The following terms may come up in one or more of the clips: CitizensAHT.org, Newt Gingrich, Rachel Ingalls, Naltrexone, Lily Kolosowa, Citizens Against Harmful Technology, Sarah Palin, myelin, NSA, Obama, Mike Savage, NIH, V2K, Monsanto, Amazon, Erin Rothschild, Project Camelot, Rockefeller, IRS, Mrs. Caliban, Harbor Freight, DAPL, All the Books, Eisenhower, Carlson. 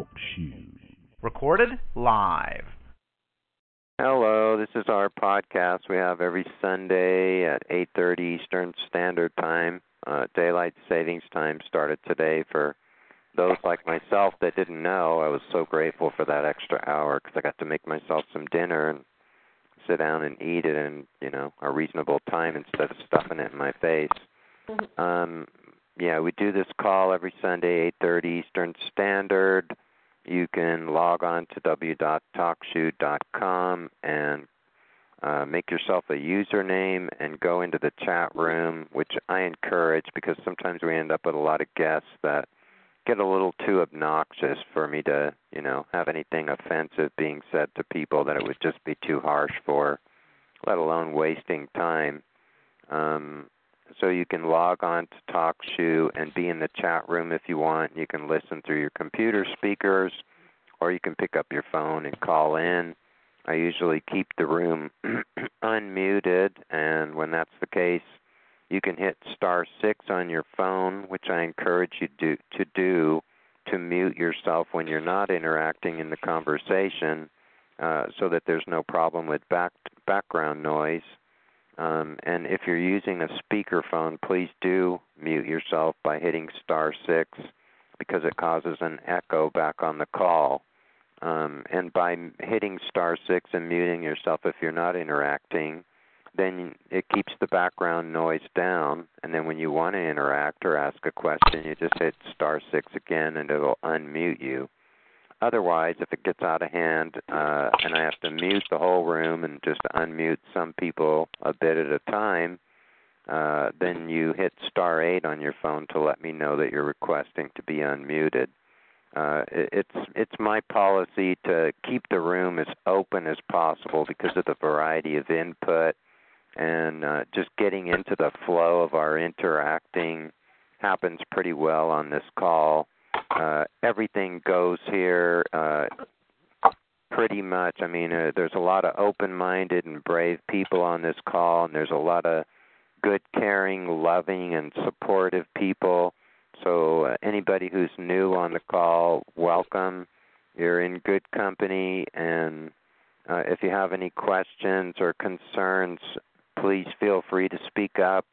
TalkShoe. Recorded live. Hello, this is our podcast we have every Sunday at 8:30 Eastern Standard Time. Daylight Savings Time started today for those like myself that didn't know. I was so grateful for that extra hour because I got to make myself some dinner and sit down and eat it in, you know, a reasonable time instead of stuffing it in my face. Yeah, we do this call every Sunday, 8:30 Eastern Standard. You can log on to w.talkshoe.com and make yourself a username and go into the chat room, which I encourage because sometimes we end up with a lot of guests that get a little too obnoxious for me to, you know, have anything offensive being said to people that it would just be too harsh for, let alone wasting time. So you can log on to TalkShoe and be in the chat room if you want. You can listen through your computer speakers, or you can pick up your phone and call in. I usually keep the room unmuted, and when that's the case, you can hit *6 on your phone, which I encourage you to do to mute yourself when you're not interacting in the conversation so that there's no problem with background noise. And if you're using a speakerphone, please do mute yourself by hitting *6 because it causes an echo back on the call. And by hitting *6 and muting yourself if you're not interacting, then it keeps the background noise down. And then when you want to interact or ask a question, you just hit *6 again and it will unmute you. Otherwise, if it gets out of hand and I have to mute the whole room and just unmute some people a bit at a time, then you hit *8 on your phone to let me know that you're requesting to be unmuted. It's my policy to keep the room as open as possible because of the variety of input and just getting into the flow of our interacting happens pretty well on this call. Everything goes here pretty much. I mean, there's a lot of open-minded and brave people on this call, and there's a lot of good, caring, loving, and supportive people. So anybody who's new on the call, welcome. You're in good company, and if you have any questions or concerns, please feel free to speak up.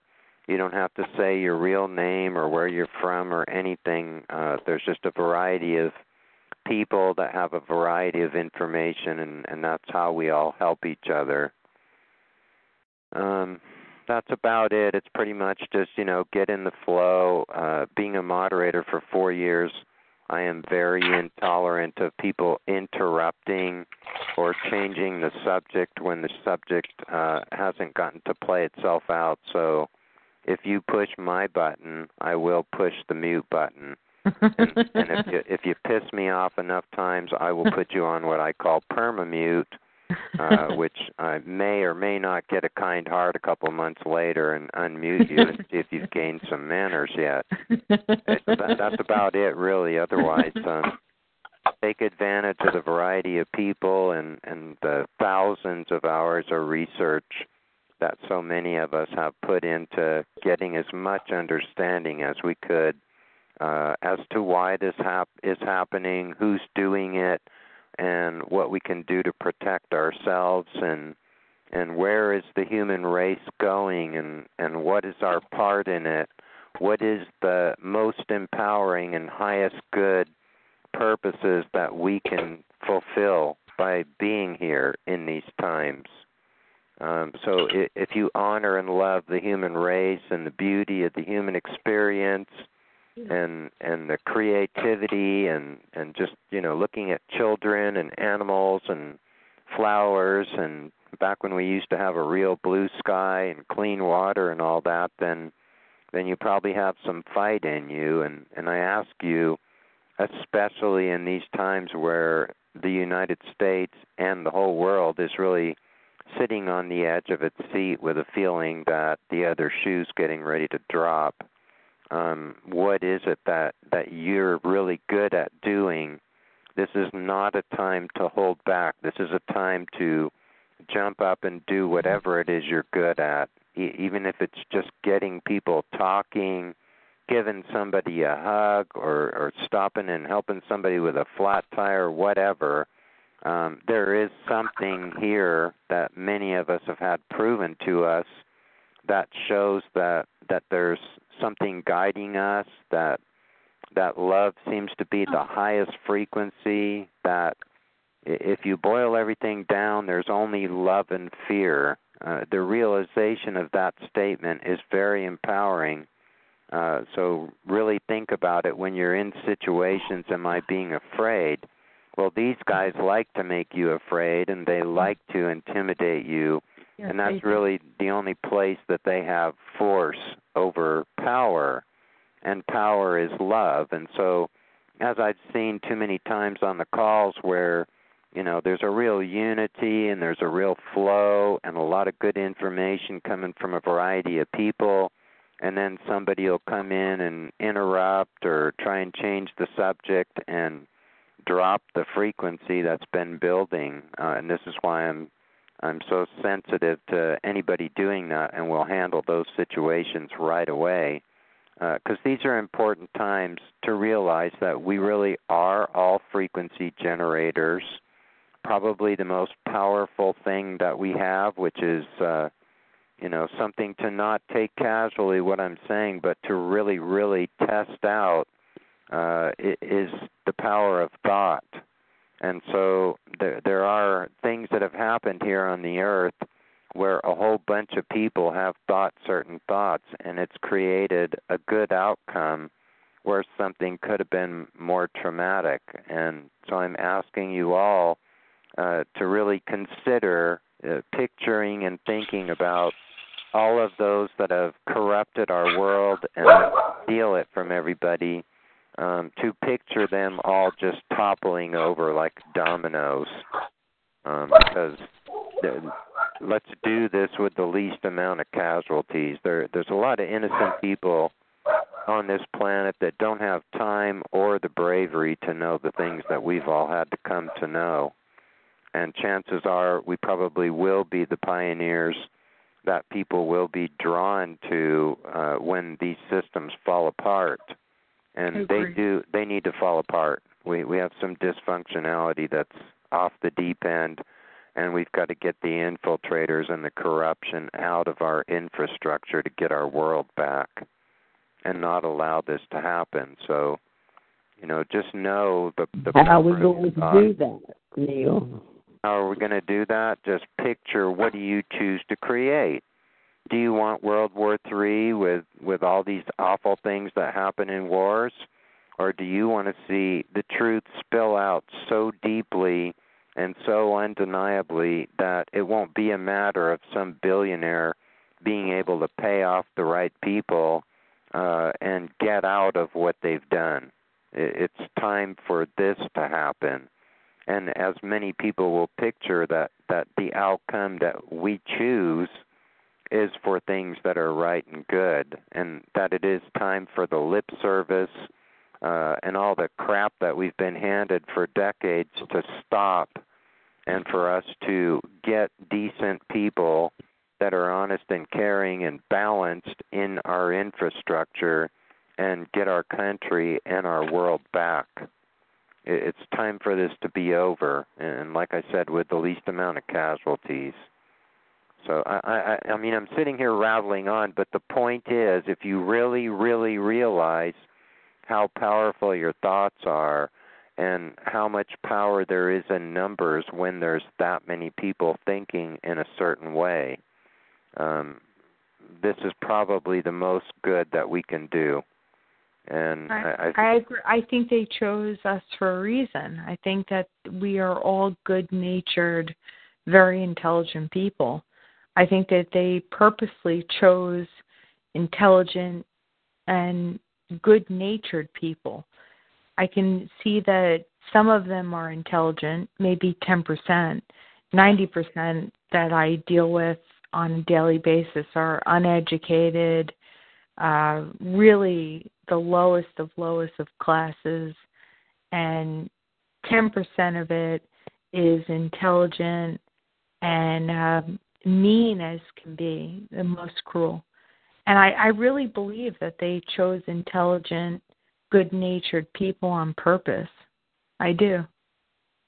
You don't have to say your real name or where you're from or anything. There's just a variety of people that have a variety of information, and that's how we all help each other. That's about it. It's pretty much just, you know, get in the flow. Being a moderator for 4 years, I am very intolerant of people interrupting or changing the subject when the subject hasn't gotten to play itself out. So if you push my button, I will push the mute button. And if you piss me off enough times, I will put you on what I call perma-mute, which I may or may not get a kind heart a couple months later and unmute you and see if you've gained some manners yet. That's about it, really. Otherwise, take advantage of the variety of people and the thousands of hours of research that so many of us have put into getting as much understanding as we could as to why this is happening, who's doing it, and what we can do to protect ourselves, and where is the human race going, and what is our part in it, what is the most empowering and highest good purposes that we can fulfill by being here in these times. So if you honor and love the human race and the beauty of the human experience and the creativity and just, you know, looking at children and animals and flowers and back when we used to have a real blue sky and clean water and all that, then you probably have some fight in you. And I ask you, especially in these times where the United States and the whole world is really sitting on the edge of its seat with a feeling that the other shoe's getting ready to drop. What is it that you're really good at doing? This is not a time to hold back. This is a time to jump up and do whatever it is you're good at, even if it's just getting people talking, giving somebody a hug or stopping and helping somebody with a flat tire, whatever, there is something here that many of us have had proven to us that shows that there's something guiding us, that love seems to be the highest frequency, that if you boil everything down, there's only love and fear. The realization of that statement is very empowering. So really think about it when you're in situations, am I being afraid? Well, these guys like to make you afraid, and they like to intimidate you, and that's really the only place that they have force over power, and power is love. And so as I've seen too many times on the calls where, you know, there's a real unity and there's a real flow and a lot of good information coming from a variety of people, and then somebody will come in and interrupt or try and change the subject and drop the frequency that's been building, and this is why I'm so sensitive to anybody doing that, and will handle those situations right away, because these are important times to realize that we really are all frequency generators. Probably the most powerful thing that we have, which is something to not take casually what I'm saying, but to really, really test out, is the power of thought. And so there are things that have happened here on the earth where a whole bunch of people have thought certain thoughts, and it's created a good outcome where something could have been more traumatic. And so I'm asking you all to really consider picturing and thinking about all of those that have corrupted our world and steal it from everybody, to picture them all just toppling over like dominoes, because let's do this with the least amount of casualties. There's a lot of innocent people on this planet that don't have time or the bravery to know the things that we've all had to come to know, and chances are we probably will be the pioneers that people will be drawn to when these systems fall apart. And they need to fall apart. We have some dysfunctionality that's off the deep end, and we've got to get the infiltrators and the corruption out of our infrastructure to get our world back and not allow this to happen. So, just know the how are we going to do that, Neil? How are we going to do that? Just picture, what do you choose to create? Do you want World War III with all these awful things that happen in wars? Or do you want to see the truth spill out so deeply and so undeniably that it won't be a matter of some billionaire being able to pay off the right people and get out of what they've done? It's time for this to happen. And as many people will picture that the outcome that we choose is for things that are right and good, and that it is time for the lip service and all the crap that we've been handed for decades to stop, and for us to get decent people that are honest and caring and balanced in our infrastructure and get our country and our world back. It's time for this to be over, and like I said, with the least amount of casualties. So, I mean, I'm sitting here rattling on, but the point is, if you really, really realize how powerful your thoughts are and how much power there is in numbers when there's that many people thinking in a certain way, this is probably the most good that we can do. And I agree. I think they chose us for a reason. I think that we are all good-natured, very intelligent people. I think that they purposely chose intelligent and good-natured people. I can see that some of them are intelligent, maybe 10%, 90% that I deal with on a daily basis are uneducated, really the lowest of classes, and 10% of it is intelligent and mean as can be, the most cruel. And I really believe that they chose intelligent, good-natured people on purpose. I do.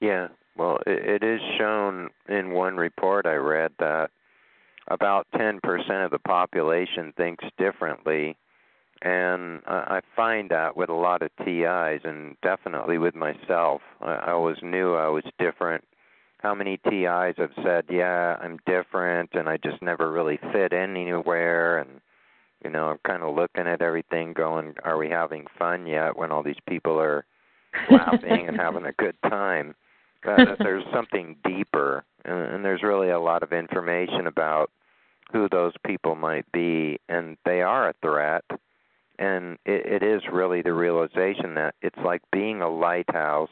Yeah. Well, it is shown in one report I read that about 10% of the population thinks differently, and I find that with a lot of TIs and definitely with myself. I always knew I was different. How many TIs have said, yeah, I'm different, and I just never really fit in anywhere, and, you know, I'm kind of looking at everything going, are we having fun yet, when all these people are laughing and having a good time? But there's something deeper, and there's really a lot of information about who those people might be, and they are a threat, and it is really the realization that it's like being a lighthouse,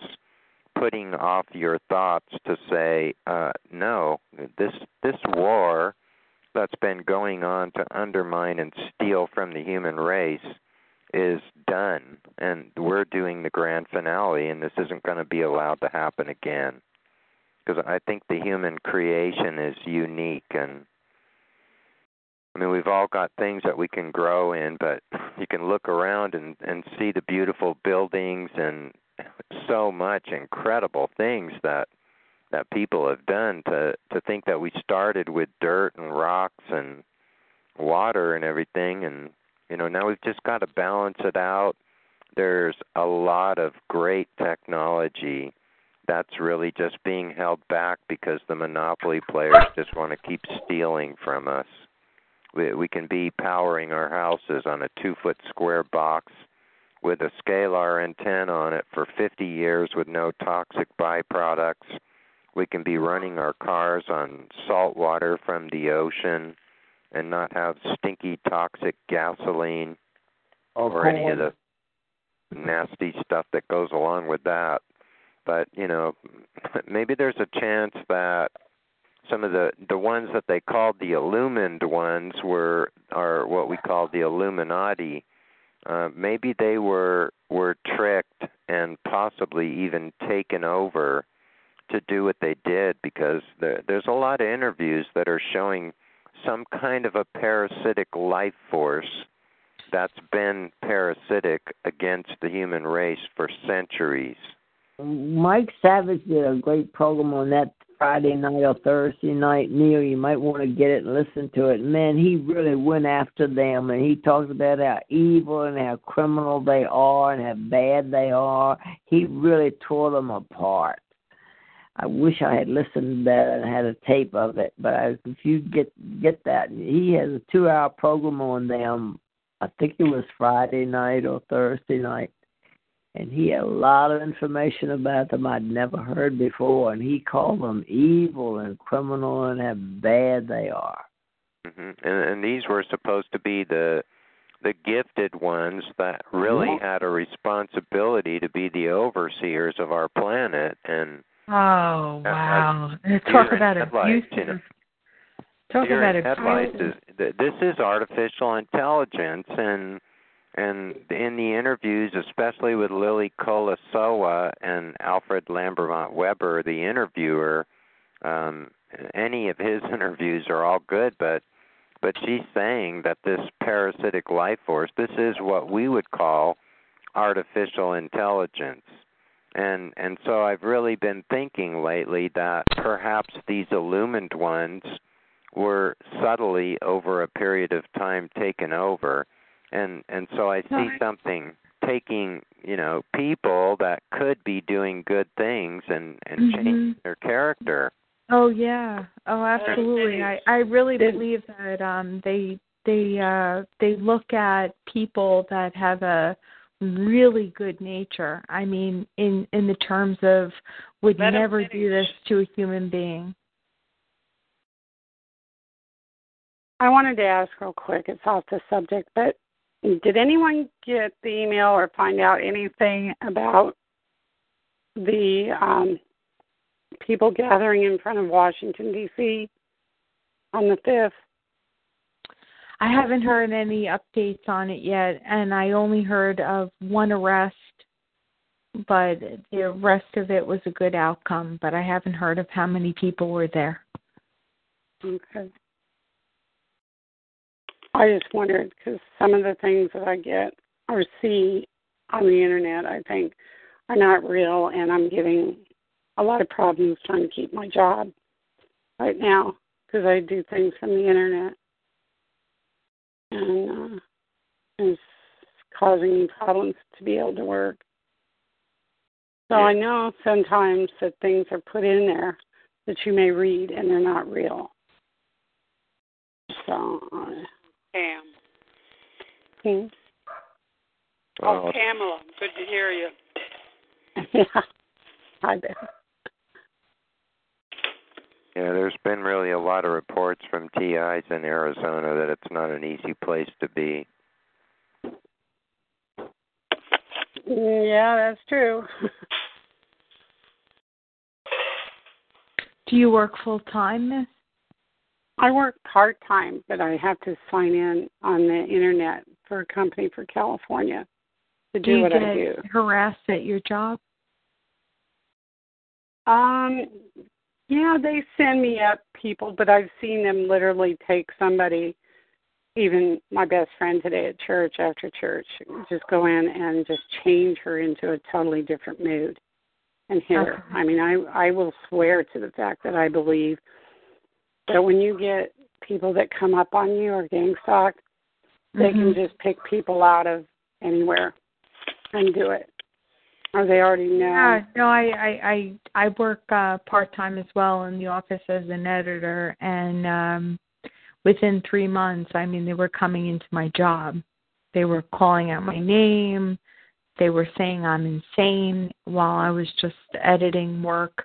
putting off your thoughts to say, no, this war that's been going on to undermine and steal from the human race is done, and we're doing the grand finale, and this isn't going to be allowed to happen again. Because I think the human creation is unique, and I mean, we've all got things that we can grow in, but you can look around and see the beautiful buildings and so much incredible things that people have done to think that we started with dirt and rocks and water and everything. And, you know, now we've just got to balance it out. There's a lot of great technology that's really just being held back because the monopoly players just want to keep stealing from us. We can be powering our houses on a 2-foot square box with a scalar antenna on it for 50 years with no toxic byproducts. We can be running our cars on salt water from the ocean and not have stinky, toxic gasoline or any of the nasty stuff that goes along with that. But, you know, maybe there's a chance that some of the ones that they called the illumined ones are what we call the Illuminati. Maybe they were tricked and possibly even taken over to do what they did, because there's a lot of interviews that are showing some kind of a parasitic life force that's been parasitic against the human race for centuries. Mike Savage did a great program on that Friday night or Thursday night. Neil, you might want to get it and listen to it. Man, he really went after them, and he talked about how evil and how criminal they are and how bad they are. He really tore them apart. I wish I had listened to that and had a tape of it, but if you get that, he has a 2-hour program on them. I think it was Friday night or Thursday night. And he had a lot of information about them I'd never heard before, and he called them evil and criminal and how bad they are. Mm-hmm. And these were supposed to be the gifted ones that really had a responsibility to be the overseers of our planet. And oh, wow. Talk about abuse. Talk about abuse. This is artificial intelligence, and in the interviews, especially with Lily Kolosowa and Alfred Lambremont Webre, the interviewer, any of his interviews are all good, but she's saying that this parasitic life force, this is what we would call artificial intelligence. And so I've really been thinking lately that perhaps these illumined ones were subtly over a period of time taken over. And so I see something taking, you know, people that could be doing good things and changing their character. Oh, yeah. Oh, absolutely. I really believe that they look at people that have a really good nature. I mean, in the terms of would never do this to a human being. I wanted to ask real quick, it's off the subject, but did anyone get the email or find out anything about the people gathering in front of Washington, D.C. on the 5th? I haven't heard any updates on it yet, and I only heard of one arrest, but the rest of it was a good outcome, but I haven't heard of how many people were there. Okay. I just wondered, because some of the things that I get or see on the internet, I think, are not real, and I'm getting a lot of problems trying to keep my job right now because I do things from the internet, and it's causing me problems to be able to work. So I know sometimes that things are put in there that you may read, and they're not real. So, Pam. Oh, Pamela, good to hear you. Yeah, I bet. Yeah, there's been really a lot of reports from TIs in Arizona that it's not an easy place to be. Yeah, that's true. Do you work full-time, Miss? I work part-time, but I have to sign in on the internet for a company for California to do what I do. Do you get harassed at your job? Yeah, they send me up people, but I've seen them literally take somebody, even my best friend today at church after church, just go in and just change her into a totally different mood and hit her. I mean, I will swear to the fact that I believe that when you get people that come up on you or gang stalk, they can just pick people out of anywhere and do it. Or they already know. Yeah, no, I work part-time as well in the office as an editor, and within 3 months, I mean, they were coming into my job. They were calling out my name. They were saying I'm insane while I was just editing work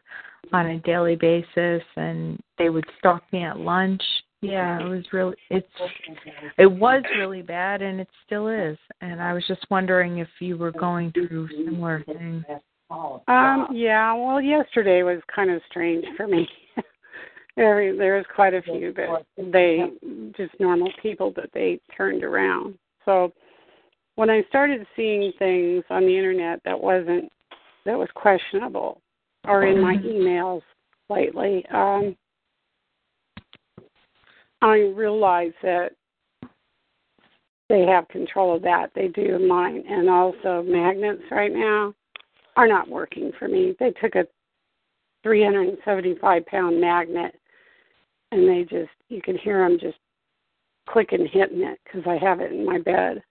on a daily basis, and they would stalk me at lunch. Yeah, it was really it was really bad, and it still is. And I was just wondering if you were going through similar things. Yeah, well, yesterday was kind of strange for me. There was quite a few, but they just normal people that they turned around. So when I started seeing things on the internet that was questionable, or in my emails lately. I realize that they have control of that. They do mine. And also magnets right now are not working for me. They took a 375-pound magnet, and they just, you can hear them just clicking, hitting it, because I have it in my bed.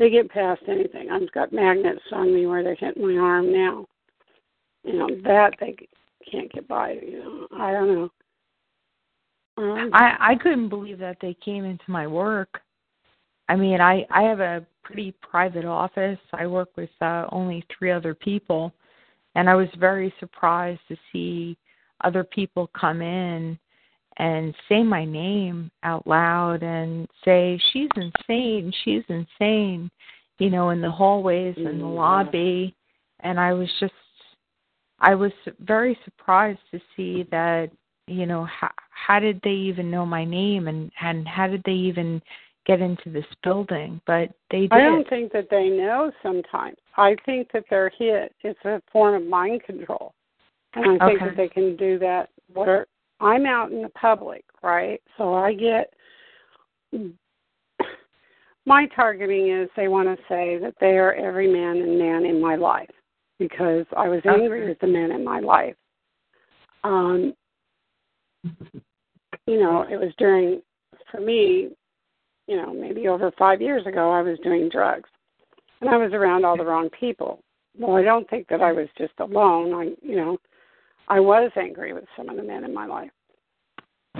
They get past anything. I've got magnets on me where they're hitting my arm now. You know, that they can't get by, you know. I don't know. I couldn't believe that they came into my work. I mean, I have a pretty private office. I work with only 3 other people, and I was very surprised to see other people come in and say my name out loud and say, she's insane, you know, in the hallways and the lobby. And I was very surprised to see that. You know, how did they even know my name, and how did they even get into this building? But they did. I don't think that they know sometimes. I think that they're hit. It's a form of mind control. And I think that they can do that. Where I'm out in the public, right? So I get my targeting is they want to say that they are every man and man in my life because I was angry with the men in my life. You know, it was during, for me, you know, maybe over 5 years ago, I was doing drugs. And I was around all the wrong people. Well, I don't think that I was just alone. I was angry with some of the men in my life.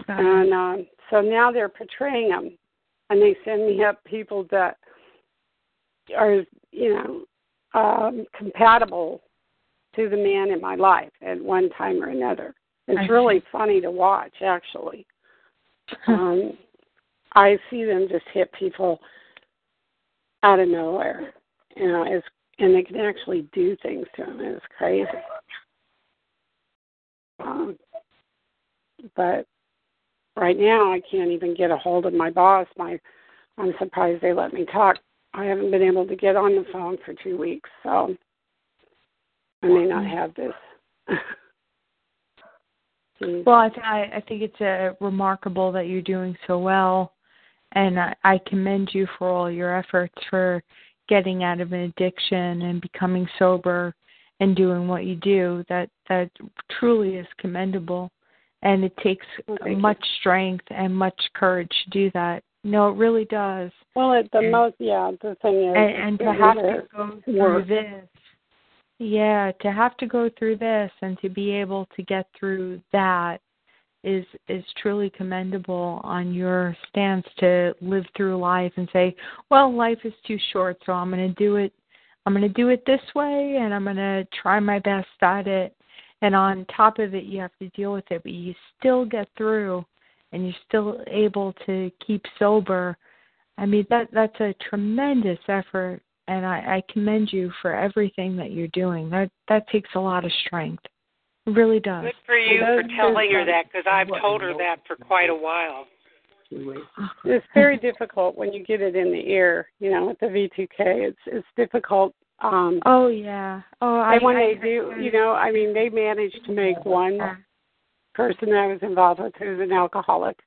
And so now they're portraying them. And they send me up people that are, compatible to the man in my life at one time or another. It's really funny to watch, actually. I see them just hit people out of nowhere, you know, and they can actually do things to them. It's crazy. But right now, I can't even get a hold of my boss. I'm surprised they let me talk. I haven't been able to get on the phone for 2 weeks, so I may not have this. Well, I think it's remarkable that you're doing so well, And I commend you for all your efforts for getting out of an addiction and becoming sober and doing what you do. That truly is commendable. And it takes much strength and much courage to do that. No, it really does. Well, the thing is... And to have to go through this. Yeah, to have to go through this and to be able to get through that is truly commendable on your stance to live through life and say, well, life is too short, so I'm going to do it. I'm going to do it this way, and I'm going to try my best at it. And on top of it, you have to deal with it, but you still get through and you're still able to keep sober. I mean, that's a tremendous effort, and I commend you for everything that you're doing. That takes a lot of strength. It really does. Good for you for telling her that, because I've told her that for quite a while. It's very difficult when you get it in the ear, with the V2K. It's difficult. Oh, yeah. Oh, I when they do, they managed to make one person that I was involved with who was an alcoholic.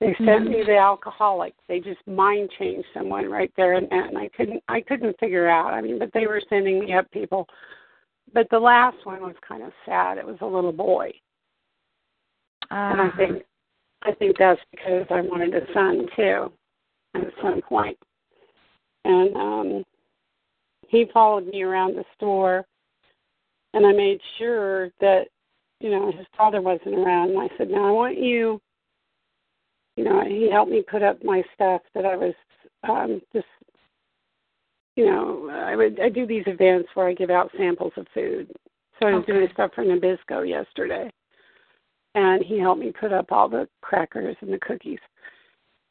They sent me the alcoholic. They just mind changed someone right there and then. I couldn't figure out. But they were sending me up people. But the last one was kind of sad. It was a little boy. And I think that's because I wanted a son too at some point. And he followed me around the store, and I made sure that, his father wasn't around. And I said, now I want you, he helped me put up my stuff that I was I do these events where I give out samples of food. So I was doing stuff for Nabisco yesterday, and he helped me put up all the crackers and the cookies.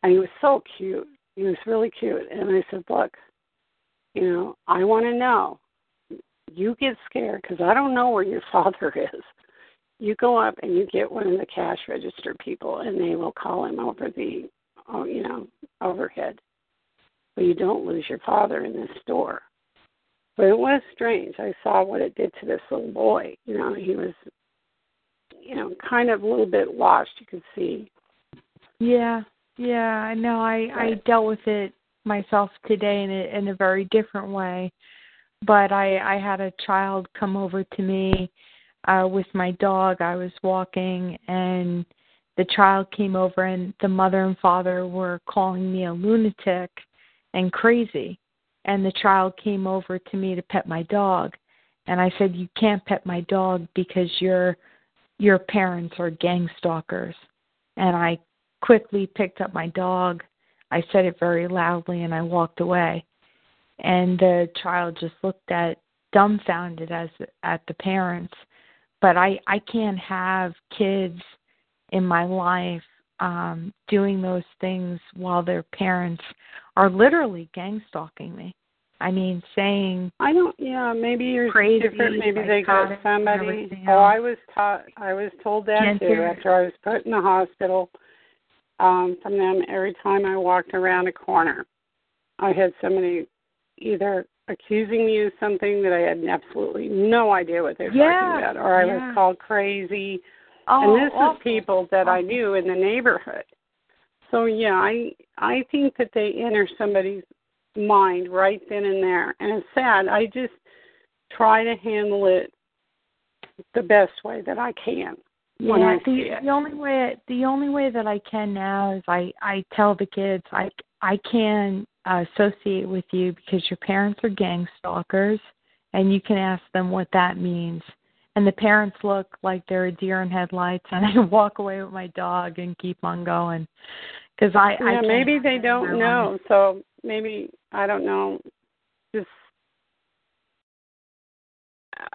And he was so cute. He was really cute. And I said, look, I want to know. You get scared because I don't know where your father is. You go up and you get one of the cash register people, and they will call him over the, overhead. But you don't lose your father in this store. But it was strange. I saw what it did to this little boy. He was, kind of a little bit washed. You could see. Yeah. I know. I dealt with it myself today in a very different way, but I had a child come over to me with my dog. I was walking, and the child came over, and the mother and father were calling me a lunatic and crazy, and the child came over to me to pet my dog, and I said, you can't pet my dog because your parents are gang stalkers. And I quickly picked up my dog. I said it very loudly, and I walked away. And the child just looked dumbfounded at the parents. But I can't have kids in my life doing those things while their parents are literally gang stalking me. Saying maybe you're crazy, different. Maybe they got somebody. Oh, I was told that too after I was put in the hospital. From them, every time I walked around a corner, I had somebody either accusing me of something that I had absolutely no idea what they were talking about, or I was called crazy. Oh, and this was people that I knew in the neighborhood. So, I think that they enter somebody's mind right then and there. And it's sad. I just try to handle it the best way that I can. Yeah, the only way that I can now is I tell the kids I can't associate with you because your parents are gang stalkers, and you can ask them what that means. And the parents look like they're a deer in headlights, and I walk away with my dog and keep on going because I maybe they don't know. Life. So maybe I don't know. Just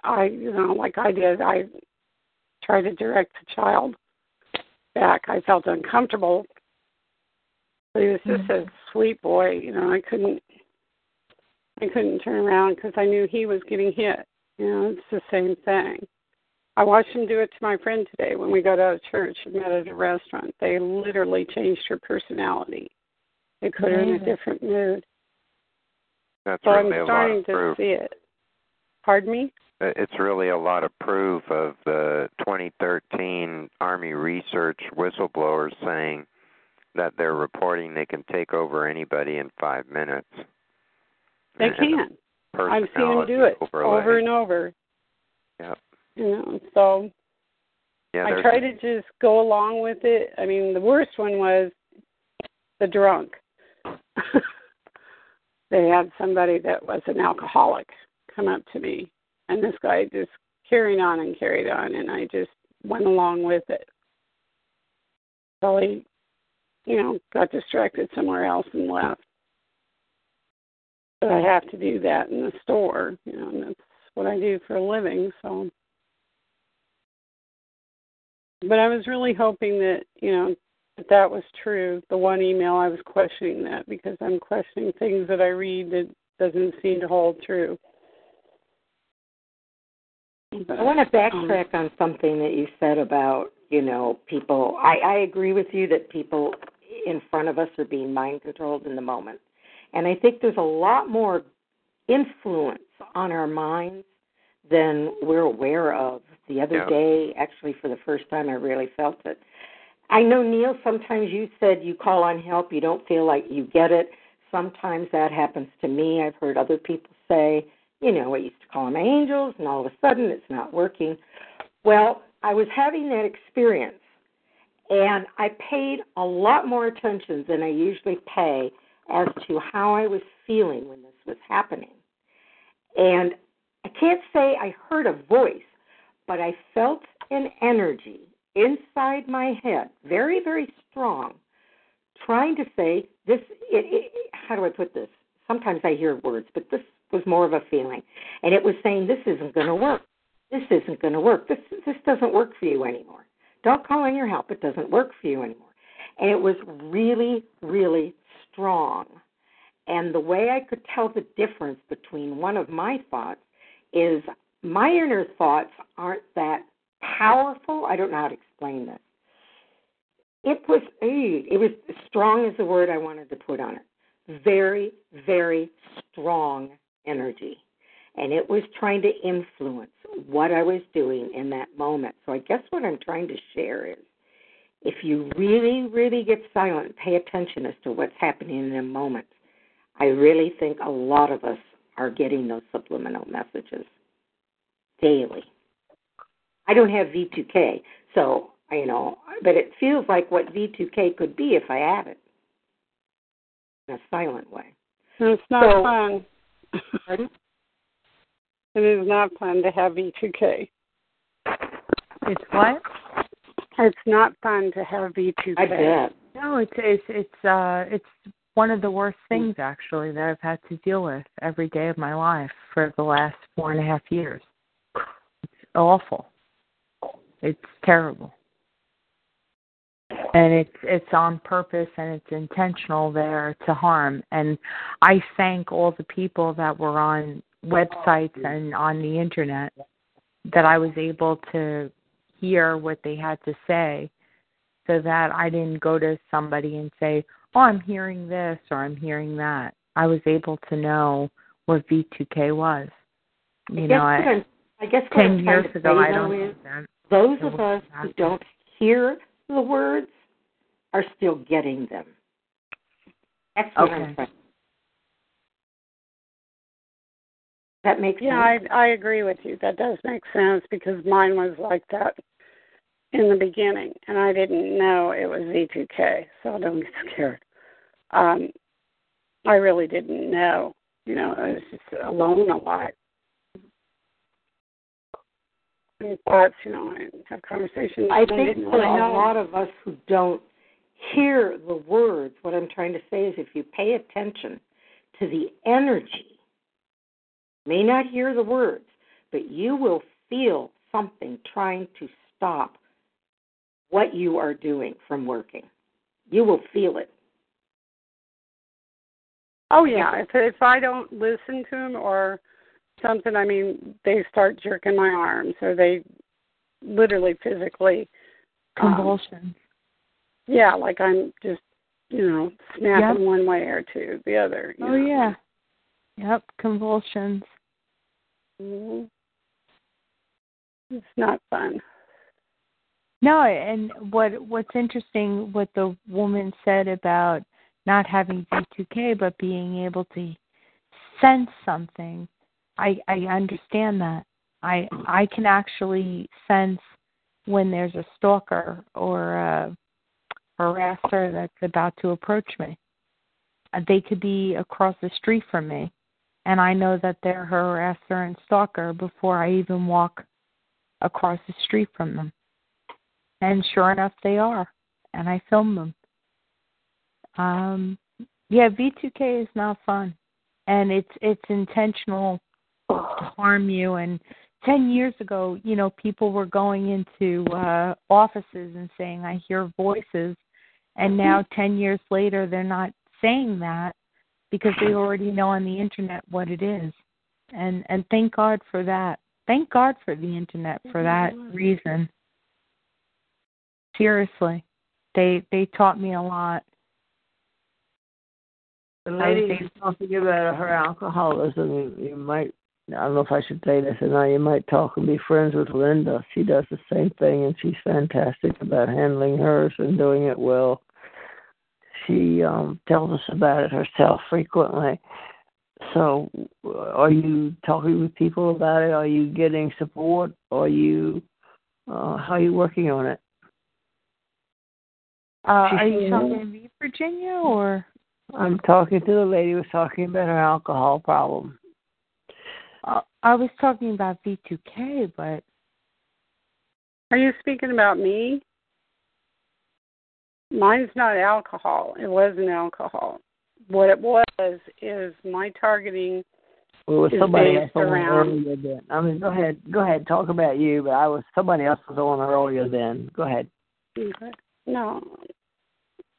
like I did, I try to direct the child back. I felt uncomfortable. But he was just a sweet boy. I couldn't turn around because I knew he was getting hit. It's the same thing. I watched him do it to my friend today when we got out of church and met at a restaurant. They literally changed her personality. They put her in a different mood. That's so really I'm starting to proof. See it. Pardon me? It's really a lot of proof of the 2013 Army research whistleblowers saying that they're reporting they can take over anybody in 5 minutes. They can. I've seen them do it over and over. Yep. You know, so yeah, I try to just go along with it. I mean, the worst one was the drunk. They had somebody that was an alcoholic come up to me, and this guy just carried on, and I just went along with it. So he, you know, got distracted somewhere else and left. But I have to do that in the store, you know, and that's what I do for a living. So, but I was really hoping that, you know, that was true. The one email I was questioning that, because I'm questioning things that I read that doesn't seem to hold true. But I want to backtrack on something that you said about, you know, people. I agree with you that people in front of us are being mind controlled in the moment. And I think there's a lot more influence on our minds than we're aware of. The other day, actually, for the first time, I really felt it. I know, Neil, sometimes you said you call on help, you don't feel like you get it. Sometimes that happens to me. I've heard other people say, you know, I used to call on my angels, and all of a sudden it's not working. Well, I was having that experience, and I paid a lot more attention than I usually pay as to how I was feeling when this was happening. And I can't say I heard a voice, but I felt an energy inside my head, very, very strong, trying to say this, how do I put this? Sometimes I hear words, but this was more of a feeling. And it was saying, this isn't going to work. This isn't going to work. This doesn't work for you anymore. Don't call in your help. It doesn't work for you anymore. And it was really, really strong. And the way I could tell the difference between one of my thoughts is my inner thoughts aren't that powerful. I don't know how to explain this. It was strong is the word I wanted to put on it. Very, very strong energy. And it was trying to influence what I was doing in that moment. So I guess what I'm trying to share is, if you really, really get silent and pay attention as to what's happening in a moment, I really think a lot of us are getting those subliminal messages daily. I don't have V2K, so, you know, but it feels like what V2K could be if I had it in a silent way. And it's not fun. Pardon? It is not fun to have V2K. It's what? It's not fun to have V2K. I bet. No, it's one of the worst things, actually, that I've had to deal with every day of my life for the last 4.5 years. It's awful. It's terrible. And it's on purpose, and it's intentional there to harm. And I thank all the people that were on websites and on the Internet that I was able to hear what they had to say, so that I didn't go to somebody and say, oh, I'm hearing this or I'm hearing that. I was able to know what V2K was. I guess 10 years ago, I don't understand. Those of us who don't hear the words are still getting them. Excellent. Okay. That makes sense. Yeah, I agree with you. That does make sense, because mine was like that in the beginning, and I didn't know it was V2K, so don't get scared. I really didn't know. You know, I was just alone a lot. And thoughts, you know, and have conversations. I think for a lot of us who don't hear the words, what I'm trying to say is, if you pay attention to the energy, may not hear the words, but you will feel something trying to stop what you are doing from working. You will feel it. Oh, yeah. If I don't listen to them or something, I mean, they start jerking my arms, or they literally physically convulsions. Yeah, like I'm just, you know, snapping one way or two, the other. Oh, know. Yeah. Yep, convulsions. It's not fun. No, and what's interesting, what the woman said about not having D2K, but being able to sense something, I understand that. I can actually sense when there's a stalker or a harasser that's about to approach me. They could be across the street from me, and I know that they're harasser and stalker before I even walk across the street from them. And sure enough, they are, and I film them. Yeah, V2K is not fun, and it's intentional to harm you. And 10 years ago, you know, people were going into offices and saying, I hear voices, and now 10 years later, they're not saying that because they already know on the internet what it is. And thank God for that. Thank God for the internet for that reason. Seriously, they taught me a lot. The lady is talking about her alcoholism. You might, I don't know if I should say this or not, you might talk and be friends with Linda. She does the same thing, and she's fantastic about handling hers and doing it well. She tells us about it herself frequently. So are you talking with people about it? Are you getting support? Are you, how are you working on it? Are you talking to me, Virginia, or? I'm talking to the lady who was talking about her alcohol problem. I was talking about V2K, but... Are you speaking about me? Mine's not alcohol. It wasn't alcohol. What it was is my targeting was somebody based around... I mean, go ahead, talk about you, but somebody else was on earlier then. Go ahead. Okay. No,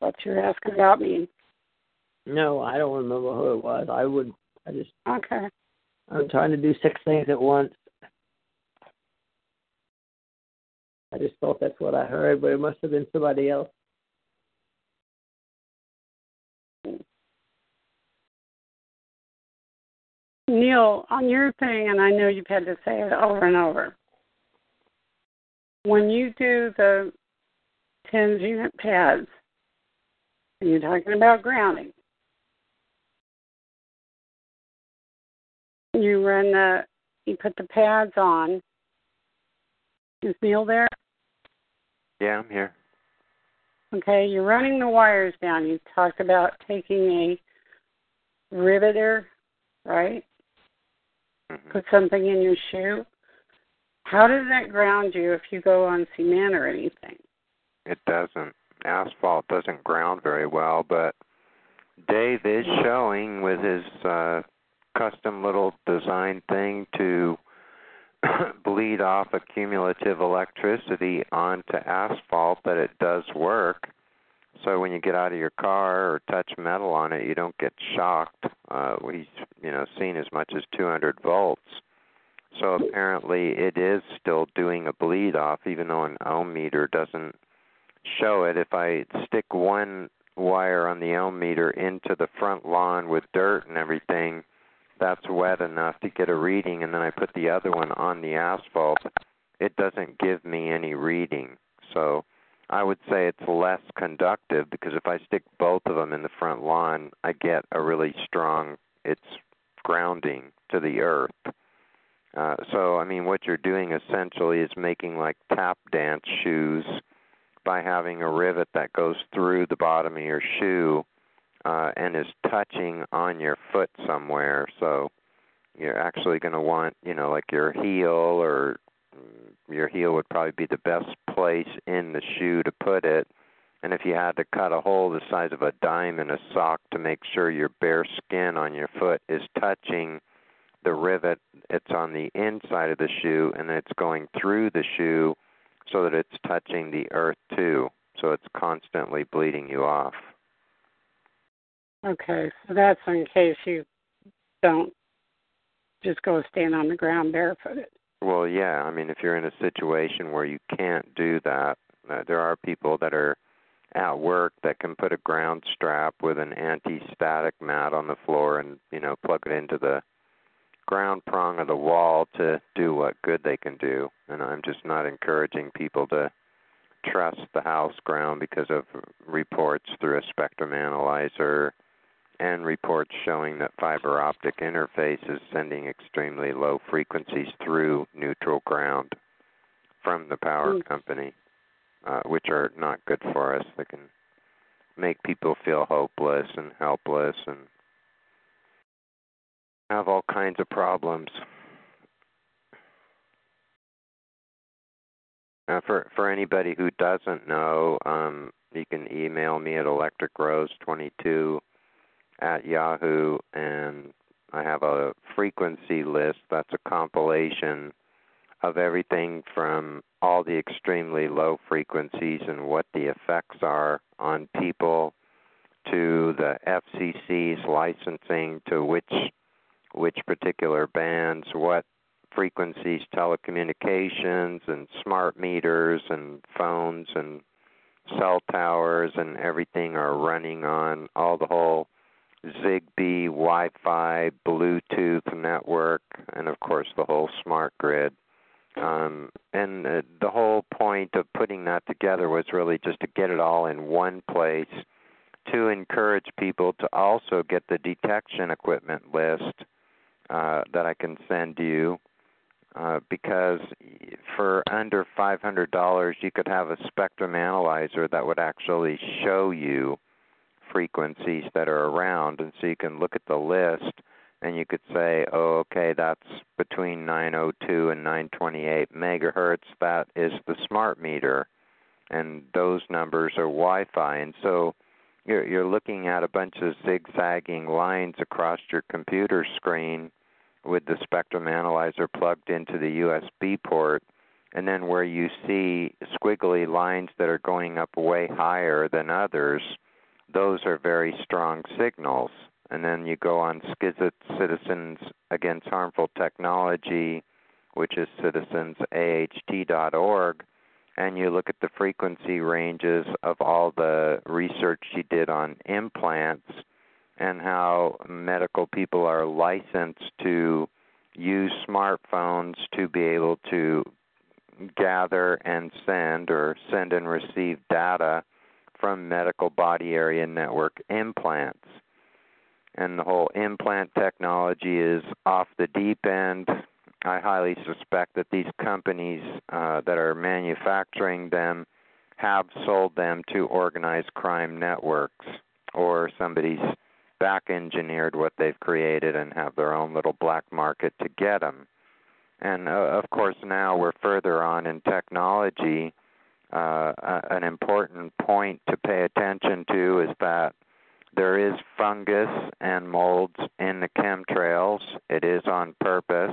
what you're asking about me? No, I don't remember who it was. Okay. I'm trying to do 6 things at once. I just thought that's what I heard, but it must have been somebody else. Neil, on your thing, and I know you've had to say it over and over, when you do the TENS unit pads, and you're talking about grounding. You put the pads on. Is Neil there? Yeah, I'm here. Okay, you're running the wires down. You talked about taking a riveter, right? Mm-hmm. Put something in your shoe. How does that ground you if you go on cement or anything? It doesn't. Asphalt doesn't ground very well, but Dave is showing with his custom little design thing to bleed off accumulative electricity onto asphalt that it does work. So when you get out of your car or touch metal on it, you don't get shocked. We've seen as much as 200 volts. So apparently it is still doing a bleed off, even though an ohm meter doesn't show it. If I stick one wire on the ohm meter into the front lawn with dirt and everything, that's wet enough to get a reading, and then I put the other one on the asphalt, it doesn't give me any reading. So I would say it's less conductive, because if I stick both of them in the front lawn, I get a really strong, it's grounding to the earth. So, I mean, what you're doing essentially is making like tap dance shoes by having a rivet that goes through the bottom of your shoe and is touching on your foot somewhere. So you're actually going to want, like your heel, or your heel would probably be the best place in the shoe to put it. And if you had to cut a hole the size of a dime in a sock to make sure your bare skin on your foot is touching the rivet, it's on the inside of the shoe, and it's going through the shoe so that it's touching the earth too. So it's constantly bleeding you off. Okay, so that's in case you don't just go stand on the ground barefooted. Well, yeah, I mean, if you're in a situation where you can't do that, there are people that are at work that can put a ground strap with an anti-static mat on the floor and, plug it into the ground prong of the wall to do what good they can do. And I'm just not encouraging people to trust the House ground because of reports through a spectrum analyzer and reports showing that fiber optic interface is sending extremely low frequencies through neutral ground from the power company, which are not good for us. They can make people feel hopeless and helpless and have all kinds of problems. For anybody who doesn't know, you can email me at electricrose22@yahoo, and I have a frequency list that's a compilation of everything from all the extremely low frequencies and what the effects are on people to the FCC's licensing to which particular bands, what frequencies, telecommunications and smart meters and phones and cell towers and everything are running on, all the whole Zigbee, Wi-Fi, Bluetooth network, and of course the whole smart grid. And the whole point of putting that together was really just to get it all in one place, to encourage people to also get the detection equipment list that I can send you, because for under $500 you could have a spectrum analyzer that would actually show you frequencies that are around, and so you can look at the list and you could say, oh, okay, that's between 902 and 928 megahertz. That is the smart meter, and those numbers are Wi-Fi. And so you're looking at a bunch of zigzagging lines across your computer screen with the spectrum analyzer plugged into the USB port, and then where you see squiggly lines that are going up way higher than others, those are very strong signals. And then you go on Skizit, Citizens Against Harmful Technology, which is CitizensAHT.org, and you look at the frequency ranges of all the research she did on implants and how medical people are licensed to use smartphones to be able to gather and send, or send and receive, data from medical body area network implants. And the whole implant technology is off the deep end. I highly suspect that these companies that are manufacturing them have sold them to organized crime networks, or somebody's back-engineered what they've created and have their own little black market to get them. And, of course, now we're further on in technology. An important point to pay attention to is that there is fungus and molds in the chemtrails. It is on purpose.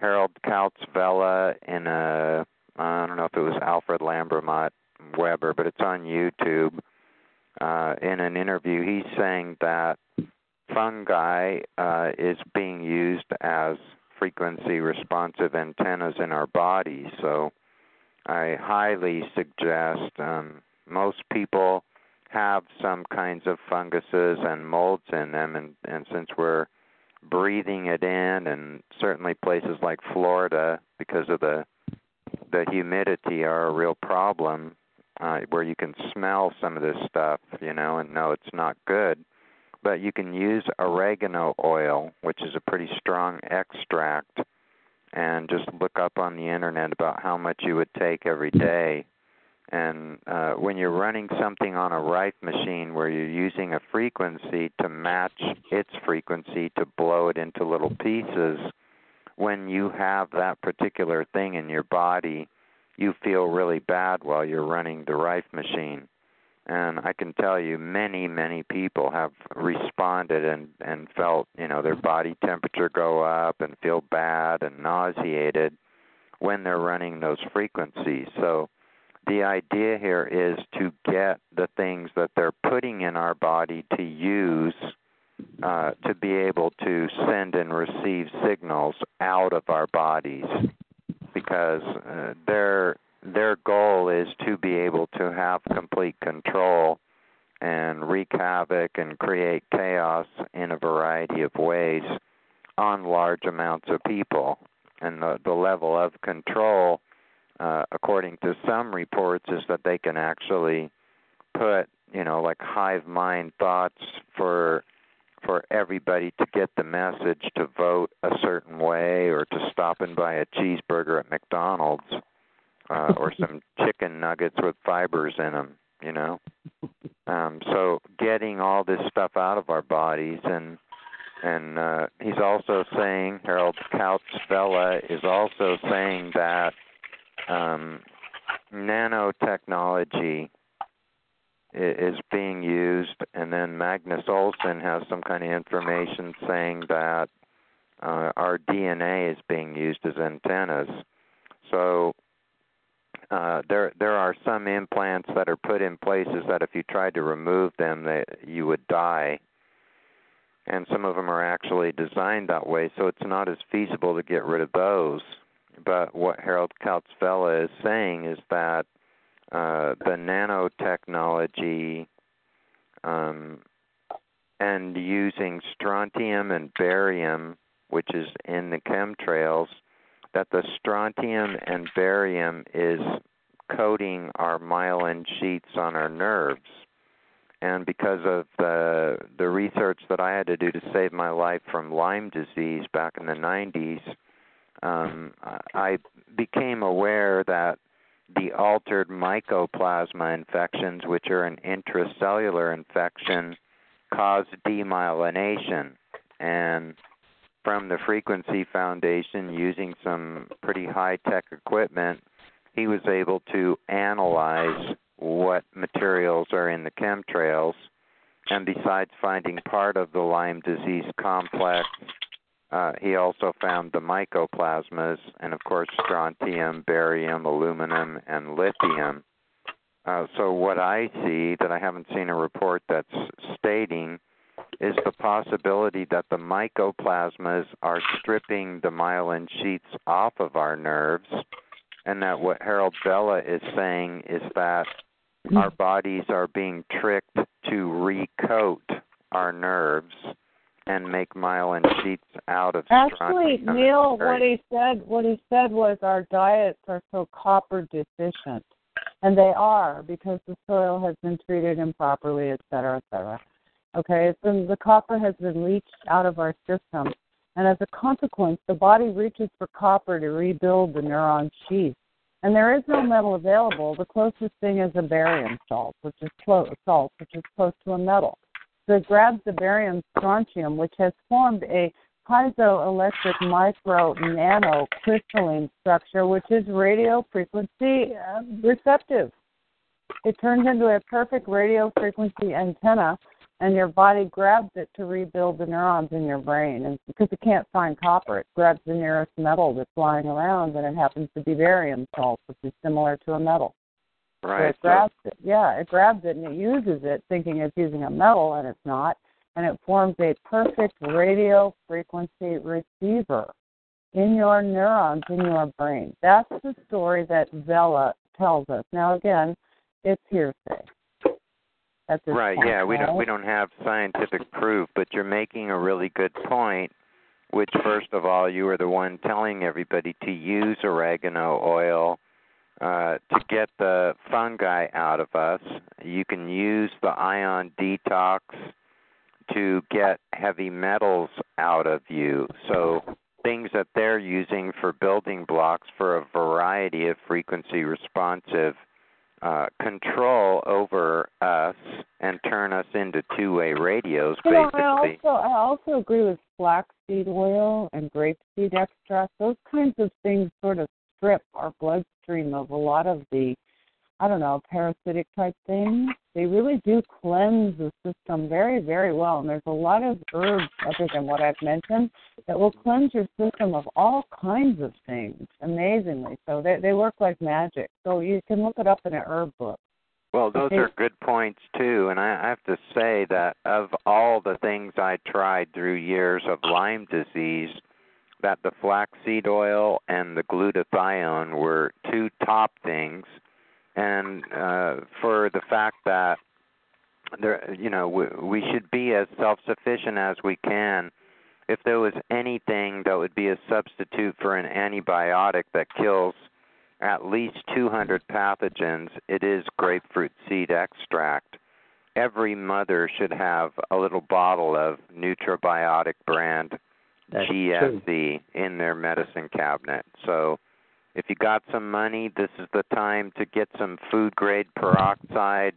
Harald Kautz-Vella in a, I don't know if it was Alfred Lambremont Webre, but it's on YouTube. In an interview, he's saying that fungi is being used as frequency-responsive antennas in our bodies. So I highly suggest most people have some kinds of funguses and molds in them, and since we're breathing it in, and certainly places like Florida, because of the humidity, are a real problem, where you can smell some of this stuff, you know, and no, it's not good. But you can use oregano oil, which is a pretty strong extract, and just look up on the internet about how much you would take every day. And when you're running something on a Rife machine where you're using a frequency to match its frequency to blow it into little pieces, when you have that particular thing in your body, you feel really bad while you're running the Rife machine. And I can tell you many, many people have responded and felt, you know, their body temperature go up and feel bad and nauseated when they're running those frequencies. So the idea here is to get the things that they're putting in our body to use to be able to send and receive signals out of our bodies, because their goal is to be able to have complete control and wreak havoc and create chaos in a variety of ways on large amounts of people. And the level of control according to some reports, is that they can actually put, you know, like hive mind thoughts for everybody to get the message to vote a certain way, or to stop and buy a cheeseburger at McDonald's or some chicken nuggets with fibers in them, you know. So getting all this stuff out of our bodies, and he's also saying, Harald Kautz-Vella is also saying that nanotechnology is being used, and then Magnus Olsen has some kind of information saying that our DNA is being used as antennas. So there are some implants that are put in places that if you tried to remove them, you would die. And some of them are actually designed that way, so it's not as feasible to get rid of those. But what Harald Kautz-Vella is saying is that the nanotechnology and using strontium and barium, which is in the chemtrails, that the strontium and barium is coating our myelin sheaths on our nerves. And because of the research that I had to do to save my life from Lyme disease back in the 90s, I became aware that the altered mycoplasma infections, which are an intracellular infection, cause demyelination. And from the Frequency Foundation, using some pretty high-tech equipment, he was able to analyze what materials are in the chemtrails. And besides finding part of the Lyme disease complex, he also found the mycoplasmas, and of course strontium, barium, aluminum, and lithium. So what I see, that I haven't seen a report that's stating, is the possibility that the mycoplasmas are stripping the myelin sheaths off of our nerves, and that what Harald Vella is saying is that our bodies are being tricked to recoat our nerves and make myelin sheaths out of actually, strontium. Neil, what he said was our diets are so copper deficient, and they are because the soil has been treated improperly, et cetera, et cetera. Okay, the copper has been leached out of our system, and as a consequence, the body reaches for copper to rebuild the neuron sheath, and there is no metal available. The closest thing is a barium salt, which is close to a metal. So it grabs the barium strontium, which has formed a piezoelectric micro-nano crystalline structure, which is radio frequency receptive. It turns into a perfect radio frequency antenna, and your body grabs it to rebuild the neurons in your brain. And because it can't find copper, it grabs the nearest metal that's lying around, and it happens to be barium salt, which is similar to a metal. Right. So it grabs it. Yeah, it grabs it and it uses it, thinking it's using a metal, and it's not. And it forms a perfect radio frequency receiver in your neurons, in your brain. That's the story that Vella tells us. Now, again, it's hearsay. Right. Point, yeah, we don't have scientific proof, but you're making a really good point. Which, first of all, you were the one telling everybody to use oregano oil. To get the fungi out of us. You can use the ion detox to get heavy metals out of you. So things that they're using for building blocks for a variety of frequency responsive control over us and turn us into two-way radios, basically. I also agree with flaxseed oil and grapeseed extract. Those kinds of things sort of strip our bloodstream of a lot of the, I don't know, parasitic type things. They really do cleanse the system very, very well. And there's a lot of herbs, other than what I've mentioned, that will cleanse your system of all kinds of things, amazingly. So they work like magic. So you can look it up in an herb book. Well, those are good points, too. And I have to say that of all the things I tried through years of Lyme disease, that the flaxseed oil and the glutathione were two top things, and for the fact that there, you know, we should be as self-sufficient as we can. If there was anything that would be a substitute for an antibiotic that kills at least 200 pathogens, it is grapefruit seed extract. Every mother should have a little bottle of Nutribiotic brand GSE in their medicine cabinet. So if you got some money, this is the time to get some food-grade peroxide,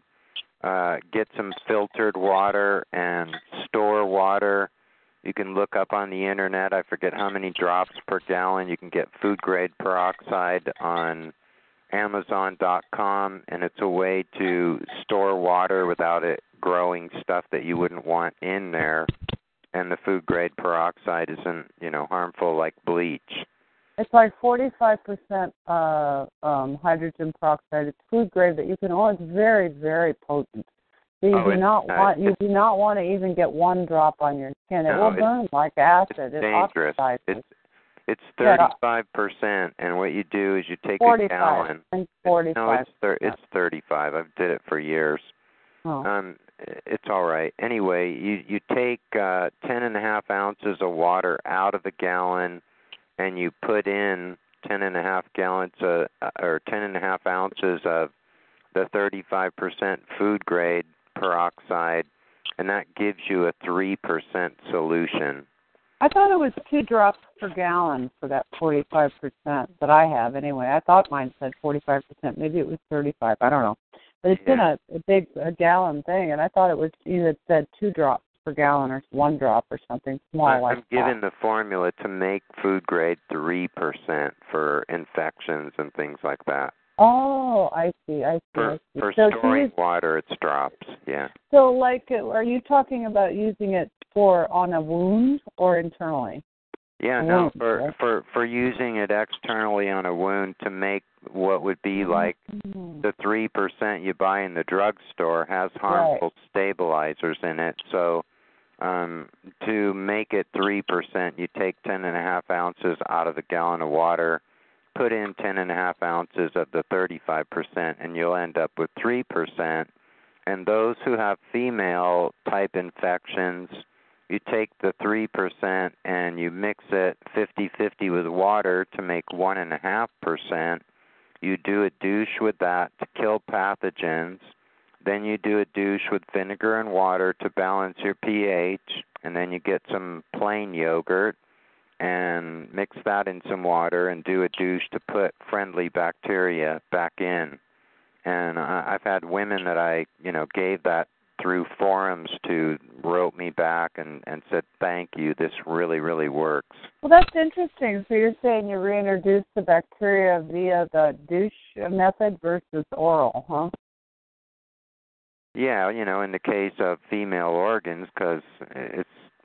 get some filtered water and store water. You can look up on the internet, I forget how many drops per gallon. You can get food-grade peroxide on Amazon.com, and it's a way to store water without it growing stuff that you wouldn't want in there. And the food-grade peroxide isn't, harmful like bleach. It's like 45% hydrogen peroxide. It's food grade, but you can. Oh, it's very, very potent. So you do not want to even get one drop on your skin. It will burn like acid. It's dangerous. Oxidizes. It's 35%, and what you do is you take a gallon. And 45. It's 35. I've did it for years. Oh. It's all right. Anyway, you take 10.5 ounces of water out of the gallon, and you put in 10.5 gallons or 10.5 ounces of the 35% food grade peroxide, and that gives you a 3% solution. I thought it was 2 drops per gallon for that 45% that I have anyway. I thought mine said 45%. Maybe it was 35. I don't know. But it's been a big gallon thing, and I thought it was either said 2 drops per gallon or 1 drop or something small like that. I'm given the formula to make food grade 3% for infections and things like that. Oh, I see. For storing water, it's drops, yeah. So, are you talking about using it for on a wound or internally? Yeah, no, for using it externally on a wound to make what would be like the 3% you buy in the drugstore has harmful stabilizers in it. So to make it 3%, you take 10.5 ounces out of the gallon of water, put in 10.5 ounces of the 35%, and you'll end up with 3%. And those who have female-type infections, you take the 3% and you mix it 50-50 with water to make 1.5%. You do a douche with that to kill pathogens. Then you do a douche with vinegar and water to balance your pH. And then you get some plain yogurt and mix that in some water and do a douche to put friendly bacteria back in. And I've had women that I, gave that through forums to wrote me back and said, thank you, this really, really works. Well, that's interesting. So you're saying you reintroduce the bacteria via the douche method versus oral, huh? Yeah, in the case of female organs, because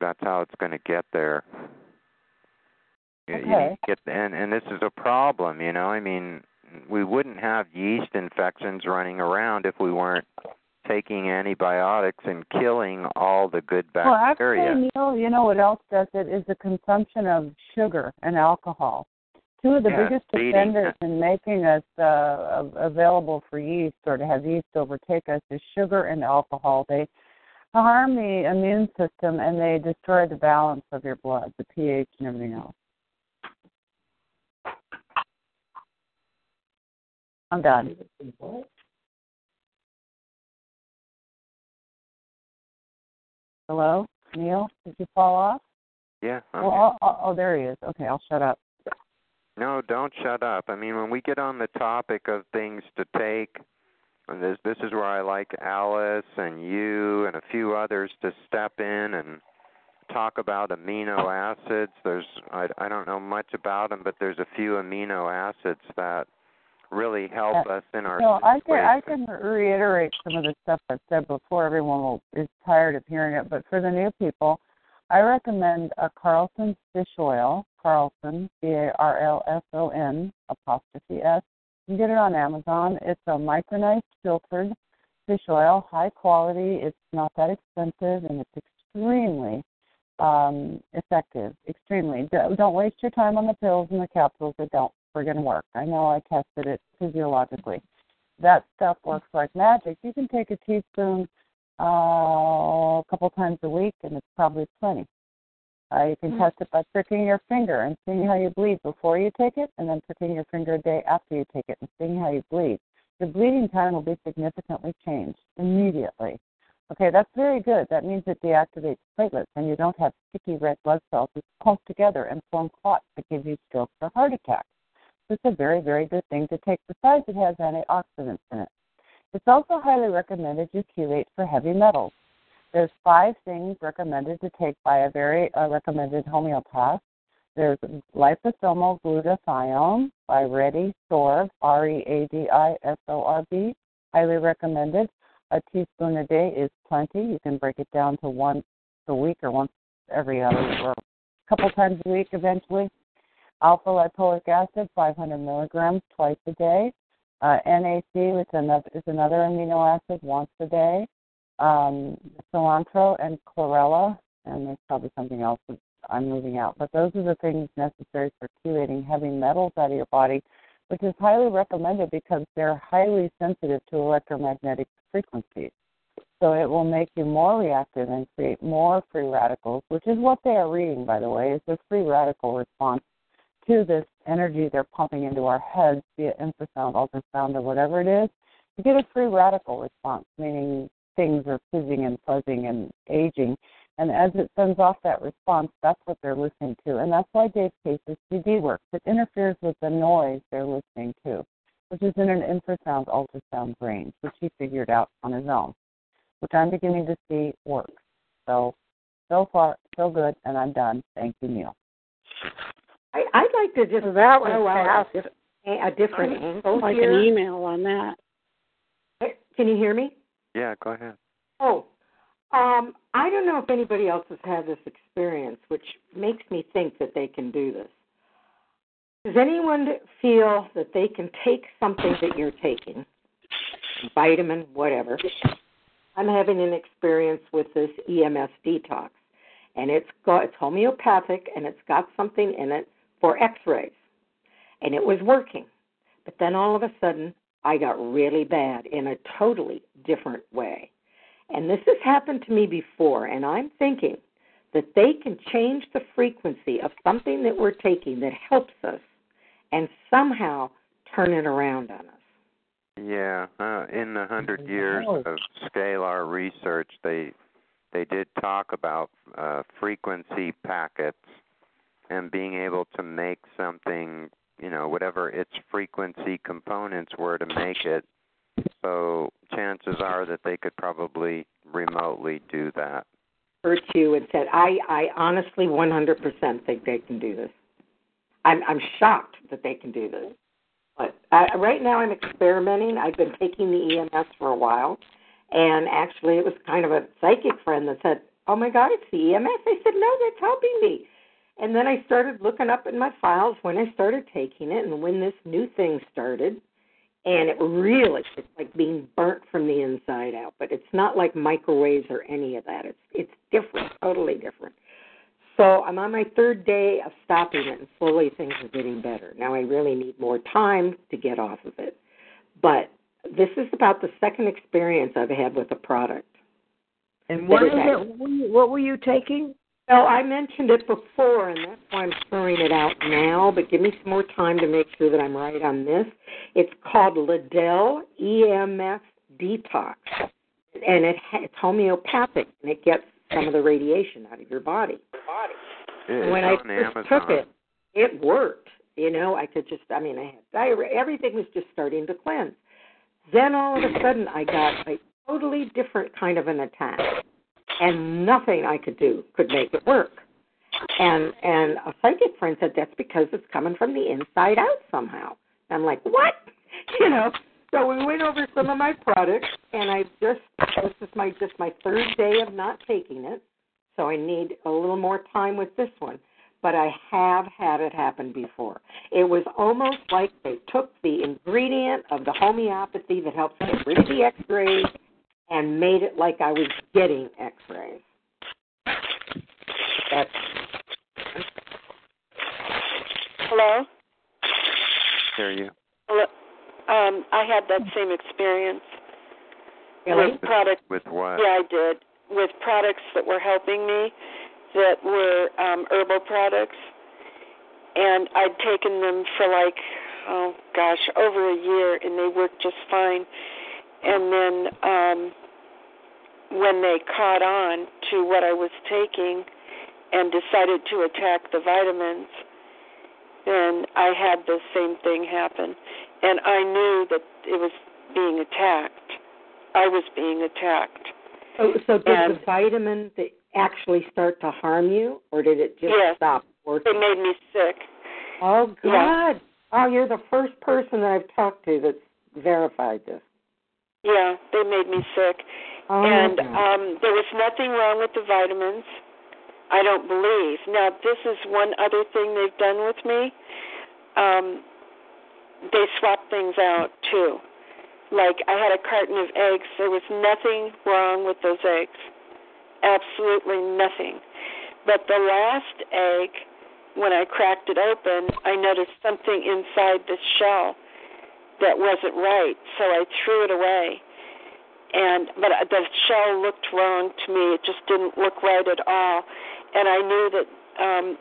that's how it's going to get there. Okay. And this is a problem, we wouldn't have yeast infections running around if we weren't taking antibiotics and killing all the good bacteria. Well, actually, Neil, what else does it is the consumption of sugar and alcohol. Two of the biggest offenders in making us available for yeast or to have yeast overtake us is sugar and alcohol. They harm the immune system, and they destroy the balance of your blood, the pH and everything else. I'm done. Hello, Neil? Did you fall off? Yeah. Oh, there he is. Okay, I'll shut up. No, don't shut up. When we get on the topic of things to take, and this is where I like Alice and you and a few others to step in and talk about amino acids. I don't know much about them, but there's a few amino acids that really help us in our situation. I can reiterate some of the stuff I've said before. Everyone is tired of hearing it, but for the new people, I recommend a Carlson fish oil, Carlson, Carlson_S. You can get it on Amazon. It's a micronized, filtered fish oil, high quality. It's not that expensive, and it's extremely effective, extremely. Don't waste your time on the pills and the capsules that don't friggin' work. I know, I tested it physiologically. That stuff works like magic. You can take a teaspoon a couple times a week, and it's probably plenty. You can test it by pricking your finger and seeing how you bleed before you take it, and then pricking your finger a day after you take it and seeing how you bleed. Your bleeding time will be significantly changed immediately. Okay, that's very good. That means it deactivates platelets, and you don't have sticky red blood cells that clump together and form clots that give you strokes or heart attacks. So it's a very, very good thing to take. Besides, it has antioxidants in it. It's also highly recommended you chelate for heavy metals. There's 5 things recommended to take by a very recommended homeopath. There's liposomal glutathione by ReadySorb, ReadiSorb, highly recommended. A teaspoon a day is plenty. You can break it down to once a week or once every other, or a couple times a week eventually. Alpha lipoic acid, 500 milligrams twice a day. NAC, which is another amino acid, once a day. Cilantro and chlorella, and there's probably something else that I'm leaving out. But those are the things necessary for chelating heavy metals out of your body, which is highly recommended because they're highly sensitive to electromagnetic frequencies. So it will make you more reactive and create more free radicals, which is what they are reading, by the way, is the free radical response to this energy they're pumping into our heads via infrasound, ultrasound, or whatever it is. You get a free radical response, meaning things are fizzing and fuzzing and aging. And as it sends off that response, that's what they're listening to. And that's why Dave Case's CD works. It interferes with the noise they're listening to, which is in an infrasound, ultrasound range, which he figured out on his own, which I'm beginning to see works. So far, so good, and I'm done. Thank you, Neil. I'd like to just ask a different angle here. Like an email on that. Can you hear me? Yeah, go ahead. Oh, I don't know if anybody else has had this experience, which makes me think that they can do this. Does anyone feel that they can take something that you're taking, vitamin, whatever? I'm having an experience with this EMS detox, and it's homeopathic, and it's got something in it for x-rays, and it was working. But then all of a sudden, I got really bad in a totally different way. And this has happened to me before, and I'm thinking that they can change the frequency of something that we're taking that helps us and somehow turn it around on us. Yeah. In the 100 years of scalar research, they did talk about frequency packets and being able to make something, you know, whatever its frequency components were to make it. So chances are that they could probably remotely do that. Virtue and said, I honestly 100% think they can do this. I'm shocked that they can do this. But right now I'm experimenting. I've been taking the EMS for a while, and actually it was kind of a psychic friend that said, oh, my God, it's the EMS. I said, no, that's helping me. And then I started looking up in my files when I started taking it and when this new thing started. And it really, it's like being burnt from the inside out. But it's not like microwaves or any of that. It's different, totally different. So I'm on my 3rd day of stopping it, and slowly things are getting better. Now I really need more time to get off of it. But this is about the 2nd experience I've had with the product. And what were you taking? Well, I mentioned it before, and that's why I'm throwing it out now, but give me some more time to make sure that I'm right on this. It's called Liddell EMS Detox, and it's homeopathic, and it gets some of the radiation out of your body. When I first took it, it worked. You know, I had diarrhea. Everything was just starting to cleanse. Then all of a sudden I got a totally different kind of an attack. And nothing I could do could make it work. And a psychic friend said, that's because it's coming from the inside out somehow. And I'm like, what? You know, so we went over some of my products, and this is my 3rd day of not taking it, so I need a little more time with this one. But I have had it happen before. It was almost like they took the ingredient of the homeopathy that helps get rid of the x-rays and made it like I was getting x-rays. Hello? Hear you. Hello? I had that same experience. Really? With what? Yeah, I did. With products that were helping me. that were herbal products, and I'd taken them for like, oh gosh, over a year, and they worked just fine. And then when they caught on to what I was taking and decided to attack the vitamins, then I had the same thing happen. And I knew that it was being attacked. I was being attacked. So did the vitamin actually start to harm you, or did it just stop working? It made me sick. Oh, God. Yeah. Oh, you're the first person that I've talked to that's verified this. Yeah, they made me sick. Oh, and there was nothing wrong with the vitamins, I don't believe. Now, this is one other thing they've done with me. They swap things out, too. Like, I had a carton of eggs. There was nothing wrong with those eggs, absolutely nothing. But the last egg, when I cracked it open, I noticed something inside the shell that wasn't right, so I threw it away. But the shell looked wrong to me. It just didn't look right at all. And I knew that,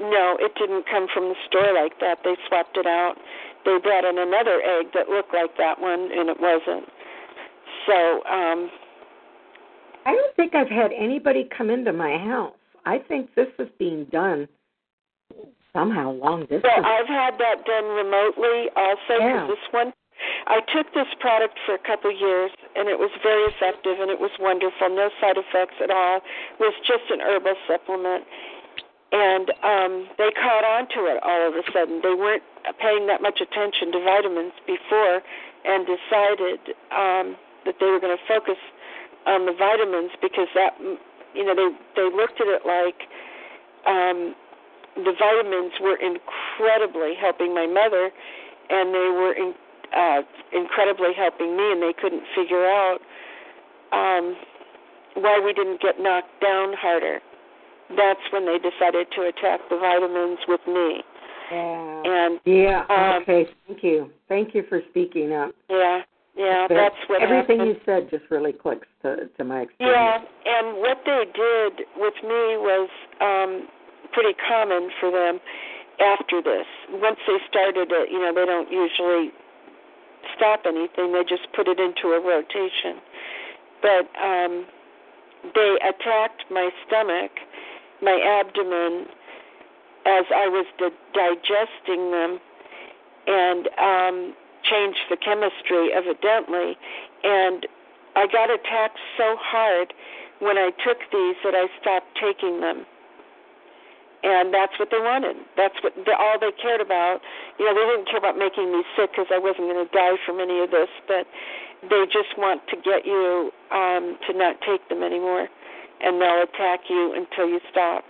no, it didn't come from the store like that. They swapped it out. They brought in another egg that looked like that one, and it wasn't. So I don't think I've had anybody come into my house. I think this is being done somehow long distance. Well, I've had that done remotely also. Yeah. This one, I took this product for a couple years, and it was very effective, and it was wonderful. No side effects at all. It was just an herbal supplement. And they caught on to it all of a sudden. They weren't paying that much attention to vitamins before and decided that they were going to focus on the vitamins because that, you know, they looked at it like the vitamins were incredibly helping my mother, and they were incredibly helping me, and they couldn't figure out why we didn't get knocked down harder. That's when they decided to attack the vitamins with me. Yeah. And okay. Thank you. Thank you for speaking up. Yeah. That's what everything happened. You said just really clicks to my experience. Yeah. And what they did with me was pretty common for them. After this, once they started it, you know, they don't usually stop anything. They just put it into a rotation. But they attacked my stomach, my abdomen, as I was digesting them, and changed the chemistry evidently. And I got attacked so hard when I took these that I stopped taking them. And that's what they wanted. That's what all they cared about. You know, they didn't care about making me sick because I wasn't going to die from any of this, but they just want to get you to not take them anymore, and they'll attack you until you stop.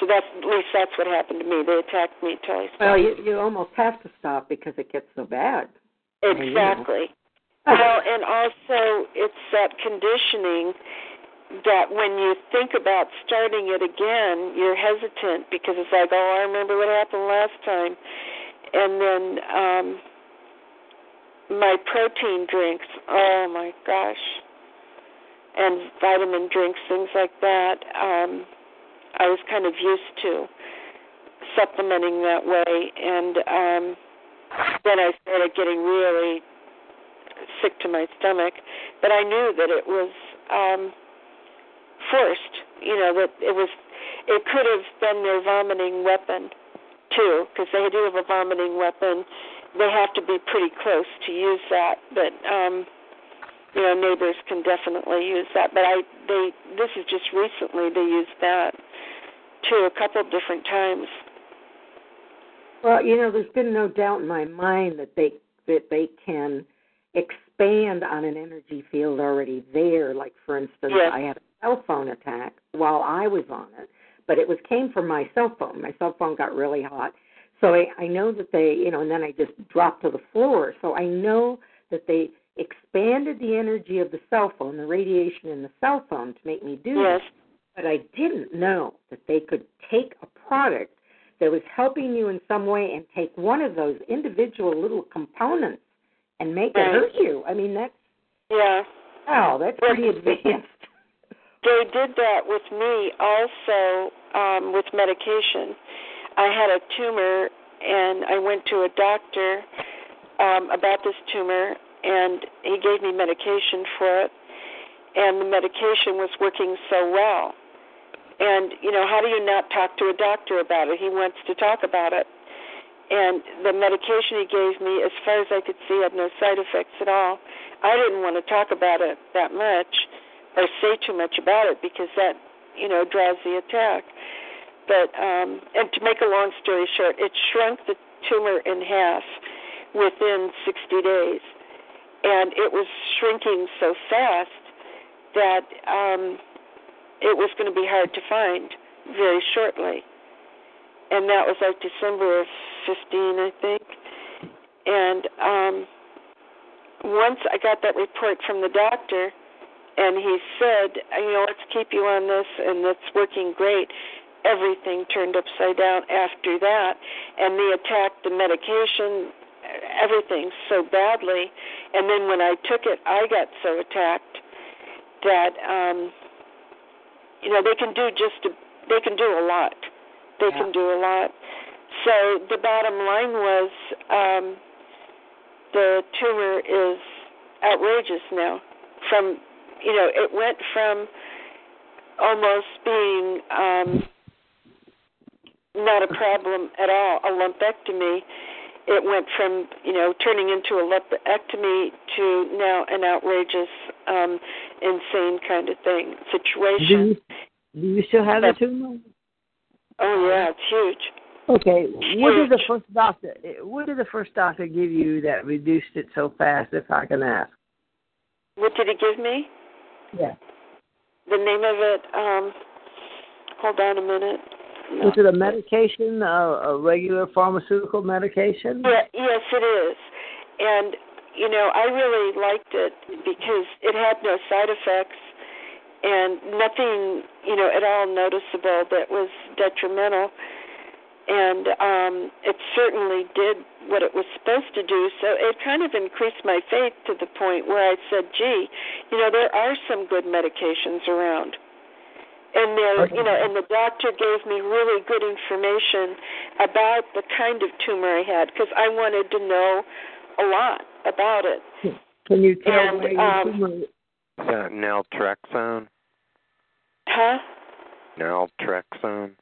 So that's, at least that's what happened to me. They attacked me until I stopped. Well, you almost have to stop because it gets so bad. Exactly. Well, and also it's that conditioning that when you think about starting it again, you're hesitant because it's like, oh, I remember what happened last time. And then my protein drinks, oh, my gosh, and vitamin drinks, things like that, I was kind of used to supplementing that way. And then I started getting really sick to my stomach. But I knew that it was forced, you know, that it could have been their vomiting weapon, too, because they do have a vomiting weapon. They have to be pretty close to use that, but, you know, neighbors can definitely use that. But this is just recently they used that, too, a couple of different times. Well, you know, there's been no doubt in my mind that they can expand on an energy field already there. Like, for instance, yes. I had a cell phone attack while I was on it, but it came from my cell phone. My cell phone got really hot. So I know that they, you know, and then I just dropped to the floor. So I know that they expanded the energy of the cell phone, the radiation in the cell phone to make me do this. But I didn't know that they could take a product that was helping you in some way and take one of those individual little components and make it hurt you. I mean, that's, wow, that's pretty advanced. They did that with me also with medication. I had a tumor, and I went to a doctor about this tumor, and he gave me medication for it, and the medication was working so well. And, you know, how do you not talk to a doctor about it? He wants to talk about it. And the medication he gave me, as far as I could see, had no side effects at all. I didn't want to talk about it that much or say too much about it because that, you know, drives the attack. But, and to make a long story short, it shrunk the tumor in half within 60 days. And it was shrinking so fast that it was going to be hard to find very shortly. And that was like December of 15, I think. And once I got that report from the doctor, and he said, you know, let's keep you on this, and it's working great, everything turned upside down after that. And the attack, the medication, everything so badly. And then when I took it, I got so attacked that, you know, they can do a lot. They can do a lot. So the bottom line was the tumor is outrageous now. From, you know, it went from almost being not a problem at all, a lumpectomy. It went from, you know, turning into a lumpectomy to now an outrageous, insane kind of thing, situation. Do you still have a tumor? Oh, yeah, it's huge. Okay, what did the first doctor give you that reduced it so fast, if I can ask? What did he give me? Yeah. The name of it, hold on a minute. No. Was it a medication, a regular pharmaceutical medication? Yeah, yes, it is. And, you know, I really liked it because it had no side effects. And nothing, you know, at all noticeable that was detrimental. And it certainly did what it was supposed to do. So it kind of increased my faith to the point where I said, gee, you know, there are some good medications around. And, you know, and the doctor gave me really good information about the kind of tumor I had because I wanted to know a lot about it. Can you tell me your tumor? Naltrexone. Huh? Naltrexone.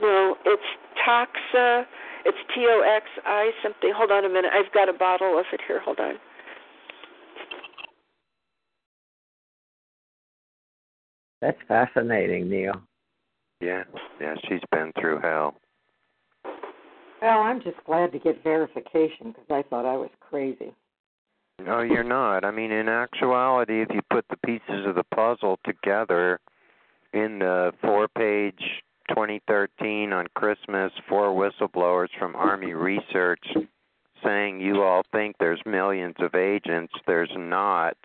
No, it's Toxa. It's T-O-X-I something. Hold on a minute. I've got a bottle of it here. Hold on. That's fascinating, Neil. Yeah, she's been through hell. Well, I'm just glad to get verification because I thought I was crazy. No, you're not. I mean, in actuality, if you put the pieces of the puzzle together in the 4-page 2013 on Christmas, 4 whistleblowers from Army Research saying you all think there's millions of agents. There's not.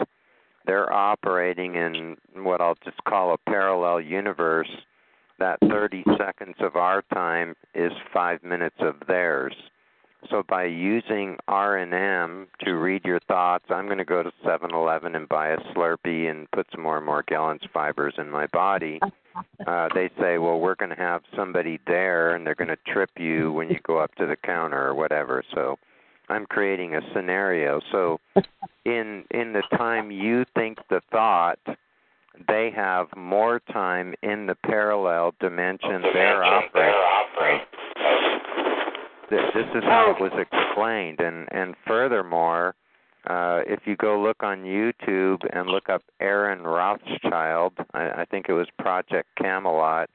They're operating in what I'll just call a parallel universe. That 30 seconds of our time is 5 minutes of theirs. So by using R&M to read your thoughts, I'm going to go to 7-Eleven and buy a Slurpee and put some more Morgellons fibers in my body. They say, well, we're going to have somebody there, and they're going to trip you when you go up to the counter or whatever. So I'm creating a scenario. So in the time you think the thought, they have more time in the parallel dimension they're operating. This is how it was explained. And furthermore, if you go look on YouTube and look up Erin Rothschild, I think it was Project Camelot,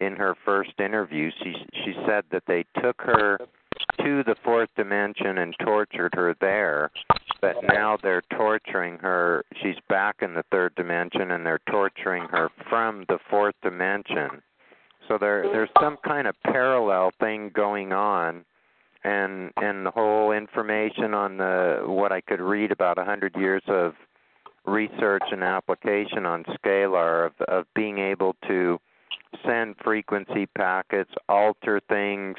in her first interview, she said that they took her to the fourth dimension and tortured her there, but now they're torturing her. She's back in the third dimension, and they're torturing her from the fourth dimension. So there's some kind of parallel thing going on, and the whole information on what I could read about 100 years of research and application on scalar of being able to send frequency packets, alter things,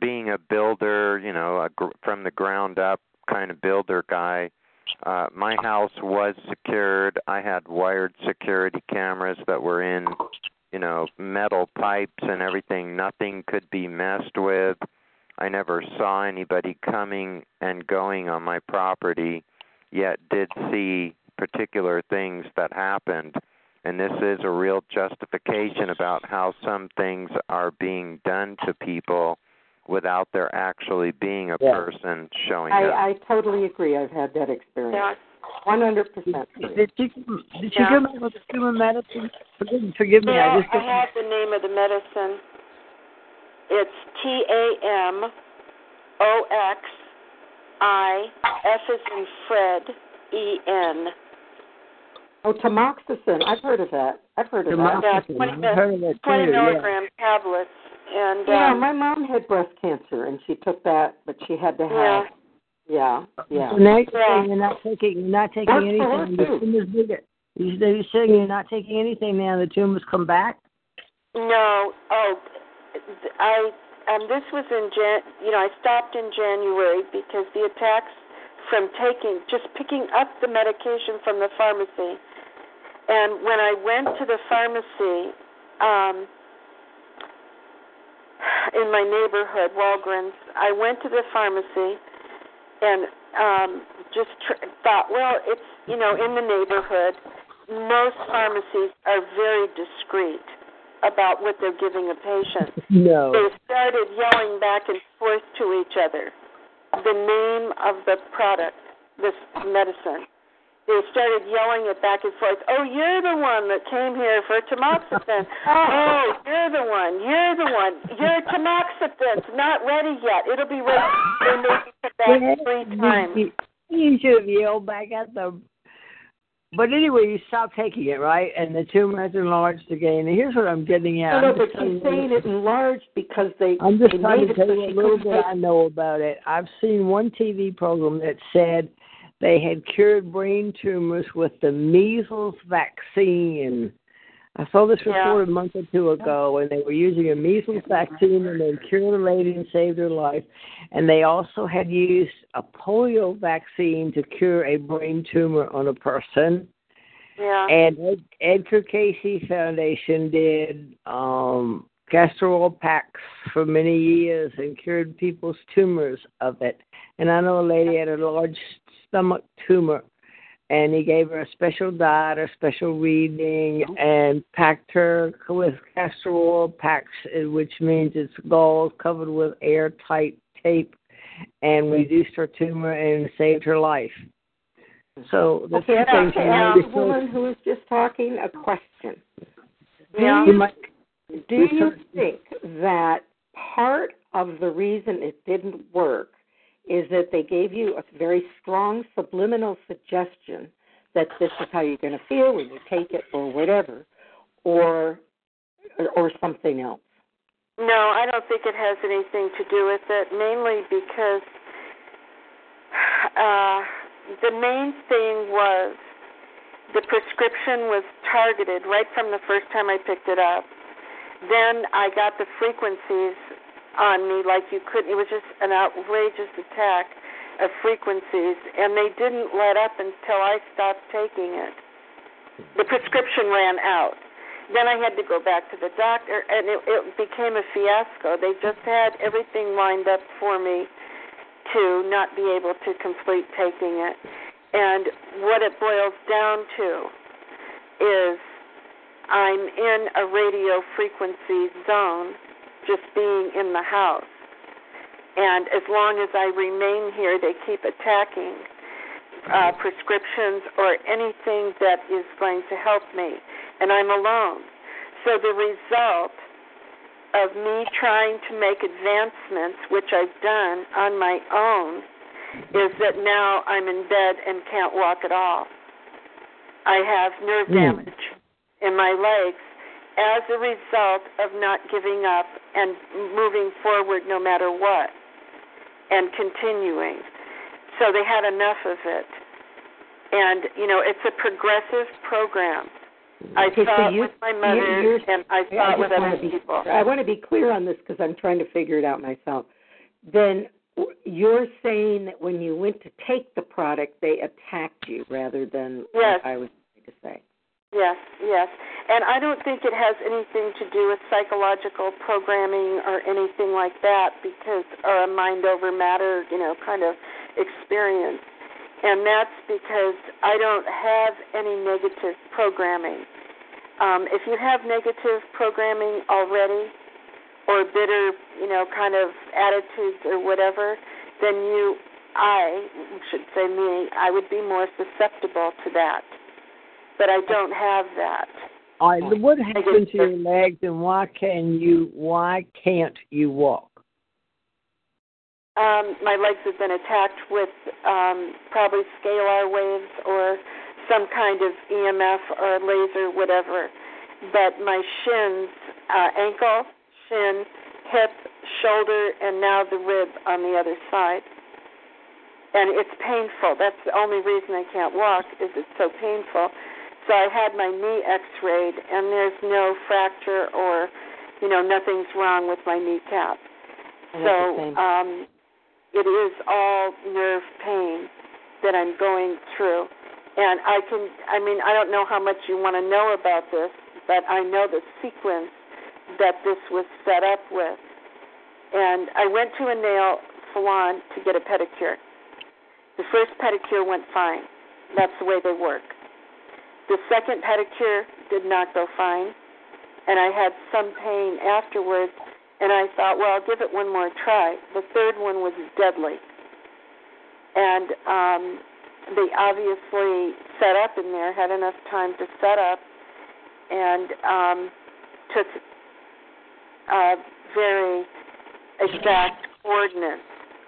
being a builder, you know, from the ground up kind of builder guy, My house was secured. I had wired security cameras that were in, you know, metal pipes and everything. Nothing could be messed with. I never saw anybody coming and going on my property, yet did see particular things that happened. And this is a real justification about how some things are being done to people without there actually being a person showing up. I totally agree. I've had that experience. Yeah. 100%. Did you give me the human medicine? Forgive me. Yeah, I have the name of the medicine. It's Tamoxi, F as in Fred, E-N. Oh, tamoxifen. I've heard of that. Tamoxifen. Yeah, 20 milligram tablets. And, my mom had breast cancer, and she took that, but she had to have. Yeah. The next thing, you're not taking anything. The tumor's bigger. You're saying you're not taking anything now. The tumor's come back. No. Oh, this was in I stopped in January because the attacks from picking up the medication from the pharmacy. And when I went to the pharmacy in my neighborhood, Walgreens, I went to the pharmacy and thought, well, it's, in the neighborhood, most pharmacies are very discreet about what they're giving a patient. No. They started yelling back and forth to each other the name of the product, this medicine. They started yelling it back and forth. Oh, you're the one that came here for tamoxifen. Oh, you're the one. Your tamoxifen's not ready yet. It'll be ready. They made it back 3 times. You should have yelled back at them. But anyway, you stopped taking it, right? And the tumor has enlarged again. And here's what I'm getting at. No, but she's saying it enlarged because they... I'm just trying to tell you a little bit I know about it. I've seen one TV program that said they had cured brain tumors with the measles vaccine. I saw this report a month or two ago, and they were using a measles vaccine, and they cured a lady and saved her life. And they also had used a polio vaccine to cure a brain tumor on a person. Yeah. And Edgar Cayce Foundation did castor oil packs for many years and cured people's tumors of it. And I know a lady had a large stomach tumor. And he gave her a special diet, a special reading, and packed her with castor oil packs, which means it's gauze covered with airtight tape, and reduced her tumor and saved her life. So the thing is, the woman who was just talking, a question. Do you think that part of the reason it didn't work is that they gave you a very strong subliminal suggestion that this is how you're going to feel when you take it or whatever, or something else? No, I don't think it has anything to do with it, mainly because the main thing was the prescription was targeted right from the first time I picked it up. Then I got the frequencies on me like you couldn't. It was just an outrageous attack of frequencies, and they didn't let up until I stopped taking it. The prescription ran out. Then I had to go back to the doctor, and it became a fiasco. They just had everything lined up for me to not be able to complete taking it. And what it boils down to is I'm in a radio frequency zone just being in the house. And as long as I remain here, they keep attacking prescriptions or anything that is going to help me. And I'm alone. So the result of me trying to make advancements, which I've done on my own, is that now I'm in bed and can't walk at all. I have nerve damage in my legs as a result of not giving up and moving forward no matter what and continuing. So they had enough of it. And, it's a progressive program. I saw it with my mother and I saw it with other people. I want to be clear on this because I'm trying to figure it out myself. Then you're saying that when you went to take the product, they attacked you rather than what I was trying to say. Yes, yes. And I don't think it has anything to do with psychological programming or anything like that, because or a mind over matter, you know, kind of experience. And that's because I don't have any negative programming. If you have negative programming already, or bitter, you know, kind of attitudes or whatever, then I would be more susceptible to that. But I don't have that. All right, what happened to your legs, and why can't you walk? My legs have been attacked with probably scalar waves or some kind of EMF or laser, whatever. But my shins, ankle, shin, hip, shoulder, and now the rib on the other side. And it's painful. That's the only reason I can't walk, is it's so painful. So I had my knee x-rayed, and there's no fracture or, you know, nothing's wrong with my kneecap. So it is all nerve pain that I'm going through. And I don't know how much you want to know about this, but I know the sequence that this was set up with. And I went to a nail salon to get a pedicure. The first pedicure went fine. That's the way they work. The second pedicure did not go fine, and I had some pain afterwards, and I thought, well, I'll give it one more try. The third one was deadly. And they obviously set up in there, had enough time to set up, and took very exact coordinates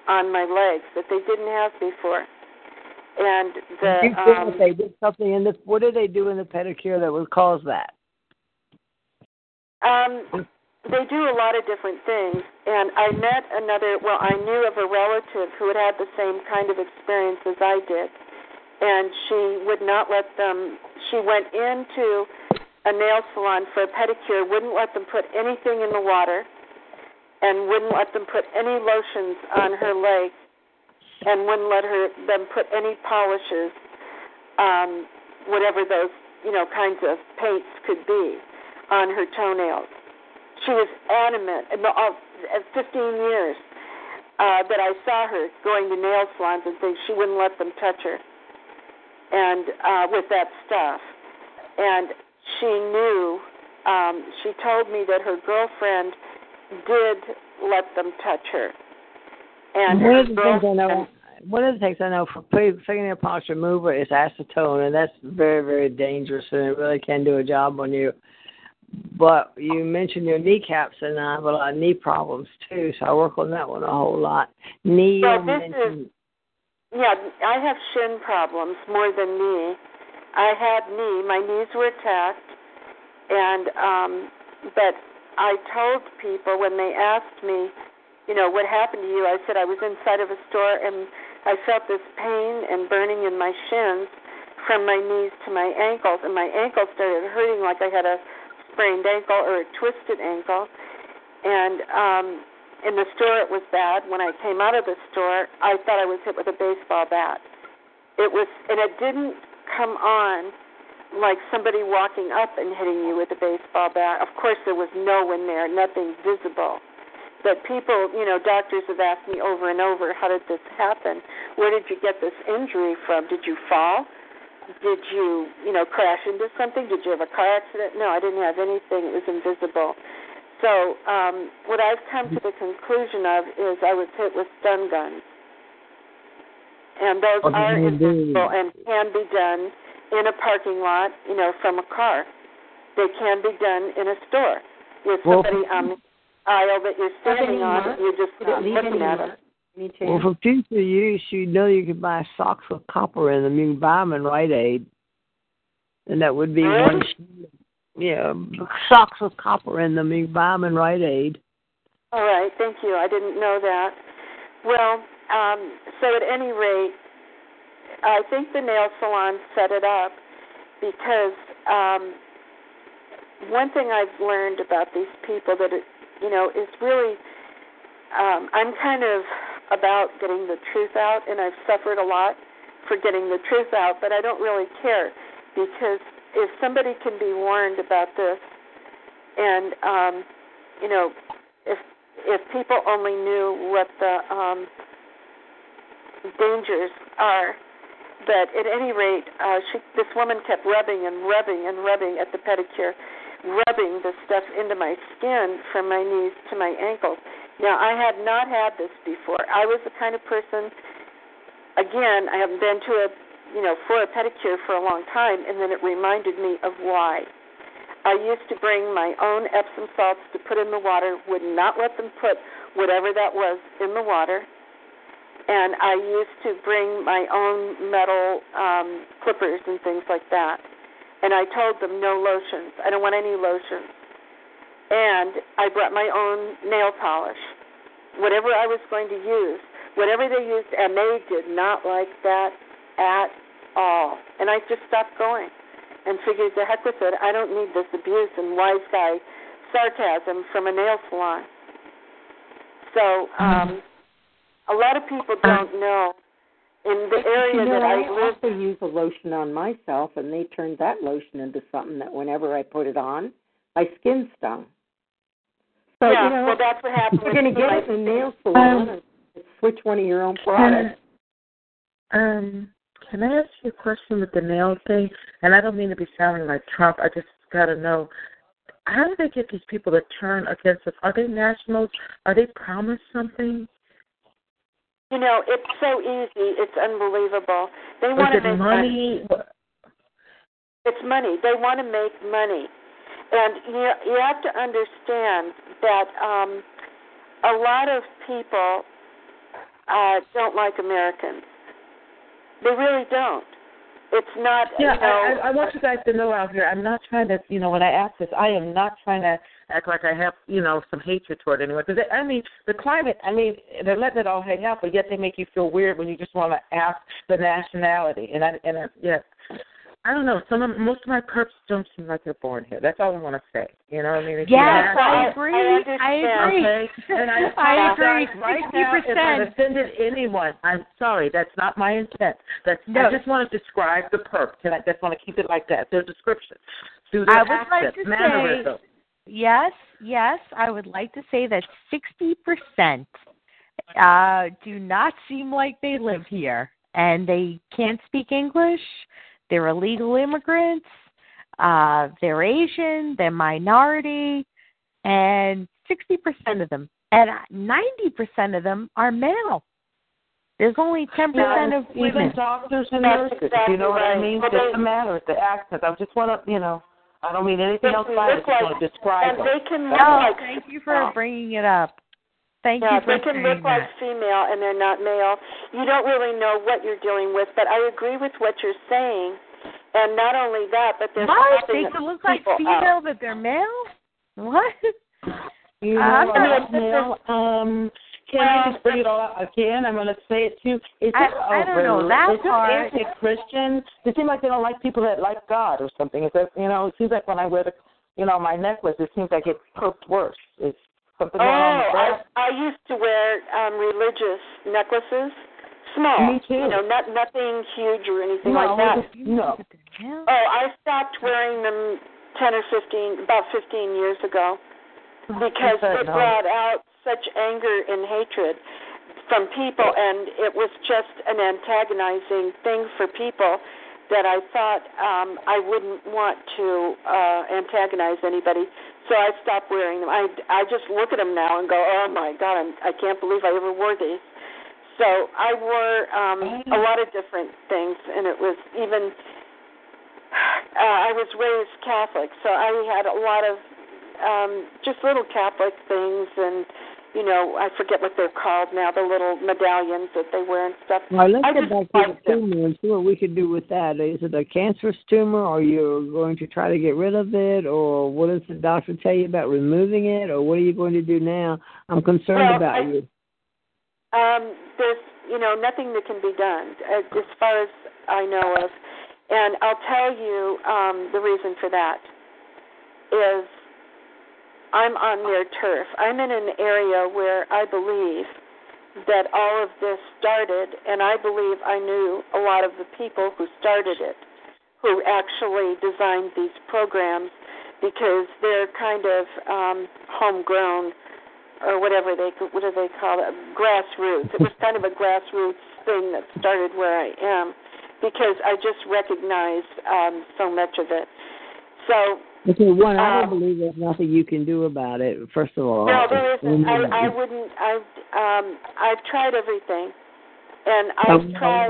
on my legs that they didn't have before. And they did something in this. What did they do in the pedicure that would cause that? They do a lot of different things. And I met I knew of a relative who had the same kind of experience as I did. And she would not let them, she went into a nail salon for a pedicure, wouldn't let them put anything in the water, and wouldn't let them put any lotions on her legs, and wouldn't let them put any polishes, whatever those, you know, kinds of paints could be, on her toenails. She was adamant, 15 years that I saw her going to nail salons and things, she wouldn't let them touch her and with that stuff. And she knew, she told me that her girlfriend did let them touch her. And one of the things I know for fingernail polish remover is acetone, and that's very, very dangerous, and it really can do a job on you. But you mentioned your kneecaps, and I have a lot of knee problems too, so I work on that one a whole lot. I have shin problems more than knee. My knees were attacked, and but I told people when they asked me, you know, what happened to you, I said I was inside of a store and I felt this pain and burning in my shins from my knees to my ankles, and my ankles started hurting like I had a sprained ankle or a twisted ankle. And in the store it was bad. When I came out of the store, I thought I was hit with a baseball bat. It didn't come on like somebody walking up and hitting you with a baseball bat. Of course, there was no one there, nothing visible. But people, you know, doctors have asked me over and over, how did this happen? Where did you get this injury from? Did you fall? Did you, you know, crash into something? Did you have a car accident? No, I didn't have anything. It was invisible. So what I've come to the conclusion of is I was hit with stun guns. And those are invisible and can be done in a parking lot, you know, from a car. They can be done in a store with somebody on the aisle that you're standing on, and you're just not looking at it. Me too. Well, for future use, you know you can buy socks with copper in them. You can buy them in Rite Aid, and that would be one. Yeah, socks with copper in them. You can buy them in Rite Aid. All right, thank you. I didn't know that. Well, so at any rate, I think the nail salon set it up because one thing I've learned about these people that it, you know, is really I'm kind of about getting the truth out, and I've suffered a lot for getting the truth out, but I don't really care, because if somebody can be warned about this, and, you know, if people only knew what the dangers are. But at any rate, this woman kept rubbing and rubbing and rubbing at the pedicure, rubbing the stuff into my skin from my knees to my ankles. Now, I had not had this before. I was the kind of person, again, I haven't been to for a pedicure for a long time, and then it reminded me of why. I used to bring my own Epsom salts to put in the water, would not let them put whatever that was in the water, and I used to bring my own metal clippers and things like that. And I told them, no lotions. I don't want any lotions. And I brought my own nail polish, whatever I was going to use, whatever they used, and they did not like that at all. And I just stopped going and figured, the heck with it, I don't need this abuse and wise guy sarcasm from a nail salon. So a lot of people don't know. In the area that I also use a lotion on myself, and they turned that lotion into something that whenever I put it on, my skin stung. So, yeah, well, that's what happened. You're going to get it in the nail salon and switch one of your own products. Can I ask you a question with the nail thing? And I don't mean to be sounding like Trump. I just got to know, how do they get these people to turn against us? Are they nationals? Are they promised something? You know, it's so easy. It's unbelievable. They want to make money. It's money. They want to make money. And you have to understand that a lot of people don't like Americans. They really don't. It's not, I want you guys to know out here, I'm not trying to, when I ask this, I am not trying to act like I have, some hatred toward anyone. Because, the climate, they're letting it all hang out, but yet they make you feel weird when you just want to ask the nationality. I don't know. Most of my perps don't seem like they're born here. That's all I want to say. You know what I mean? Yes, I agree. I agree. Okay? And I agree. Right 60%. Now, if I've offended anyone, I'm sorry. That's not my intent. I just want to describe the perp. I just want to keep it like that. Their description. I would like to mannerism. Say, yes, I would like to say that 60% do not seem like they live here, and they can't speak English. They're illegal immigrants, they're Asian, they're minority, and 60% of them. And 90% of them are male. There's only 10% of women. Even doctors and nurses, exactly, you know what I mean? Well, doesn't matter, the accent. I just want to, I don't mean anything else. I just want to describe them. Thank you for bringing it up. They can look like female and they're not male. You don't really know what you're dealing with, but I agree with what you're saying. And not only that, but there's they can look like female, but they're male? What? You know, I'm not male. Can I just bring it all out again? I'm going to say it too. I don't know. That's hard. It's anti-Christian. They seem like they don't like people that like God or something. It's like, it seems like when I wear my necklace, it seems like it perked worse. It's something I used to wear religious necklaces, small. Me too. Nothing huge or anything like that. No. I stopped wearing them 15 years ago, because it brought out such anger and hatred from people, and it was just an antagonizing thing for people that I thought I wouldn't want to antagonize anybody. So I stopped wearing them. I just look at them now and go, oh, my God, I can't believe I ever wore these. So I wore a lot of different things, and it was even I was raised Catholic, so I had a lot of just little Catholic things, and, I forget what they're called now, the little medallions that they wear and stuff. Now, let's get back to the tumor and see what we can do with that. Is it a cancerous tumor, or you're going to try to get rid of it, or what does the doctor tell you about removing it, or what are you going to do now? I'm concerned about you. There's, nothing that can be done, as far as I know of. And I'll tell you the reason for that is, I'm on their turf. I'm in an area where I believe that all of this started, and I believe I knew a lot of the people who started it, who actually designed these programs, because they're kind of homegrown, or whatever they, what do they call it, grassroots. It was kind of a grassroots thing that started where I am, because I just recognized so much of it. So, okay, one, I don't believe there's nothing you can do about it, first of all. No, there isn't. I wouldn't. I've tried everything. And I've tried.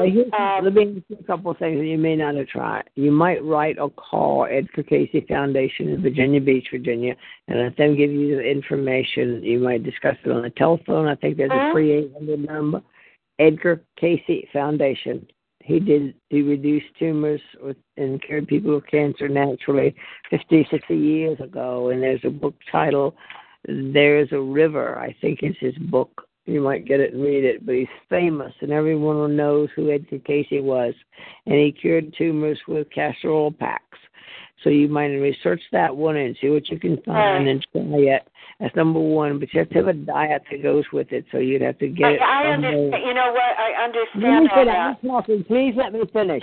Let me ask you a couple of things that you may not have tried. You might write or call Edgar Cayce Foundation in Virginia Beach, Virginia, and let them give you the information. You might discuss it on the telephone. I think there's a free 800 number. Edgar Cayce Foundation. He reduced tumors and cured people of cancer naturally 50, 60 years ago. And there's a book titled There's a River, I think is his book. You might get it and read it. But he's famous, and everyone knows who Edgar Cayce was. And he cured tumors with castor oil packs. So you might research that one and see what you can find and try it. That's number one, but you have to have a diet that goes with it, so you'd have to get it. I understand. You know what? I understand all that. I'm talking. Please let me finish.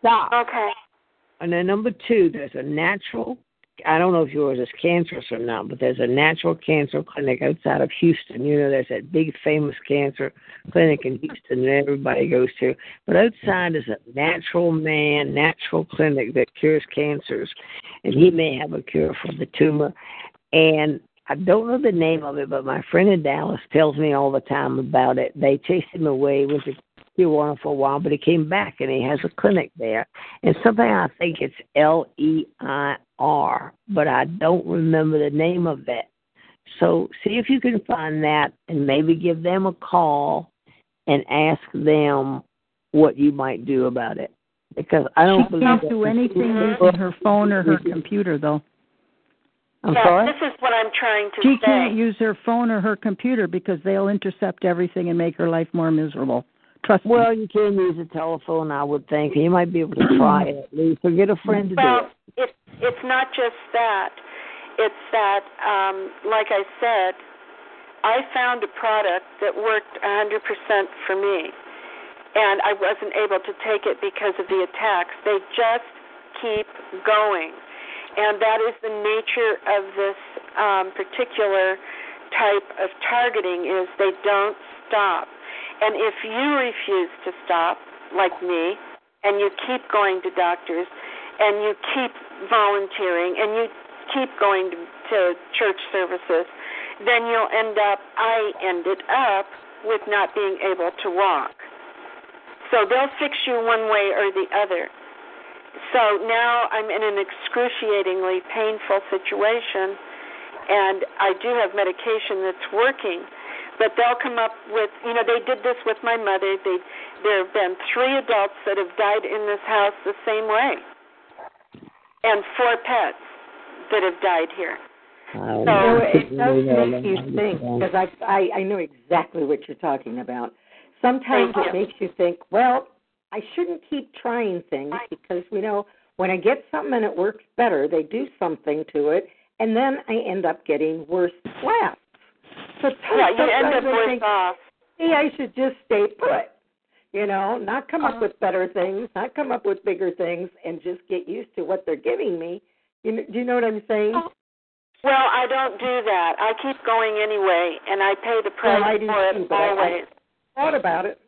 Stop. Okay. And then number two, there's a natural, I don't know if yours is cancerous or not, but there's a natural cancer clinic outside of Houston. You know, there's that big famous cancer clinic in Houston that everybody goes to. But outside is a natural man, natural clinic that cures cancers, and he may have a cure for the tumor. And I don't know the name of it, but my friend in Dallas tells me all the time about it. They chased him away with the Tijuana for a while, but he came back, and he has a clinic there. And something, I think it's LEIR, but I don't remember the name of it. So see if you can find that and maybe give them a call and ask them what you might do about it. Because I don't believe she can't do anything using her phone or her computer, though. Sorry? This is what I'm trying to say. She can't use her phone or her computer because they'll intercept everything and make her life more miserable. Trust me. Well, you can use a telephone, I would think. You might be able to try it at least, or get a friend to do it. Well, it's not just that. It's that, like I said, I found a product that worked 100% for me, and I wasn't able to take it because of the attacks. They just keep going. And that is the nature of this particular type of targeting, is they don't stop. And if you refuse to stop, like me, and you keep going to doctors, and you keep volunteering, and you keep going to church services, then you'll end up, I ended up, with not being able to walk. So they'll fix you one way or the other. So now I'm in an excruciatingly painful situation, and I do have medication that's working, but they'll come up with, you know, they did this with my mother. There have been 3 adults that have died in this house the same way, and 4 pets that have died here. So it does make you think, because I know exactly what you're talking about. Sometimes it makes you think, well, I shouldn't keep trying things, because, you know, when I get something and it works better, they do something to it, and then I end up getting worse last. So you end up worse off. See, I should just stay put, you know, not come up with better things, not come up with bigger things, and just get used to what they're giving me. Do you know what I'm saying? Well, I don't do that. I keep going anyway, and I pay the price for it always. I thought about it.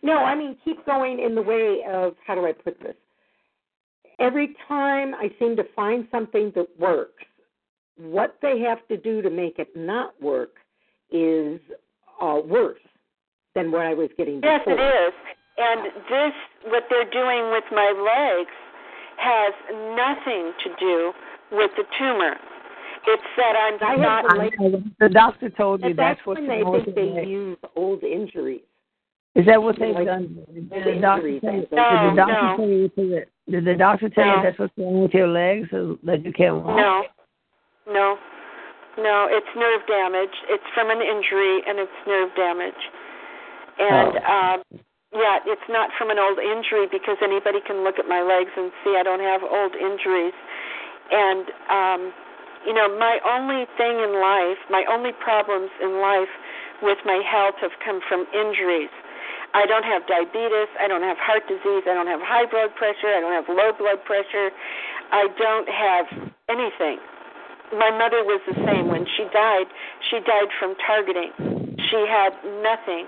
No, I mean, keep going in the way of, how do I put this? Every time I seem to find something that works, what they have to do to make it not work is worse than what I was getting before. Yes, it is. And this, what they're doing with my legs, has nothing to do with the tumor. It's that I'm not... The doctor told me that's what they think they use old injuries. Is that what they've done? Did the doctor tell you that's what's wrong with your legs, or that you can't walk? No. It's nerve damage. It's from an injury, and it's nerve damage. And it's not from an old injury, because anybody can look at my legs and see I don't have old injuries. And you know, my only thing in life, my only problems in life with my health have come from injuries. I don't have diabetes. I don't have heart disease. I don't have high blood pressure. I don't have low blood pressure. I don't have anything. My mother was the same. When she died from targeting. She had nothing.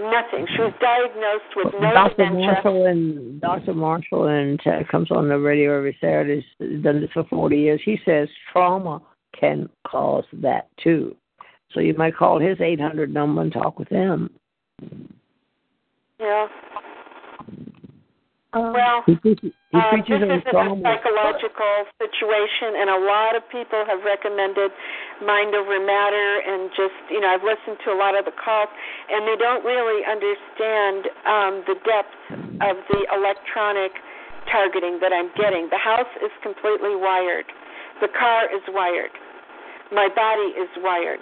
Nothing. She was diagnosed with no dementia. Dr. Marshall comes on the radio every Saturday. He's done this for 40 years. He says trauma can cause that too. So you might call his 800 number and talk with him. Yeah. Well, this is a psychological situation, and a lot of people have recommended mind over matter, and just, you know, I've listened to a lot of the calls, and they don't really understand the depth of the electronic targeting that I'm getting. The house is completely wired. The car is wired. My body is wired,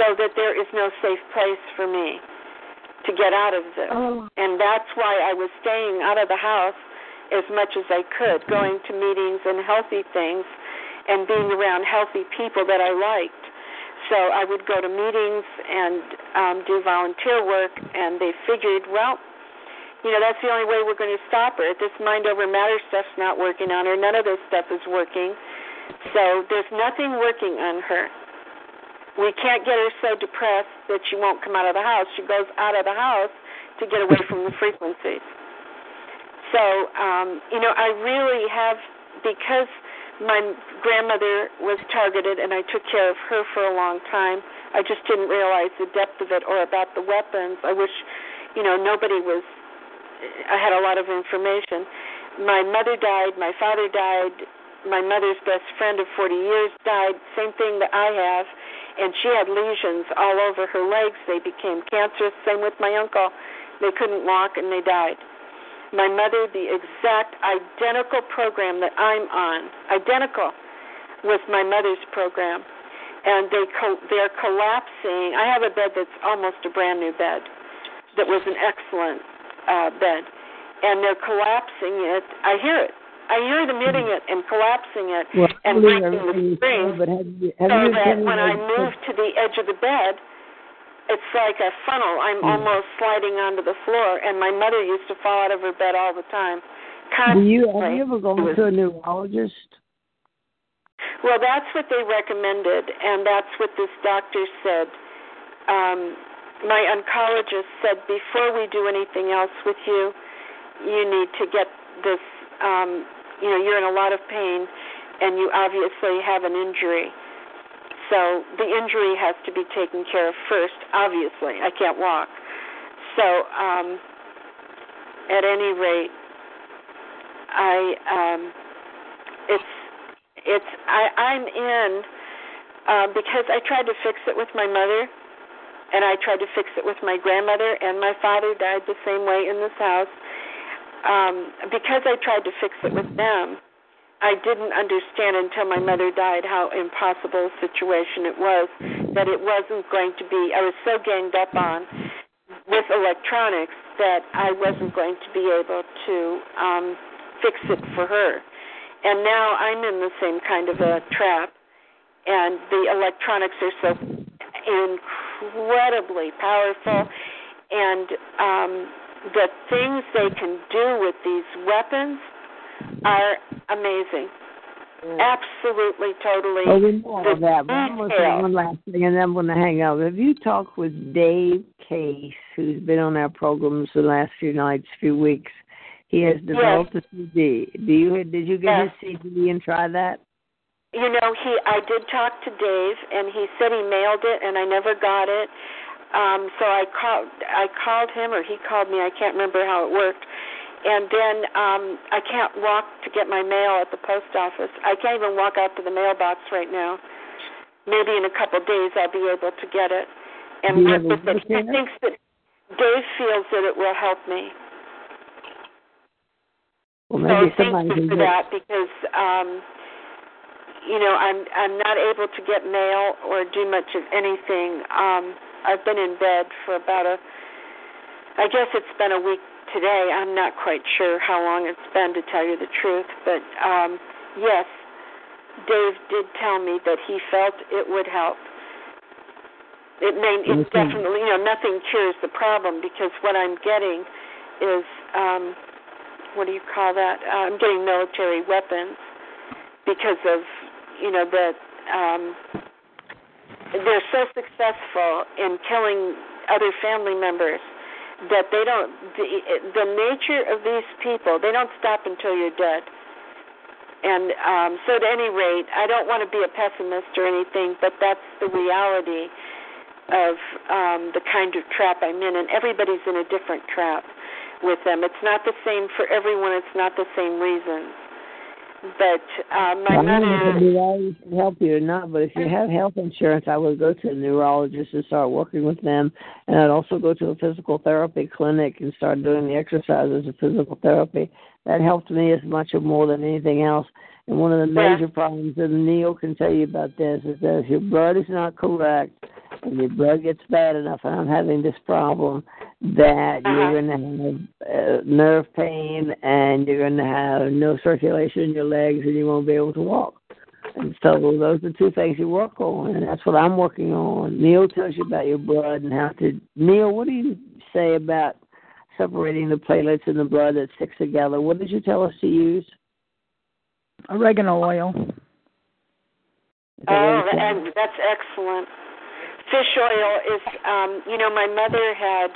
so that there is no safe place for me to get out of this. And that's why I was staying out of the house as much as I could, going to meetings and healthy things and being around healthy people that I liked. So I would go to meetings and do volunteer work, and they figured, well, you know, that's the only way we're going to stop her. This mind over matter stuff's not working on her. None of this stuff is working. So there's nothing working on her. We can't get her so depressed that she won't come out of the house. She goes out of the house to get away from the frequencies. So, you know, I really have, because my grandmother was targeted and I took care of her for a long time, I just didn't realize the depth of it or about the weapons. I wish, you know, nobody was, I had a lot of information. My mother died, my father died, my mother's best friend of 40 years died, same thing that I have. And she had lesions all over her legs. They became cancerous. Same with my uncle. They couldn't walk and they died. My mother, the exact identical program that I'm on, identical with my mother's program. And they're collapsing. I have a bed that's almost a brand new bed that was an excellent bed. And they're collapsing it. I hear it. I hear them hitting it and collapsing it and breaking the springs, so that when I move to the edge of the bed, it's like a funnel. I'm almost sliding onto the floor, and my mother used to fall out of her bed all the time. Constantly. Have you ever gone to a neurologist? Well, that's what they recommended, and that's what this doctor said. My oncologist said, before we do anything else with you, you need to get this. You know, you're in a lot of pain, and you obviously have an injury. So the injury has to be taken care of first, obviously. I can't walk. So at any rate, I'm in, because I tried to fix it with my mother, and I tried to fix it with my grandmother, and my father died the same way in this house. Because I tried to fix it with them, I didn't understand until my mother died how impossible a situation it was, that it wasn't going to be, I was so ganged up on with electronics that I wasn't going to be able to fix it for her. And now I'm in the same kind of a trap, and the electronics are so incredibly powerful, and the things they can do with these weapons are amazing. Absolutely, totally. Oh, we know all that. One last thing, and then I'm going to hang up. Have you talked with Dave Case, who's been on our programs the last few nights, few weeks? He has developed a CD. Did you get his CD and try that? You know, I did talk to Dave, and he said he mailed it, and I never got it. So I called him, or he called me. I can't remember how it worked. And then I can't walk to get my mail at the post office. I can't even walk out to the mailbox right now. Maybe in a couple of days I'll be able to get it. And he thinks that Dave feels that it will help me. Well, maybe so thank you for that, because you know, I'm not able to get mail or do much of anything. I've been in bed for about I guess it's been a week today. I'm not quite sure how long it's been, to tell you the truth. But, yes, Dave did tell me that he felt it would help. It may, it definitely, you know, nothing cures the problem, because what I'm getting is, what do you call that? I'm getting military weapons because of, you know, that they're so successful in killing other family members that they don't, the nature of these people, they don't stop until you're dead. And so at any rate, I don't want to be a pessimist or anything, but that's the reality of the kind of trap I'm in, and everybody's in a different trap with them. It's not the same for everyone. It's not the same reasons. But my mother... I don't know if a neurologist can help you or not, but if you have health insurance, I would go to a neurologist and start working with them, and I'd also go to a physical therapy clinic and start doing the exercises of physical therapy. That helped me as much or more than anything else. And one of the major problems, and Neil can tell you about this, is that if your blood is not correct and your blood gets bad enough, and I'm having this problem, that you're going to have nerve pain and you're going to have no circulation in your legs and you won't be able to walk. And so those are two things you work on, and that's what I'm working on. Neil tells you about your blood and how to... Neil, what do you say about separating the platelets in the blood that sticks together? What did you tell us to use? Oregano oil. Oh, and that's excellent. Fish oil is, you know, my mother had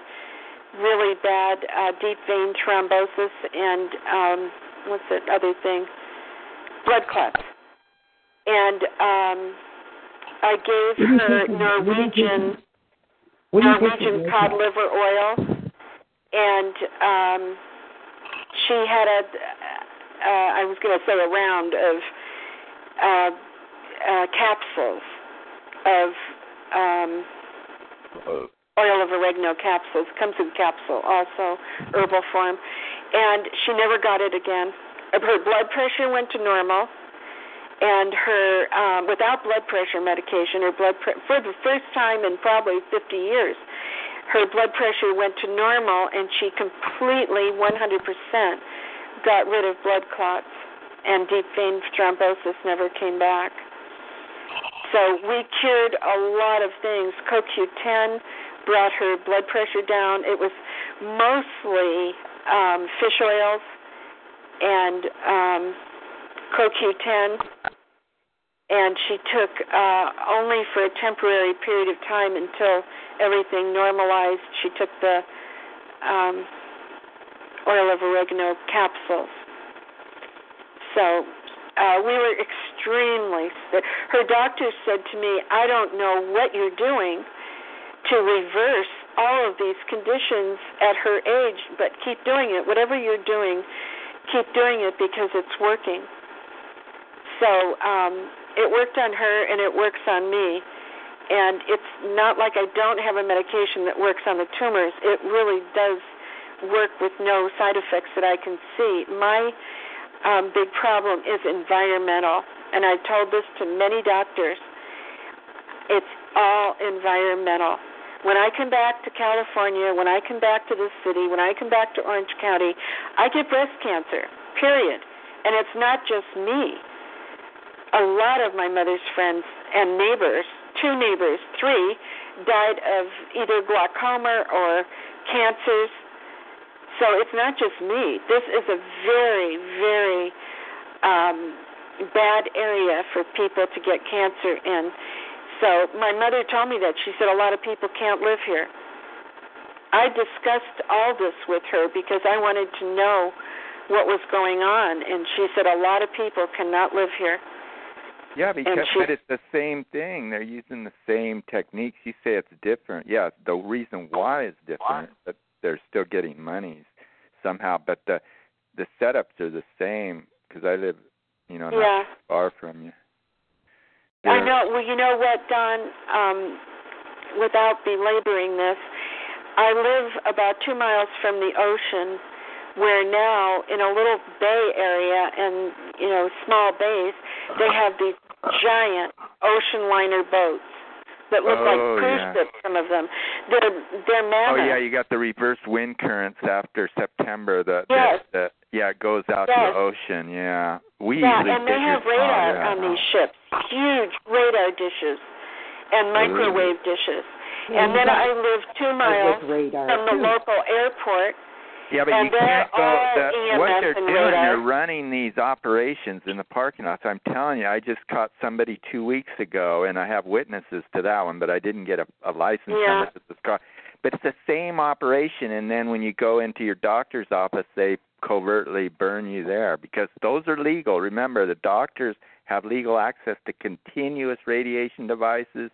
really bad deep vein thrombosis and, what's that other thing? Blood clots. And I gave her Norwegian cod liver oil. And she had I was going to say a round of capsules of oil of oregano capsules. Comes in capsule also, herbal form. And she never got it again. Her blood pressure went to normal. And her, without blood pressure medication, her blood for the first time in probably 50 years, her blood pressure went to normal, and she completely, 100%, got rid of blood clots, and deep vein thrombosis never came back. So we cured a lot of things. CoQ10 brought her blood pressure down. It was mostly fish oils and CoQ10, and she took only for a temporary period of time until everything normalized. She took the oil of oregano capsules. So we were extremely sick. Her doctor said to me, I don't know what you're doing to reverse all of these conditions at her age, but keep doing it. Whatever you're doing, keep doing it because it's working. So it worked on her, and it works on me. And it's not like I don't have a medication that works on the tumors. It really does work with no side effects that I can see. My big problem is environmental, and I've told this to many doctors. It's all environmental. When I come back to California, when I come back to this city, when I come back to Orange County, I get breast cancer, period. And it's not just me. A lot of my mother's friends and neighbors, two neighbors, three, died of either glaucoma or cancers. So it's not just me. This is a very, very bad area for people to get cancer in. So my mother told me that. She said a lot of people can't live here. I discussed all this with her because I wanted to know what was going on, and she said a lot of people cannot live here. Yeah, because it's the same thing. They're using the same techniques. You say it's different. Yeah, the reason why it's different, but they're still getting monies somehow. But the setups are the same because I live, you know, not far from you. Yeah. I know. Well, you know what, Don, without belaboring this, I live about 2 miles from the ocean, where now in a little bay area and, you know, small bays, they have these giant ocean liner boats that look like cruise ships, some of them. They're mammoth. Oh, yeah, you got the reverse wind currents after September. It goes out to the ocean, We and they have radar on these ships, huge radar dishes and microwave dishes. And then I live 2 miles from the local airport. Yeah, but and you can't go. What they're doing, they're running these operations in the parking lots. I'm telling you, I just caught somebody 2 weeks ago, and I have witnesses to that one, but I didn't get a license number to this car. But it's the same operation, and then when you go into your doctor's office, they covertly burn you there because those are legal. Remember, the doctors have legal access to continuous radiation devices,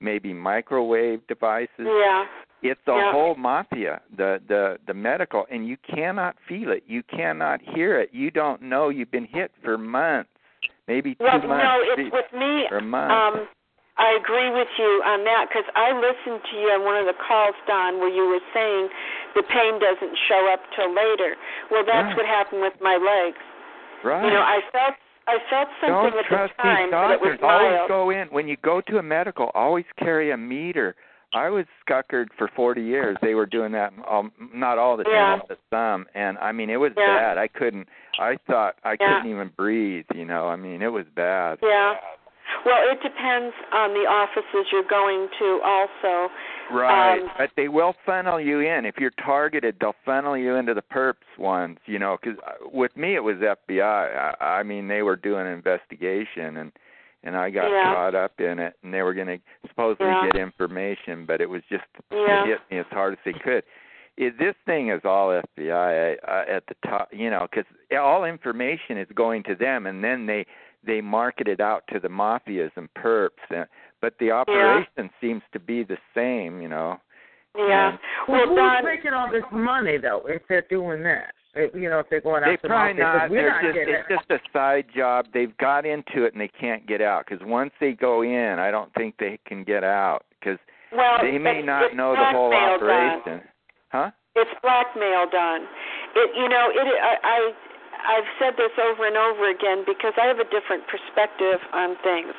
maybe microwave devices. Yeah. It's a whole mafia, the medical, and you cannot feel it. You cannot hear it. You don't know you've been hit for months, maybe 2 months. Well, no, it's with me. I agree with you on that because I listened to you on one of the calls, Don, where you were saying the pain doesn't show up till later. Well, that's what happened with my legs. Right. You know, I felt something at the time, but it was mild. Always go in. When you go to a medical, always carry a meter. I was scockered for 40 years. They were doing that, not all the time, but some. And, I mean, it was bad. I thought I couldn't even breathe, you know. I mean, it was bad. Yeah. Well, it depends on the offices you're going to also. Right. But they will funnel you in. If you're targeted, they'll funnel you into the perps ones, you know. Because with me, it was FBI. I mean, they were doing an investigation, and I got caught up in it, and they were going to supposedly get information, but it was just it hit me as hard as they could. This thing is all FBI at the top, you know, because all information is going to them, and then they market it out to the mafias and perps, but the operation seems to be the same, you know. Yeah. And, who's making all this money, though, if they're doing that? You know, if they're going out to the market. It's just a side job. They've got into it and they can't get out because once they go in, I don't think they can get out because they may not know the whole operation. Huh? It's blackmail, Don. I've said this over and over again because I have a different perspective on things.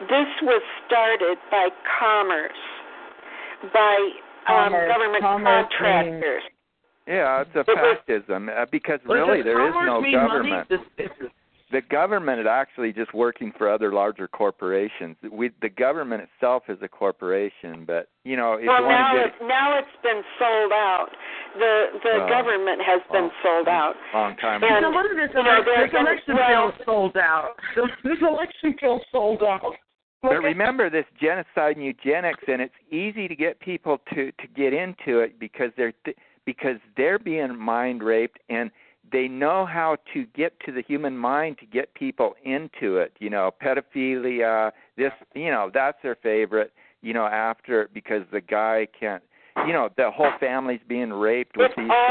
This was started by commerce, by government contractors. Yeah, it's a fascism because really there is no government. The government is actually just working for other larger corporations. The government itself is a corporation, but you know. Now it's been sold out. The government has been sold out. Long time ago. So what is this election bill sold out? This election bill sold out. But remember this genocide and eugenics, and it's easy to get people to get into it because they're being mind raped, and they know how to get to the human mind to get people into it. You know, pedophilia, this, you know, that's their favorite, you know, after because the guy can't, you know, the whole family's being raped with these things. It's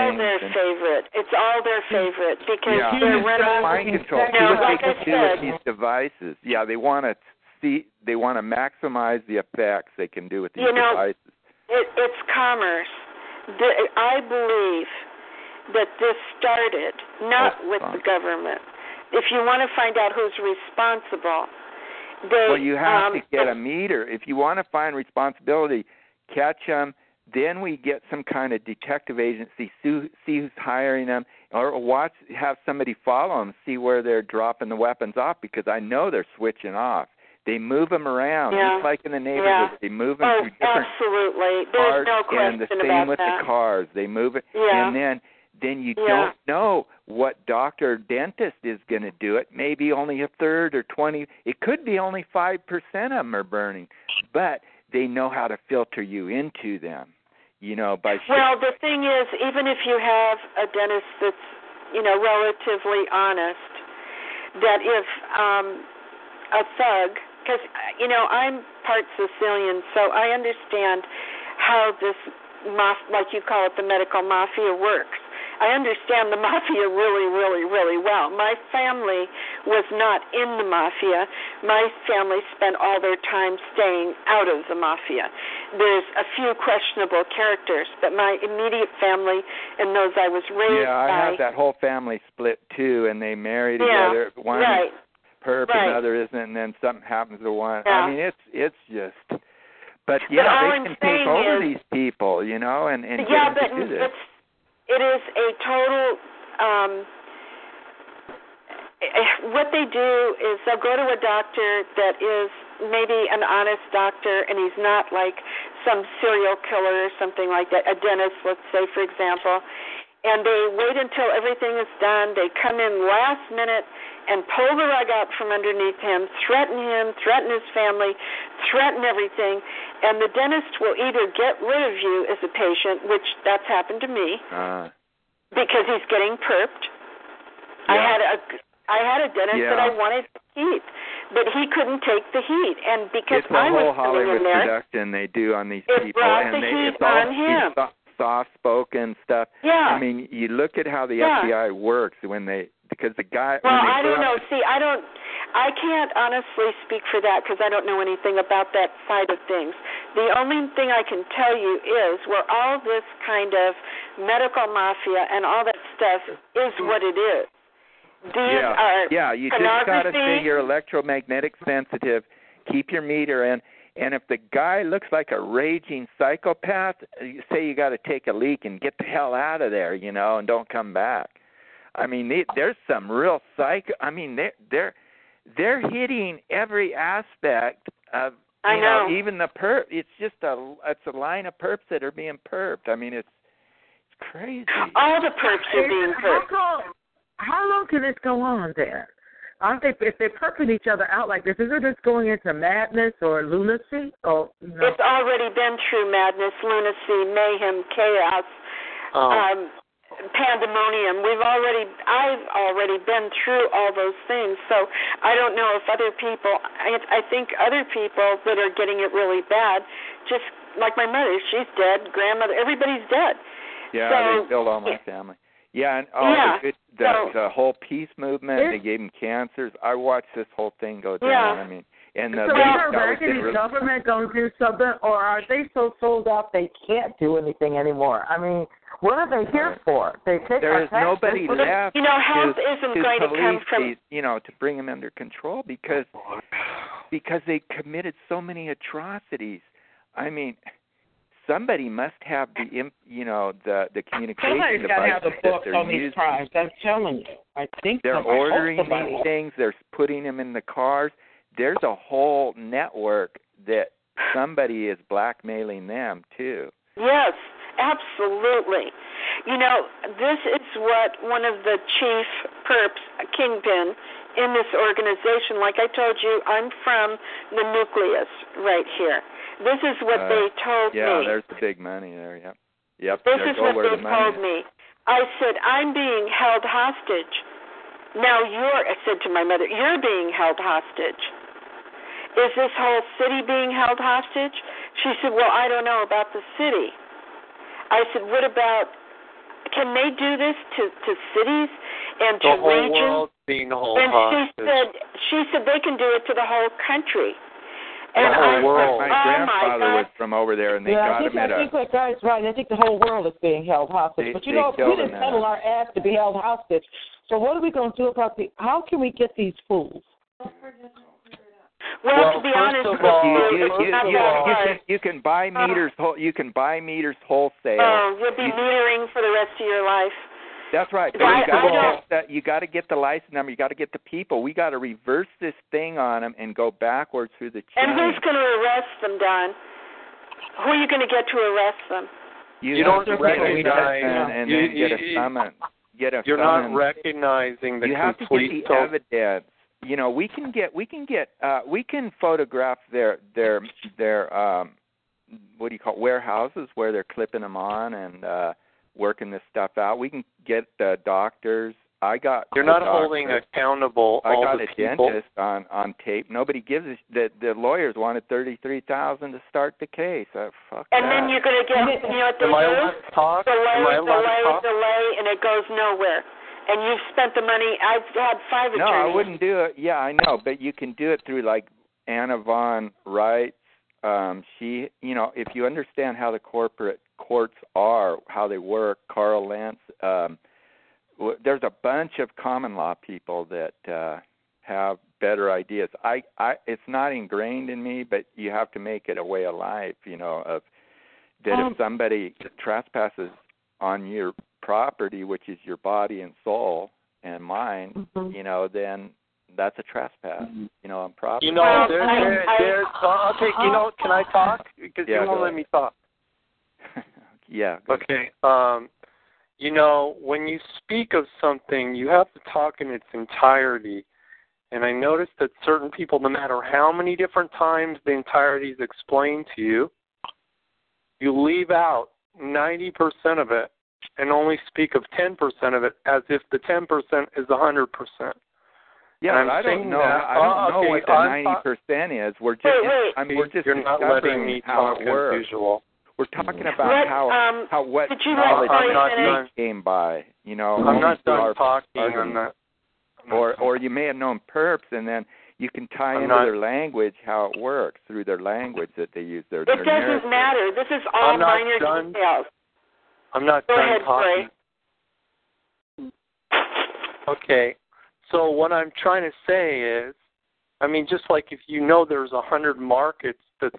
all their favorite because they're running mind control. See what they can do with these devices. Yeah, they want to see, they want to maximize the effects they can do with these devices. It's commerce. I believe that this started not with the government. If you want to find out who's responsible, you have to get a meter. If you want to find responsibility, catch them. Then we get some kind of detective agency, see who's hiring them, or have somebody follow them, see where they're dropping the weapons off, because I know they're switching off. They move them around, just like in the neighborhood. Yeah. They move them through different parts, no and the same with the cars. They move it, and then you don't know what doctor or dentist is going to do it. Maybe only a third or 20. It could be only 5% of them are burning, but they know how to filter you into them, you know. The thing is, even if you have a dentist that's, you know, relatively honest, that if a thug, because, you know, I'm part Sicilian, so I understand how this, like you call it, the medical mafia works. I understand the mafia really, really, really well. My family was not in the mafia. My family spent all their time staying out of the mafia. There's a few questionable characters, but my immediate family and those I was raised by. Yeah, I have that whole family split, too, and they marry together. One perp, another isn't, and then something happens to one. Yeah. I mean, it's just... But, they can take over these people, you know, and get them to do this. It is a total, what they do is they'll go to a doctor that is maybe an honest doctor, and he's not like some serial killer or something like that, a dentist, let's say, for example, and they wait until everything is done. They come in last minute and pull the rug out from underneath him, threaten his family, threaten everything, and the dentist will either get rid of you as a patient, which that's happened to me, because he's getting perped. Yeah. I had a dentist that I wanted to keep, but he couldn't take the heat, and because I was coming in there, it's the whole Hollywood production they do on these people, and it's all these soft-spoken stuff. Yeah. I mean, you look at how the FBI works when they, because the guy. Well, I don't know. See, I can't honestly speak for that because I don't know anything about that side of things. The only thing I can tell you is where all this kind of medical mafia and all that stuff is what it is. You just got to stay your electromagnetic sensitive, keep your meter in, and if the guy looks like a raging psychopath, say you got to take a leak and get the hell out of there, you know, and don't come back. I mean, there's some real psycho. I mean, they're hitting every aspect of, you know, even the perp. It's just a line of perps that are being perped. I mean, it's crazy. All the perps are being perped. How long can this go on there? Aren't they, if they're perping each other out like this, is it just going into madness or lunacy? Or no? It's already been through madness, lunacy, mayhem, chaos, pandemonium. I've already been through all those things, so I don't know if other people, I think other people that are getting it really bad, just like my mother, she's dead, grandmother, everybody's dead. Yeah, so, they killed all my family. Yeah, and the whole peace movement, they gave them cancers. I watched this whole thing go down. Yeah. I mean, and the government going to do something, or are they so sold out they can't do anything anymore? I mean, what are they here for? There is nobody left. You know, help isn't going to come from to bring them under control because they committed so many atrocities. I mean. Somebody must have the communication devices. Somebody's got to have the book on these crimes. I'm telling you, I think they're ordering these things. They're putting them in the cars. There's a whole network that somebody is blackmailing them too. Yes, absolutely. You know, this is what one of the chief perps, kingpin, in this organization. Like I told you, I'm from the nucleus right here. This is what they told me. Yeah, there's the big money there, Yep, this is what they told me. I said, I'm being held hostage. I said to my mother, you're being held hostage. Is this whole city being held hostage? She said, well, I don't know about the city. I said, what about, can they do this to cities and to regions? The whole world being held hostage. And she said they can do it to the whole country. And the whole world. My grandfather was from over there, and they got him at a... I think that guy's right. I think the whole world is being held hostage. But, we didn't settle our ass to be held hostage. So what are we going to do about the... How can we get these fools? Well, to be honest... You can buy meters wholesale. Oh, you'll be metering for the rest of your life. That's right. But you got to get the license number. You got to get the people. We got to reverse this thing on them and go backwards through the chain. And who's going to arrest them, Don? Who are you going to get to arrest them? You don't recognize and then get a summons. You're not recognizing the complete. You have to get the evidence. You know, we can photograph their warehouses where they're clipping them on and. Working this stuff out. We can get the doctors. You're not holding accountable all the people. I got a dentist on tape. Nobody gives a the lawyers wanted $33,000 to start the case. Fuck that. And then you're going to get, you know what they do? Delay, and it goes nowhere. And you've spent the money. I've had 5 attorneys. No, I wouldn't do it. Yeah, I know, but you can do it through, like, Anna Von Reitz. She, if you understand how the corporate courts are, how they work, Karl Lentz, there's a bunch of common law people that have better ideas. It's not ingrained in me, but you have to make it a way of life, if somebody trespasses on your property, which is your body and soul and mind, then That's a trespass. You know, I'm probably. You know, there's I'll take. You know, can I talk? Because you won't let me talk. Yeah. Okay. You know, when you speak of something, you have to talk in its entirety. And I noticed that certain people, no matter how many different times the entirety is explained to you, you leave out 90% of it and only speak of 10% of it as if the 10% is 100%. Yeah, and I don't know. I don't know what the 90% is. We're just, wait. I mean, we're just you're not letting me talk as usual. We're talking about what knowledge they came by. You know, I'm not done talking. Or you may have known perps, and then you can tie into their language how it works through their language that they use. It doesn't matter. This is all minor details. I'm not done talking. Okay. So what I'm trying to say is, I mean, just like if you know there's 100 markets that's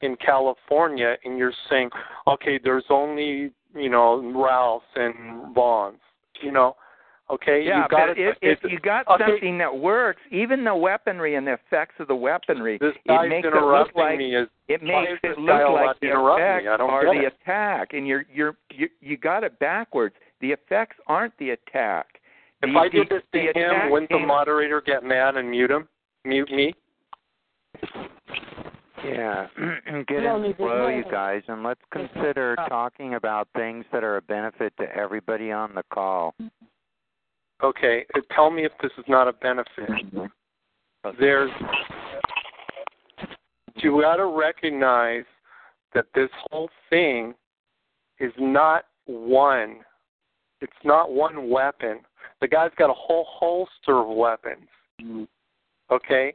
in California, and you're saying, okay, there's only, you know, Ralph's and Vaughn's, you know, okay? Yeah, if you got something that works, even the weaponry and the effects of the weaponry, it makes it look like the effects are the attack, and you got it backwards. The effects aren't the attack. If I did this to him, wouldn't the moderator get mad and mute me? Yeah, get in the flow, you guys, and let's consider talking about things that are a benefit to everybody on the call. Okay, tell me if this is not a benefit. You got to recognize that this whole thing is not one. It's not one weapon. The guy's got a whole holster of weapons, okay?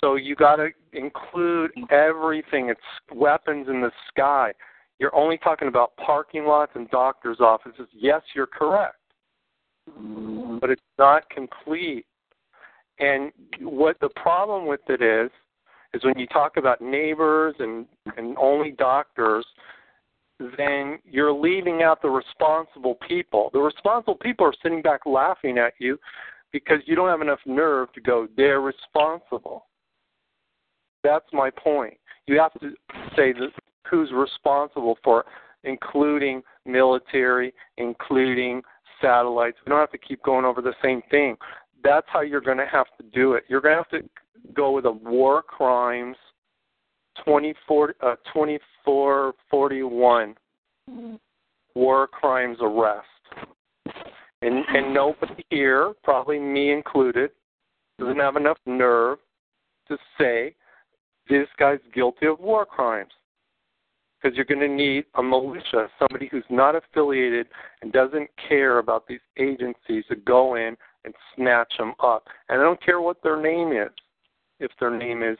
So you got to include everything. It's weapons in the sky. You're only talking about parking lots and doctor's offices. Yes, you're correct, but it's not complete. And what the problem with it is when you talk about neighbors and only doctors, then you're leaving out the responsible people. The responsible people are sitting back laughing at you because you don't have enough nerve to go, they're responsible. That's my point. You have to say who's responsible for it, including military, including satellites. We don't have to keep going over the same thing. That's how you're going to have to do it. You're going to have to go with a war crimes 2441 war crimes arrest. And nobody here, probably me included, doesn't have enough nerve to say this guy's guilty of war crimes, because you're going to need a militia, somebody who's not affiliated and doesn't care about these agencies to go in and snatch them up. And I don't care what their name is. If their name is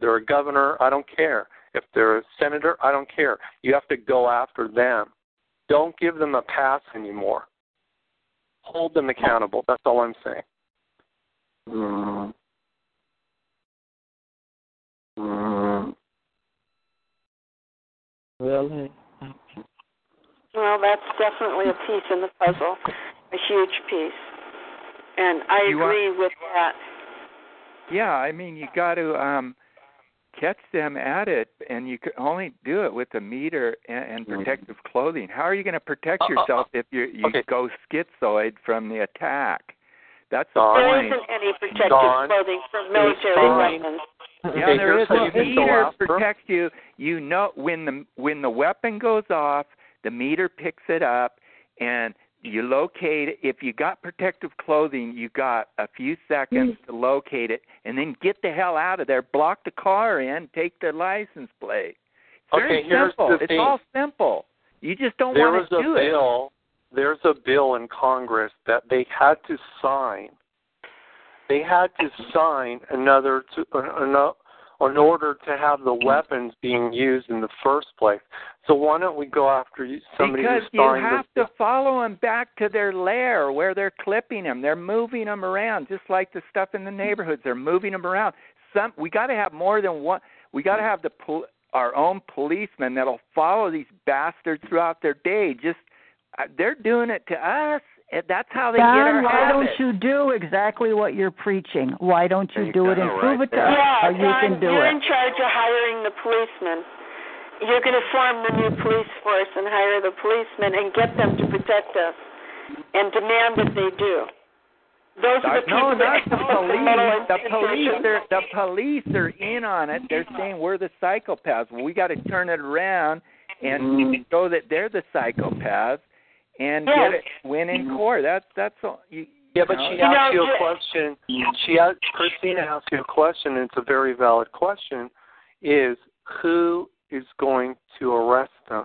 they're a governor, I don't care. If they're a senator, I don't care. You have to go after them. Don't give them a pass anymore. Hold them accountable. That's all I'm saying. Really? Well, that's definitely a piece in the puzzle, a huge piece. And I agree with that. Yeah, I mean, you got to catch them at it, and you can only do it with a meter and protective clothing. How are you going to protect yourself if you go schizoid from the attack? That's the point. There isn't any protective clothing from military weapons. Yeah, there is. The meter protects you. You know, when the weapon goes off, the meter picks it up, and you locate it. If you got protective clothing, you got a few seconds to locate it, and then get the hell out of there. Block the car in. Take their license plate. Very simple. It's all simple. You just don't want to do it. There's a bill in Congress that they had to sign. They had to sign an order to have the weapons being used in the first place. So why don't we go after somebody who signed this? Because you have to follow them back to their lair where they're clipping them. They're moving them around, just like the stuff in the neighborhoods. They're moving them around. We got to have more than one. We got to have our own policemen that'll follow these bastards throughout their day. They're doing it to us, That's how they get our habits. Why don't you do exactly what you're preaching? Why don't you do it and prove it to us how you can do it? You're in charge of hiring the policemen. You're going to form the new police force and hire the policemen and get them to protect us and demand that they do. Those are the people the police are in on it. They're saying we're the psychopaths. Well, we got to turn it around and show that they're the psychopaths and get it, win in court. That's all. But she asked you a question. Christina asked you a question, and it's a very valid question, is who is going to arrest them?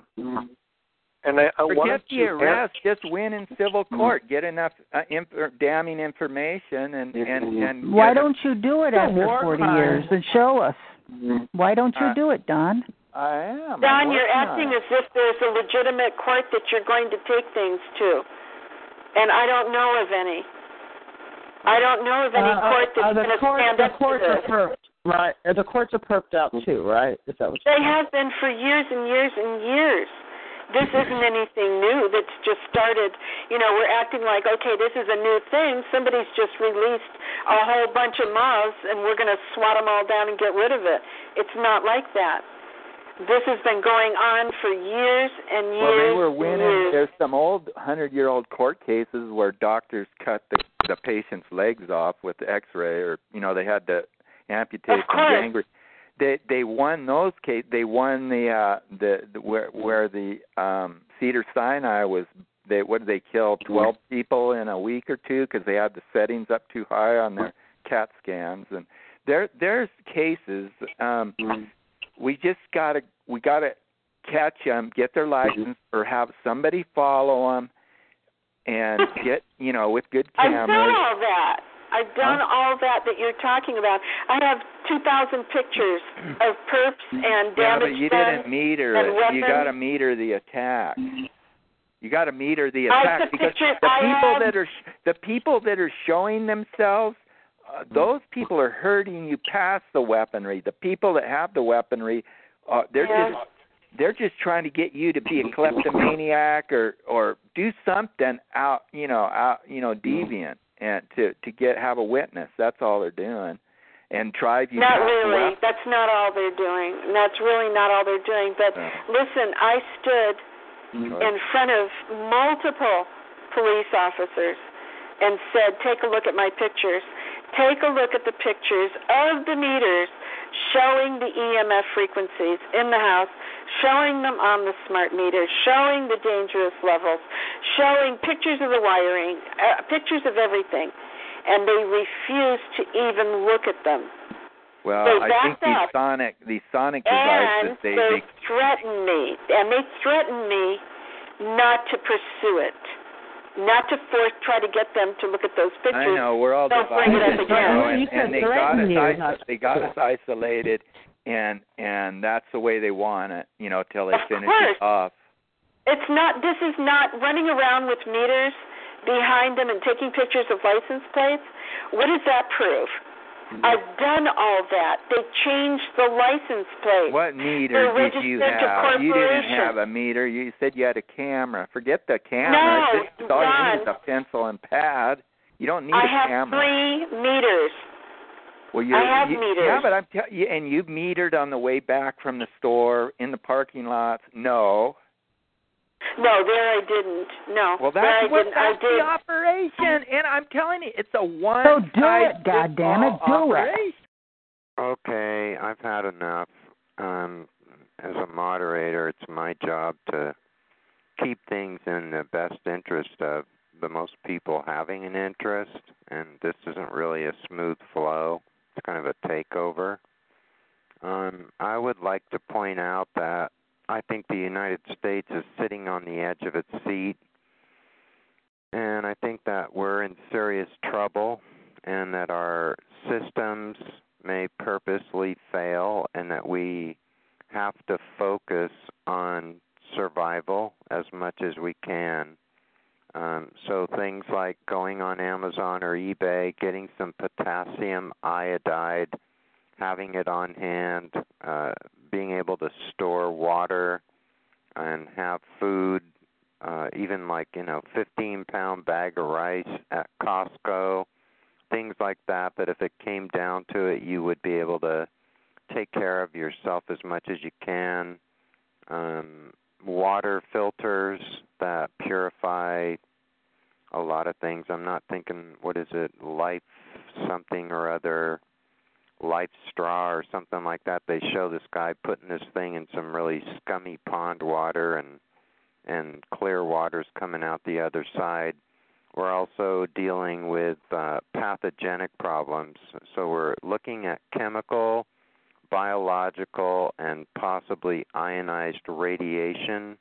And I forget the arrest. Just win in civil court. Get enough damning information, and why don't you do it after 40 years and show us? Why don't you do it, Don? I am. Don, you're acting as if there's a legitimate court that you're going to take things to, and I don't know of any. I don't know of any court that's going to stand up to this. Right, the courts are perked up too, right? Is that what you're saying? They have been for years and years and years. This isn't anything new that's just started. You know, we're acting like, okay, this is a new thing. Somebody's just released a whole bunch of moths, and we're going to swat them all down and get rid of it. It's not like that. This has been going on for years and years. Well, they were winning. There's some old 100-year-old court cases where doctors cut the patient's legs off with the X-ray, or, you know, they had to amputate some gangrene. They won those cases. They won the where the Cedars-Sinai was. They kill 12 people in a week or two because they had the settings up too high on their CAT scans. And there's cases. We gotta catch them, get their license, or have somebody follow them, and with good cameras. I've done all that. I've done all that you're talking about. I have 2,000 pictures of perps and damage. Yeah, but you didn't meter it. Weapons. You got to meter the attack. You got to meter the attack because the people that are showing themselves, those people are hurting you past the weaponry. The people that have the weaponry, they're just trying to get you to be a kleptomaniac or do something deviant. And to have a witness, that's all they're doing, and drive you. Not really. That's not all they're doing. And that's really not all they're doing. But listen, I stood in front of multiple police officers and said, "Take a look at my pictures. Take a look at the pictures of the meters showing the EMF frequencies in the house, showing them on the smart meter, showing the dangerous levels, showing pictures of the wiring, pictures of everything." And they refused to even look at them. Well, I think these sonic devices, they threaten me. And they threaten me not to pursue it. Not to try to get them to look at those pictures. I know, we're all divided. And they got us isolated, and that's the way they want it, till they finish it off. This is not running around with meters behind them and taking pictures of license plates. What does that prove? I've done all that. They changed the license plate. What meter did you have? You didn't have a meter. You said you had a camera. Forget the camera. No, it's all you need is a pencil and pad. You don't need a camera. I have 3 meters. Well, I have meters. Yeah, but I'm telling you, and you metered on the way back from the store, in the parking lots. No. No, there I didn't. No. Well, that's the operation, and I'm telling you, it's a one. So do it, goddammit, do it. Okay, I've had enough. As a moderator, it's my job to keep things in the best interest of the most people having an interest, and this isn't really a smooth flow. It's kind of a takeover. I would like to point out that I think the United States is sitting on the edge of its seat, and I think that we're in serious trouble and that our systems may purposely fail and that we have to focus on survival as much as we can. So things like going on Amazon or eBay, getting some potassium iodide, having it on hand, being able to store water and have food even like, 15-pound bag of rice at Costco, things like that, that if it came down to it, you would be able to take care of yourself as much as you can. Water filters that purify a lot of things. I'm not thinking, what is it, Life something or other, Life Straw or something like that. They show this guy putting this thing in some really scummy pond water, and clear water's coming out the other side. We're also dealing with pathogenic problems. So we're looking at chemical, biological, and possibly ionized radiation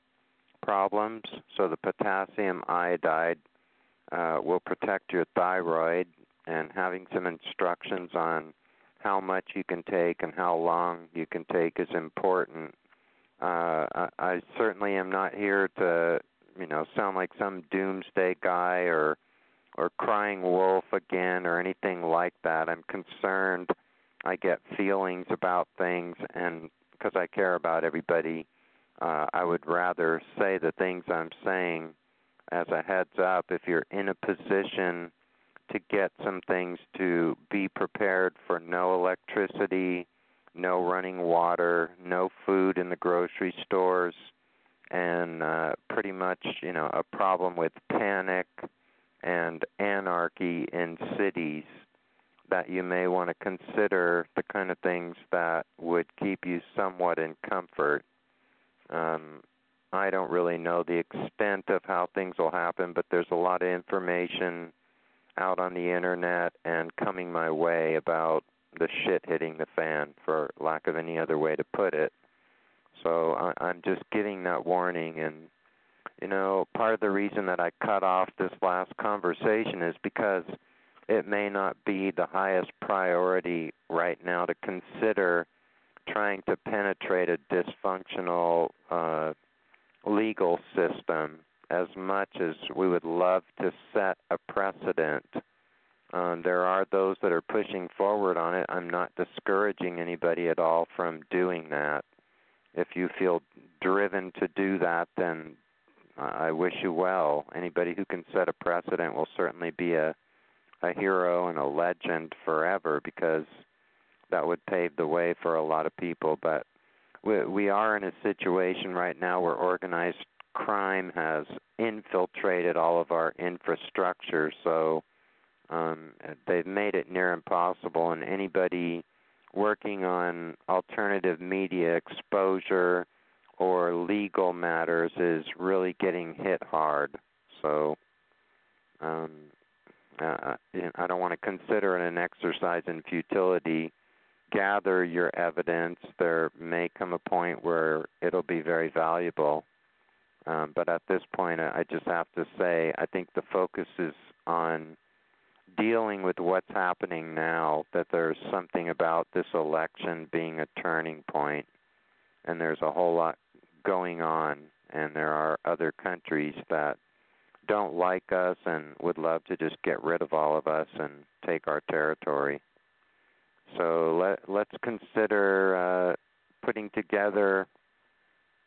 problems. So the potassium iodide will protect your thyroid, and having some instructions on how much you can take and how long you can take is important. I certainly am not here to, sound like some doomsday guy or crying wolf again or anything like that. I'm concerned. I get feelings about things, and because I care about everybody, I would rather say the things I'm saying as a heads up. If you're in a position to get some things, to be prepared for no electricity, no running water, no food in the grocery stores, and pretty much, a problem with panic and anarchy in cities, that you may want to consider the kind of things that would keep you somewhat in comfort. I don't really know the extent of how things will happen, but there's a lot of information out on the internet and coming my way about the shit hitting the fan, for lack of any other way to put it. So I'm just giving that warning. And, part of the reason that I cut off this last conversation is because it may not be the highest priority right now to consider trying to penetrate a dysfunctional legal system, as much as we would love to set a precedent. There are those that are pushing forward on it. I'm not discouraging anybody at all from doing that. If you feel driven to do that, then I wish you well. Anybody who can set a precedent will certainly be a hero and a legend forever, because that would pave the way for a lot of people. But we are in a situation right now where organized crime has infiltrated all of our infrastructure, so they've made it near impossible, and anybody working on alternative media exposure or legal matters is really getting hit hard. So I don't want to consider it an exercise in futility. Gather your evidence. There may come a point where it'll be very valuable. But at this point, I just have to say, I think the focus is on dealing with what's happening now, that there's something about this election being a turning point, and there's a whole lot going on, and there are other countries that don't like us and would love to just get rid of all of us and take our territory. So let's consider putting together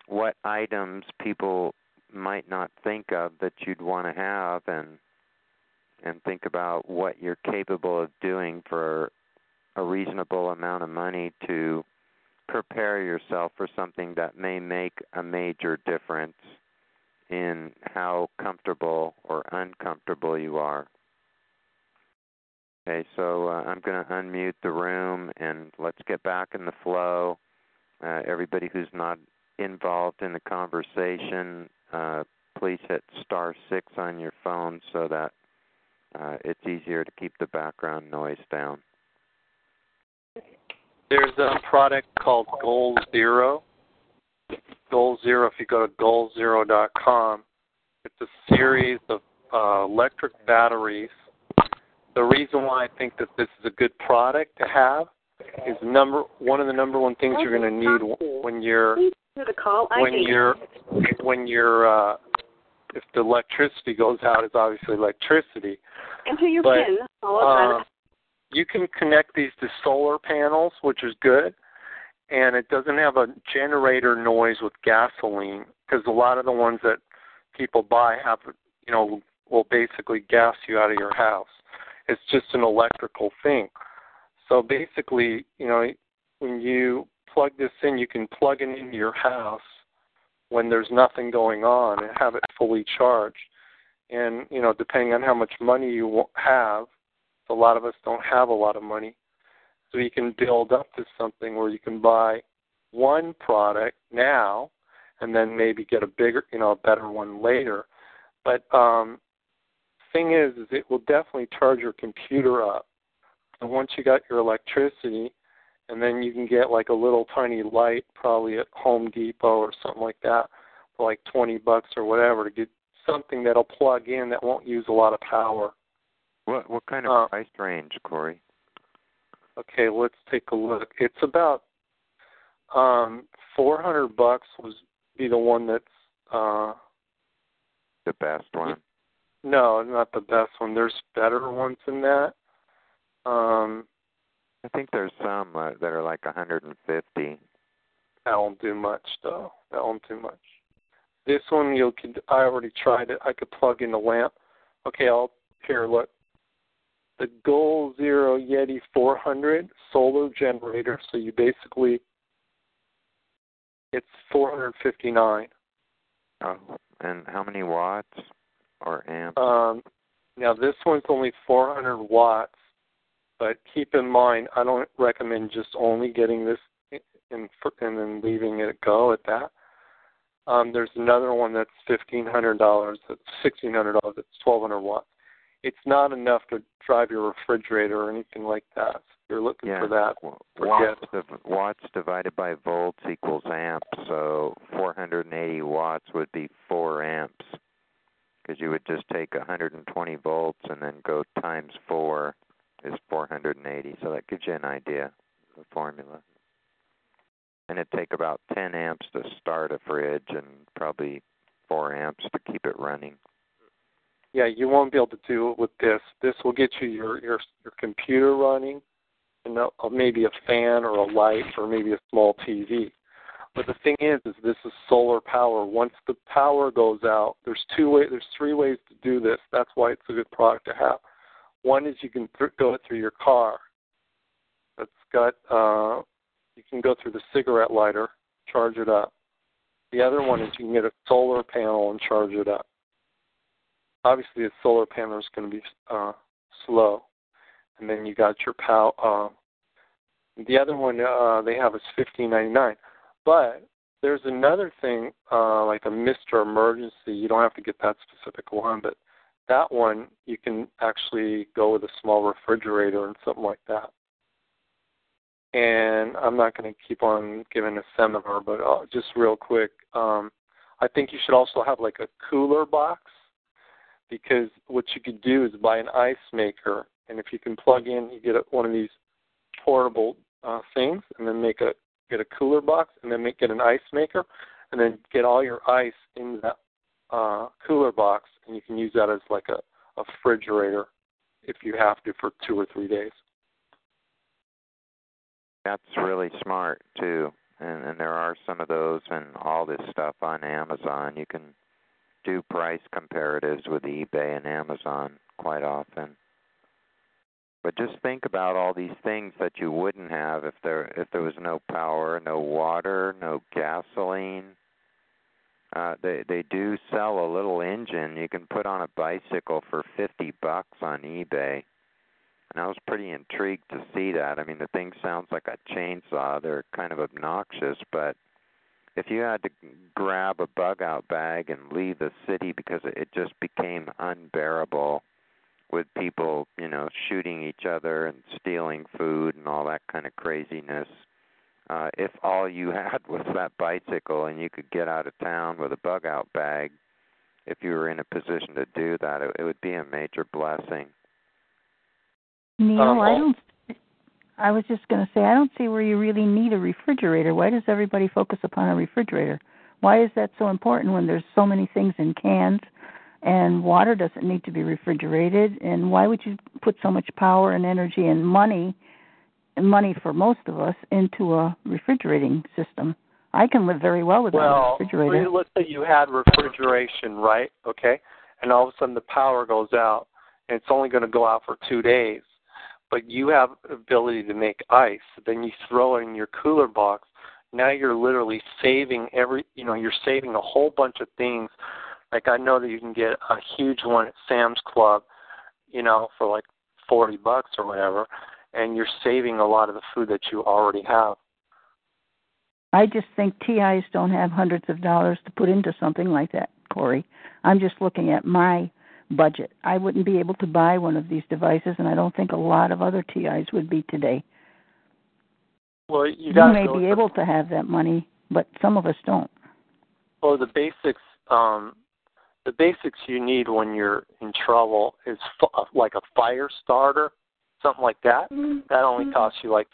what items people might not think of that you'd want to have, and think about what you're capable of doing for a reasonable amount of money to prepare yourself for something that may make a major difference in how comfortable or uncomfortable you are. Okay, so I'm going to unmute the room, and let's get back in the flow. Everybody who's not involved in the conversation, please hit *6 on your phone so that it's easier to keep the background noise down. There's a product called Goal Zero. Goal Zero, if you go to goalzero.com, it's a series of electric batteries. The reason why I think that this is a good product to have is one of the number one things you're going to need when you're if the electricity goes out, is obviously electricity. Enter your PIN. You can connect these to solar panels, which is good, and it doesn't have a generator noise with gasoline, because a lot of the ones that people buy have, you know, will basically gas you out of your house. It's just an electrical thing. So basically, you know, when you plug this in, you can plug it into your house when there's nothing going on and have it fully charged. And, you know, depending on how much money you have, a lot of us don't have a lot of money, so you can build up to something where you can buy one product now and then maybe get a bigger, you know, a better one later. But thing is it will definitely charge your computer up. And once you got your electricity, and then you can get like a little tiny light probably at Home Depot or something like that for like $20 or whatever, to get something that'll plug in that won't use a lot of power. What kind of price range, Corey? Okay, let's take a look. It's about $400 would be the one that's the best one. No, not the best one. There's better ones than that. I think there's some that are like $150. That won't do much, though. That won't do much. This one I already tried it. I could plug in the lamp. Okay, here, look. The Goal Zero Yeti 400 solar generator. So you basically, it's $459. Oh, and how many watts or amps? Now this one's only 400 watts. But keep in mind, I don't recommend just only getting this and then leaving it go at that. There's another one that's $1,500, that's $1,600, that's 1,200 watts. It's not enough to drive your refrigerator or anything like that. So if you're looking for that, watts divided by volts equals amps. So 480 watts would be 4 amps, because you would just take 120 volts and then go times 4. Is 480, so that gives you an idea of the formula. And it'd take about 10 amps to start a fridge and probably 4 amps to keep it running. Yeah, you won't be able to do it with this. This will get you your computer running, and maybe a fan or a light or maybe a small TV. But the thing is this is solar power. Once the power goes out, there's 3 ways to do this. That's why it's a good product to have. One is you can go through your car. That's got you can go through the cigarette lighter, charge it up. The other one is you can get a solar panel and charge it up. Obviously, the solar panel is going to be slow, and then you got your the other one they have is $15.99. But there's another thing like a Mr. Emergency. You don't have to get that specific one, but that one, you can actually go with a small refrigerator and something like that. And I'm not going to keep on giving a seminar, but just real quick, I think you should also have like a cooler box, because what you could do is buy an ice maker, and if you can plug in, you get one of these portable things, and then get a cooler box, and then get an ice maker, and then get all your ice in that cooler box, and you can use that as like a refrigerator if you have to for 2 or 3 days. That's really smart too, and there are some of those and all this stuff on Amazon. You can do price comparatives with eBay and Amazon quite often. But just think about all these things that you wouldn't have if there was no power, no water, no gasoline. They do sell a little engine you can put on a bicycle for $50 on eBay. And I was pretty intrigued to see that. I mean, the thing sounds like a chainsaw. They're kind of obnoxious, but if you had to grab a bug-out bag and leave the city because it just became unbearable with people, you know, shooting each other and stealing food and all that kind of craziness, if all you had was that bicycle and you could get out of town with a bug-out bag, if you were in a position to do that, it would be a major blessing. Neil, I was just going to say, I don't see where you really need a refrigerator. Why does everybody focus upon a refrigerator? Why is that so important when there's so many things in cans and water doesn't need to be refrigerated? And why would you put so much power and energy and money for most of us into a refrigerating system? I can live very well without a refrigerator. Well, let's say you had refrigeration, right? Okay. And all of a sudden the power goes out, and it's only going to go out for 2 days. But you have ability to make ice. Then you throw it in your cooler box. Now you're literally saving you're saving a whole bunch of things. Like I know that you can get a huge one at Sam's Club, for like $40 or whatever, and you're saving a lot of the food that you already have. I just think TIs don't have hundreds of dollars to put into something like that, Corey. I'm just looking at my budget. I wouldn't be able to buy one of these devices, and I don't think a lot of other TIs would be today. Well, you may be able to have that money, but some of us don't. Well, the basics you need when you're in trouble is like a fire starter, something like that. Mm-hmm. That only costs you like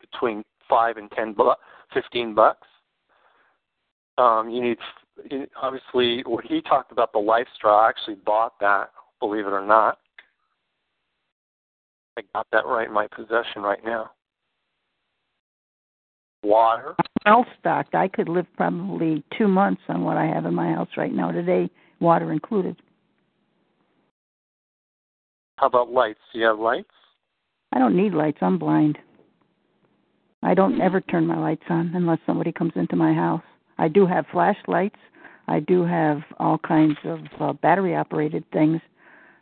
between $5 and $15. You need, obviously, what he talked about, the Life Straw. I actually bought that, believe it or not. I got that right in my possession right now. Water. I'm well stocked. I could live probably 2 months on what I have in my house right now today, water included. How about lights? Do you have lights? I don't need lights. I'm blind. I don't ever turn my lights on unless somebody comes into my house. I do have flashlights. I do have all kinds of battery-operated things,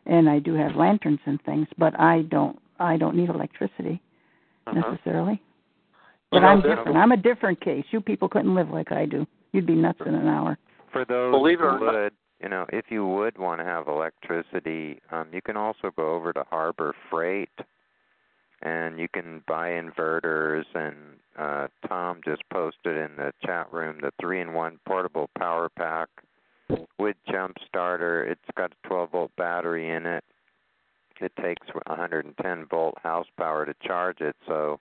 and I do have lanterns and things. But I don't need electricity necessarily. But I'm different. I'm a different case. You people couldn't live like I do. You'd be nuts in an hour. For those who would, if you would want to have electricity, you can also go over to Harbor Freight, and you can buy inverters. And Tom just posted in the chat room the 3-in-1 portable power pack with jump starter. It's got a 12-volt battery in it. It takes 110-volt house power to charge it, so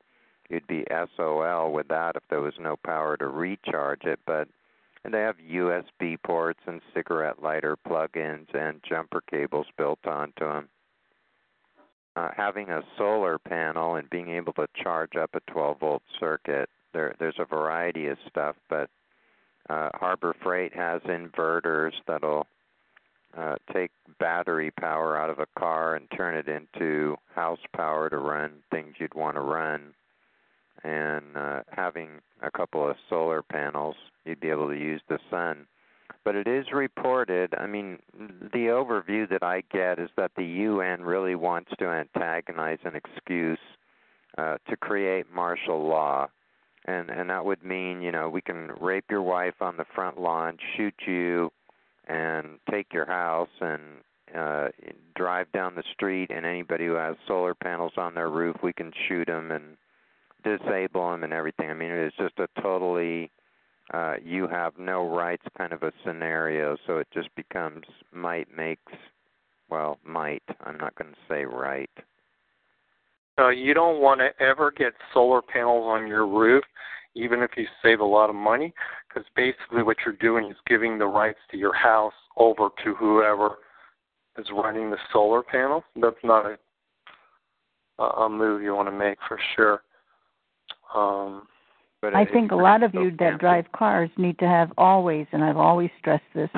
you'd be SOL with that if there was no power to recharge it. But they have USB ports and cigarette lighter plug-ins and jumper cables built onto them. Having a solar panel and being able to charge up a 12-volt circuit, there's a variety of stuff. But Harbor Freight has inverters that'll take battery power out of a car and turn it into house power to run things you'd want to run. And having a couple of solar panels, you'd be able to use the sun. But it is reported, the overview that I get is that the UN really wants to antagonize an excuse to create martial law. And that would mean, we can rape your wife on the front lawn, shoot you, and take your house, and drive down the street, and anybody who has solar panels on their roof, we can shoot them and disable them and everything. It is just a totally you have no rights kind of a scenario, so it just becomes might. I'm not going to say right. So you don't want to ever get solar panels on your roof, even if you save a lot of money, because basically what you're doing is giving the rights to your house over to whoever is running the solar panels. That's not a move you want to make for sure. I think a lot of you that drive cars need to have always, and I've always stressed this,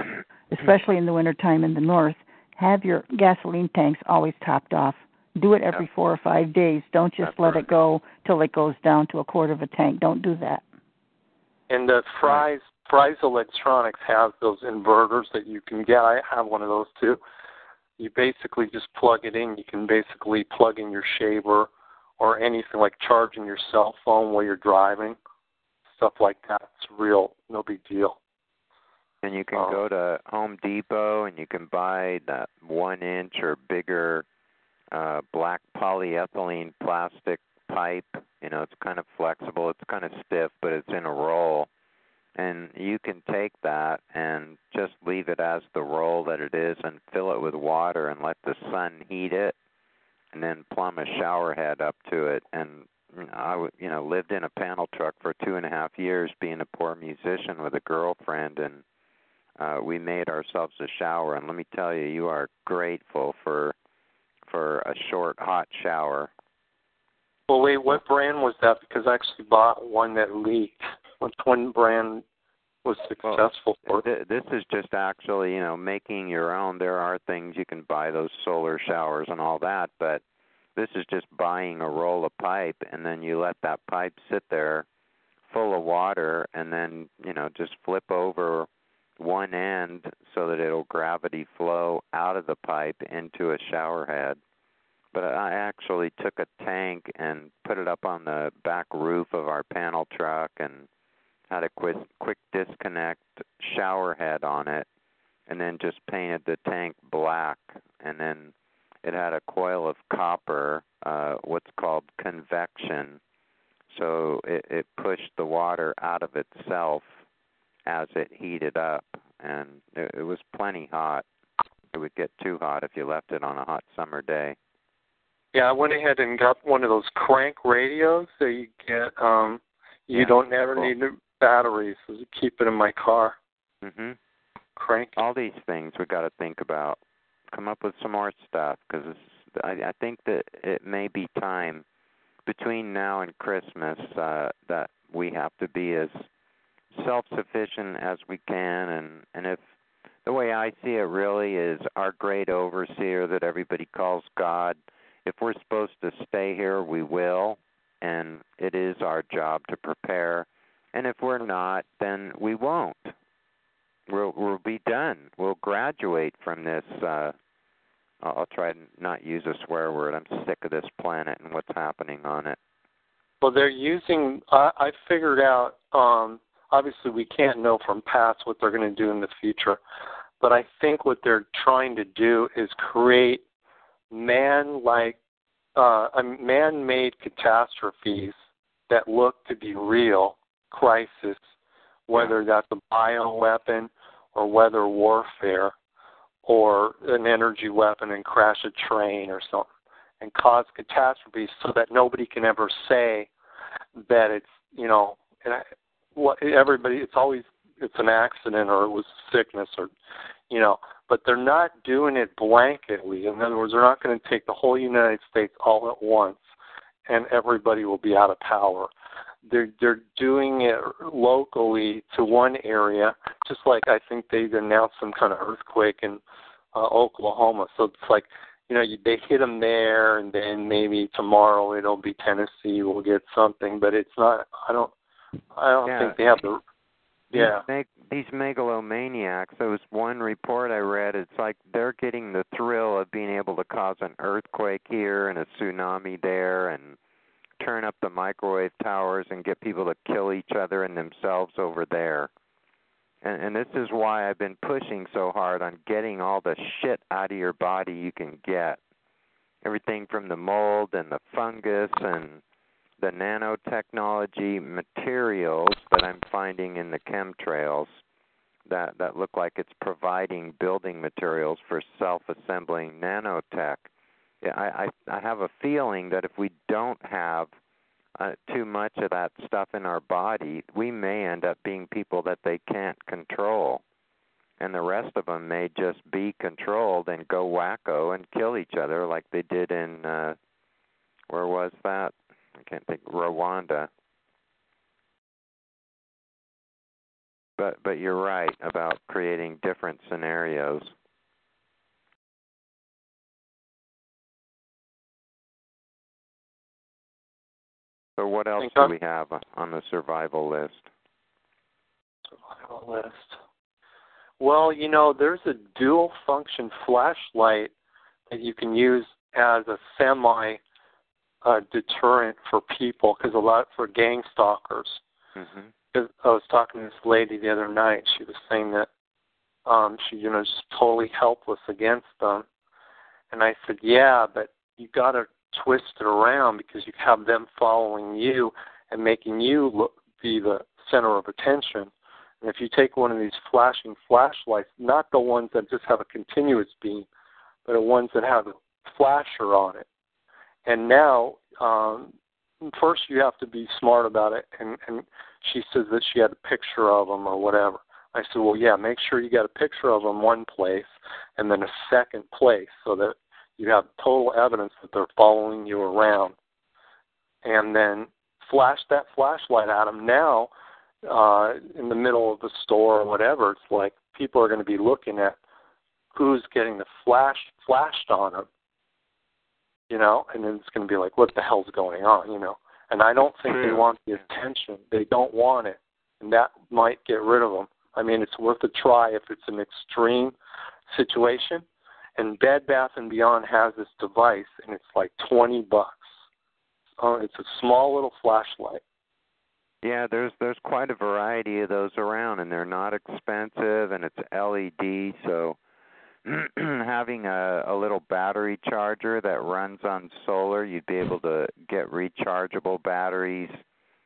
especially in the wintertime in the north, have your gasoline tanks always topped off. Do it every 4 or 5 days. Don't just let it go till it goes down to a quarter of a tank. Don't do that. And the Fry's Electronics has those inverters that you can get. I have one of those too. You basically just plug it in. You can basically plug in your shaver or anything, like charging your cell phone while you're driving, stuff like that. It's real, no big deal. And you can go to Home Depot and you can buy that 1-inch or bigger black polyethylene plastic pipe. It's kind of flexible, it's kind of stiff, but it's in a roll. And you can take that and just leave it as the roll that it is and fill it with water and let the sun heat it, and then plumb a shower head up to it. And I lived in a panel truck for 2.5 years, being a poor musician with a girlfriend, and we made ourselves a shower. And let me tell you, you are grateful for a short, hot shower. Well, wait, what brand was that? Because I actually bought one that leaked. which one brand was successful for it? This is just actually, you know, making your own. There are things you can buy, those solar showers and all that, but this is just buying a roll of pipe, and then you let that pipe sit there full of water, and then, you know, just flip over one end so that it'll gravity flow out of the pipe into a shower head. But I actually took a tank and put it up on the back roof of our panel truck and had a quick disconnect shower head on it, and then just painted the tank black. And then it had a coil of copper, what's called convection. So it pushed the water out of itself as it heated up, and it was plenty hot. It would get too hot if you left it on a hot summer day. Yeah, I went ahead and got one of those crank radios that you get. You don't ever need new batteries. So you keep it in my car. Mm-hmm. Crank. All these things we got to think about. Come up with some more stuff, because I think that it may be time between now and Christmas that we have to be as self-sufficient as we can, and if the way I see it really is our great overseer that everybody calls God, if we're supposed to stay here, we will, and it is our job to prepare, and if we're not, then we won't. We'll be done. We'll graduate from this. I'll try to not use a swear word. I'm sick of this planet and what's happening on it. Well, they're using, I figured out, obviously we can't know from past what they're going to do in the future, but I think what they're trying to do is create man-made catastrophes that look to be real crisis, whether that's a bioweapon or weather warfare or an energy weapon and crash a train or something, and cause catastrophes so that nobody can ever say that it's, you know, it's an accident or it was sickness or, you know, but they're not doing it blanketly. In other words, they're not going to take the whole United States all at once and everybody will be out of power. They're doing it locally to one area, just like I think they announced some kind of earthquake in Oklahoma. So it's like, you know, they hit them there, and then maybe tomorrow it'll be Tennessee. We'll get something, but it's not. I don't think they have the. Yeah. These megalomaniacs. There was one report I read. It's like they're getting the thrill of being able to cause an earthquake here and a tsunami there, and turn up the microwave towers and get people to kill each other and themselves over there. And this is why I've been pushing so hard on getting all the shit out of your body you can get. Everything from the mold and the fungus and the nanotechnology materials that I'm finding in the chemtrails that look like it's providing building materials for self-assembling nanotech. Yeah, I have a feeling that if we don't have too much of that stuff in our body, we may end up being people that they can't control, and the rest of them may just be controlled and go wacko and kill each other like they did in, where was that? I can't think, Rwanda. But you're right about creating different scenarios. So what else do we have on the survival list? Survival list. Well, you know, there's a dual-function flashlight that you can use as a semi-deterrent for people, because a lot for gang stalkers. Mm-hmm. I was talking to this lady the other night. She was saying that she, you know, just totally helpless against them. And I said, yeah, but you got to twist it around, because you have them following you and making you be the center of attention. And if you take one of these flashing flashlights, not the ones that just have a continuous beam, but the ones that have a flasher on it. And now, first you have to be smart about it. And she says that she had a picture of them or whatever. I said, well, yeah, make sure you got a picture of them one place and then a second place so that you have total evidence that they're following you around. And then flash that flashlight at them. Now in the middle of the store or whatever, it's like people are going to be looking at who's getting the flashed on them, you know, and then it's going to be like, what the hell's going on, you know? And I don't think they want the attention. They don't want it, and that might get rid of them. I mean, it's worth a try if it's an extreme situation. And Bed Bath & Beyond has this device, and it's like $20. It's a small little flashlight. Yeah, there's quite a variety of those around, and they're not expensive, and it's LED. So having a little battery charger that runs on solar, you'd be able to get rechargeable batteries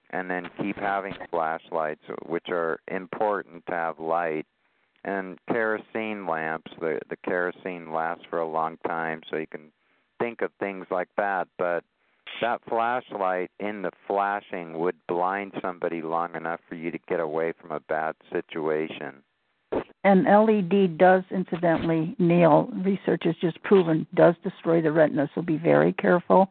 and then keep having flashlights, which are important to have light. And kerosene lamps, the kerosene lasts for a long time, so you can think of things like that. But that flashlight in the flashing would blind somebody long enough for you to get away from a bad situation. And LED does, incidentally, Neil, research has just proven, does destroy the retina, so be very careful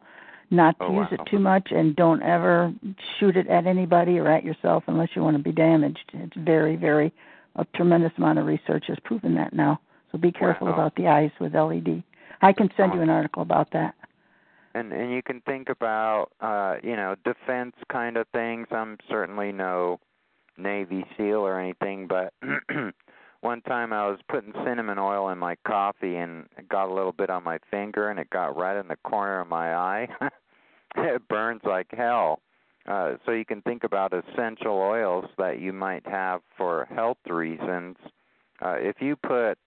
not to use it too much, and don't ever shoot it at anybody or at yourself unless you want to be damaged. It's very, very... A tremendous amount of research has proven that now. So be careful about the eyes with LED. I can send you an article about that. And you can think about, you know, defense kind of things. I'm certainly no Navy SEAL or anything, but one time I was putting cinnamon oil in my coffee and it got a little bit on my finger and it got right in the corner of my eye. It burns like hell. So you can think about essential oils that you might have for health reasons. If you put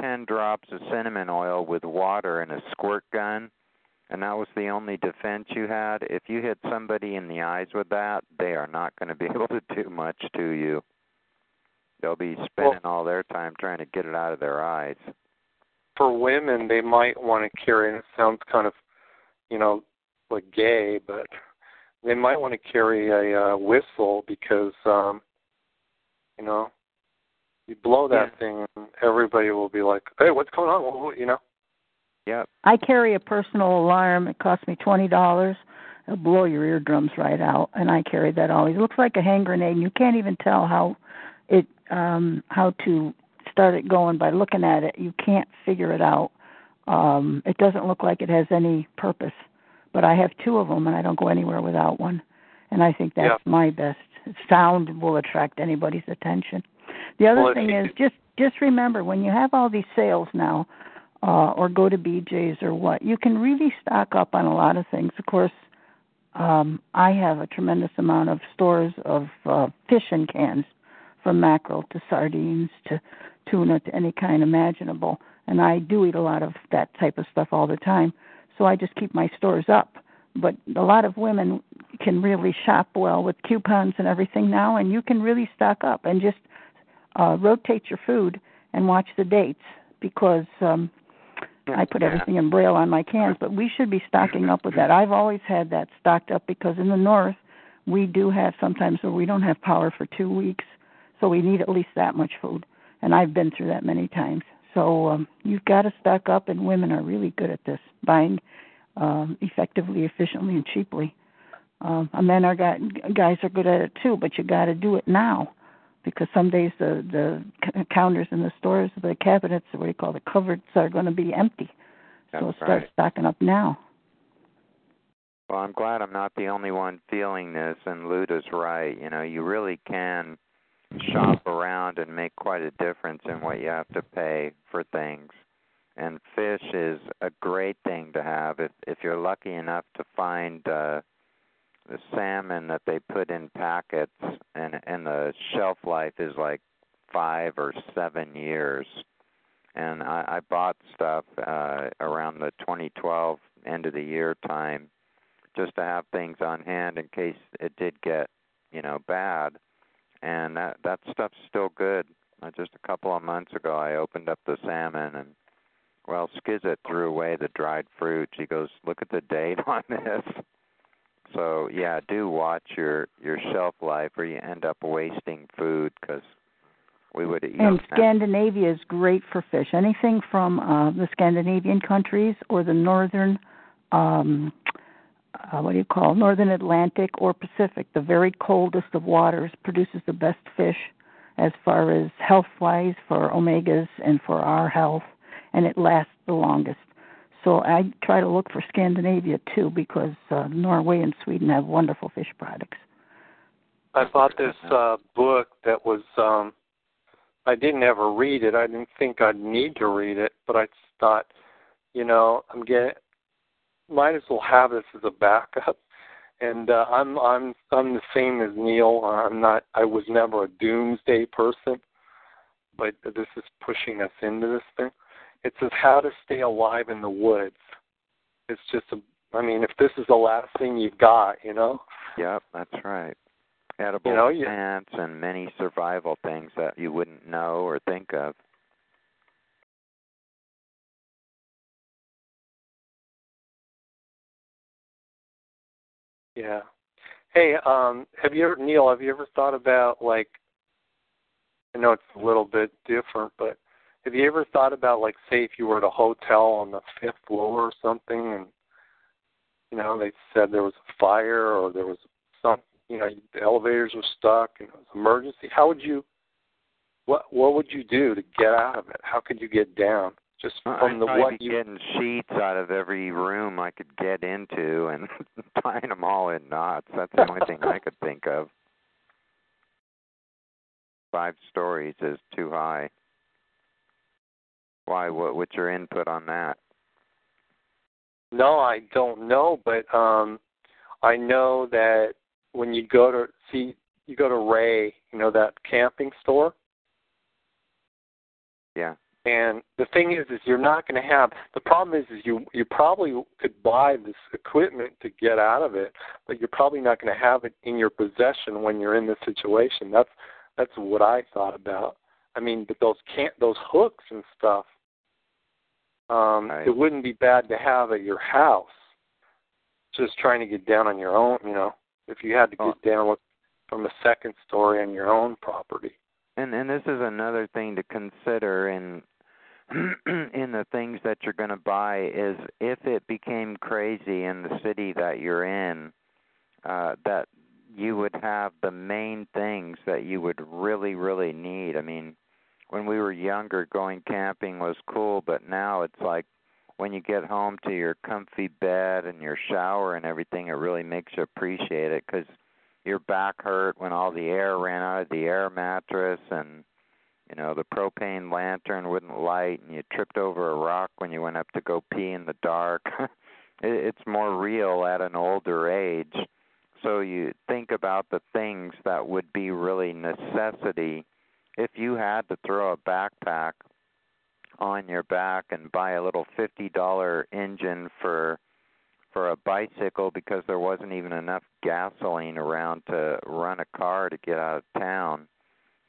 10 drops of cinnamon oil with water in a squirt gun, and that was the only defense you had, if you hit somebody in the eyes with that, they are not going to be able to do much to you. They'll be spending all their time trying to get it out of their eyes. For women, they might want to carry, and it sounds kind of, you know, like gay, but... They might want to carry a whistle because, you know, you blow that thing and everybody will be like, hey, what's going on, you know? Yeah. I carry a personal alarm. It costs me $20. It'll blow your eardrums right out, and I carry that always. It looks like a hand grenade, and you can't even tell how to start it going by looking at it. You can't figure it out. It doesn't look like it has any purpose. But I have two of them, and I don't go anywhere without one. And I think that's my best. Sound will attract anybody's attention. The other thing is just remember, when you have all these sales now or go to BJ's or what, you can really stock up on a lot of things. Of course, I have a tremendous amount of stores of fish in cans, from mackerel to sardines to tuna to any kind imaginable. And I do eat a lot of that type of stuff all the time. So I just keep my stores up. But a lot of women can really shop well with coupons and everything now, and you can really stock up and just rotate your food and watch the dates because I put everything in Braille on my cans. But we should be stocking up with that. I've always had that stocked up because in the north we do have sometimes where we don't have power for 2 weeks, so we need at least that much food. And I've been through that many times. So you've got to stock up, and women are really good at this, buying effectively, efficiently, and cheaply. Men are guys are good at it too, but you got to do it now because some days the counters in the stores, the cabinets, what do you call the cupboards, are going to be empty. So start stocking up now. Well, I'm glad I'm not the only one feeling this, and Luda's right. You know, you really can shop around and make quite a difference in what you have to pay for things. And fish is a great thing to have. If you're lucky enough to find the salmon that they put in packets, and the shelf life is like 5 or 7 years. And I bought stuff around the 2012 end of the year time just to have things on hand in case it did get, you know, bad. And that stuff's still good. Just a couple of months ago, I opened up the salmon, and, well, Skizit threw away the dried fruit. She goes, look at the date on this. So, yeah, do watch your shelf life or you end up wasting food because we would eat. And Scandinavia is great for fish. Anything from the Scandinavian countries or the northern northern Atlantic or Pacific, the very coldest of waters, produces the best fish as far as health-wise for omegas and for our health, and it lasts the longest. So I try to look for Scandinavia, too, because Norway and Sweden have wonderful fish products. I bought this book that was I didn't ever read it. I didn't think I'd need to read it, but I thought, you know, might as well have this as a backup. And I'm the same as Neil. I was never a doomsday person, but this is pushing us into this thing. It says how to stay alive in the woods. It's just if this is the last thing you've got, you know. Yep, that's right. Edible plants and many survival things that you wouldn't know or think of. Yeah. Hey, Neil, have you ever thought about, like, I know it's a little bit different, but have you ever thought about, like, say if you were at a hotel on the fifth floor or something and, you know, they said there was a fire or there was something, you know, the elevators were stuck and it was an emergency. How would you, what would you do to get out of it? How could you get down? Just from getting sheets out of every room I could get into and tying them all in knots. That's the only thing I could think of. 5 stories is too high. Why? What's your input on that? No, I don't know, but I know that when you go to Ray, you know, that camping store. Yeah. And the thing is you're not going to have – the problem is you probably could buy this equipment to get out of it, but you're probably not going to have it in your possession when you're in this situation. That's what I thought about. I mean, but those hooks and stuff, It wouldn't be bad to have at your house, just trying to get down on your own, you know, if you had to get down from a second story on your own property. And this is another thing to consider in the things that you're going to buy is if it became crazy in the city that you're in, that you would have the main things that you would really, really need. I mean, when we were younger, going camping was cool, but now it's like when you get home to your comfy bed and your shower and everything, it really makes you appreciate it because your back hurt when all the air ran out of the air mattress and, you know, the propane lantern wouldn't light and you tripped over a rock when you went up to go pee in the dark. It's more real at an older age. So you think about the things that would be really necessity. If you had to throw a backpack on your back and buy a little $50 engine for a bicycle because there wasn't even enough gasoline around to run a car to get out of town,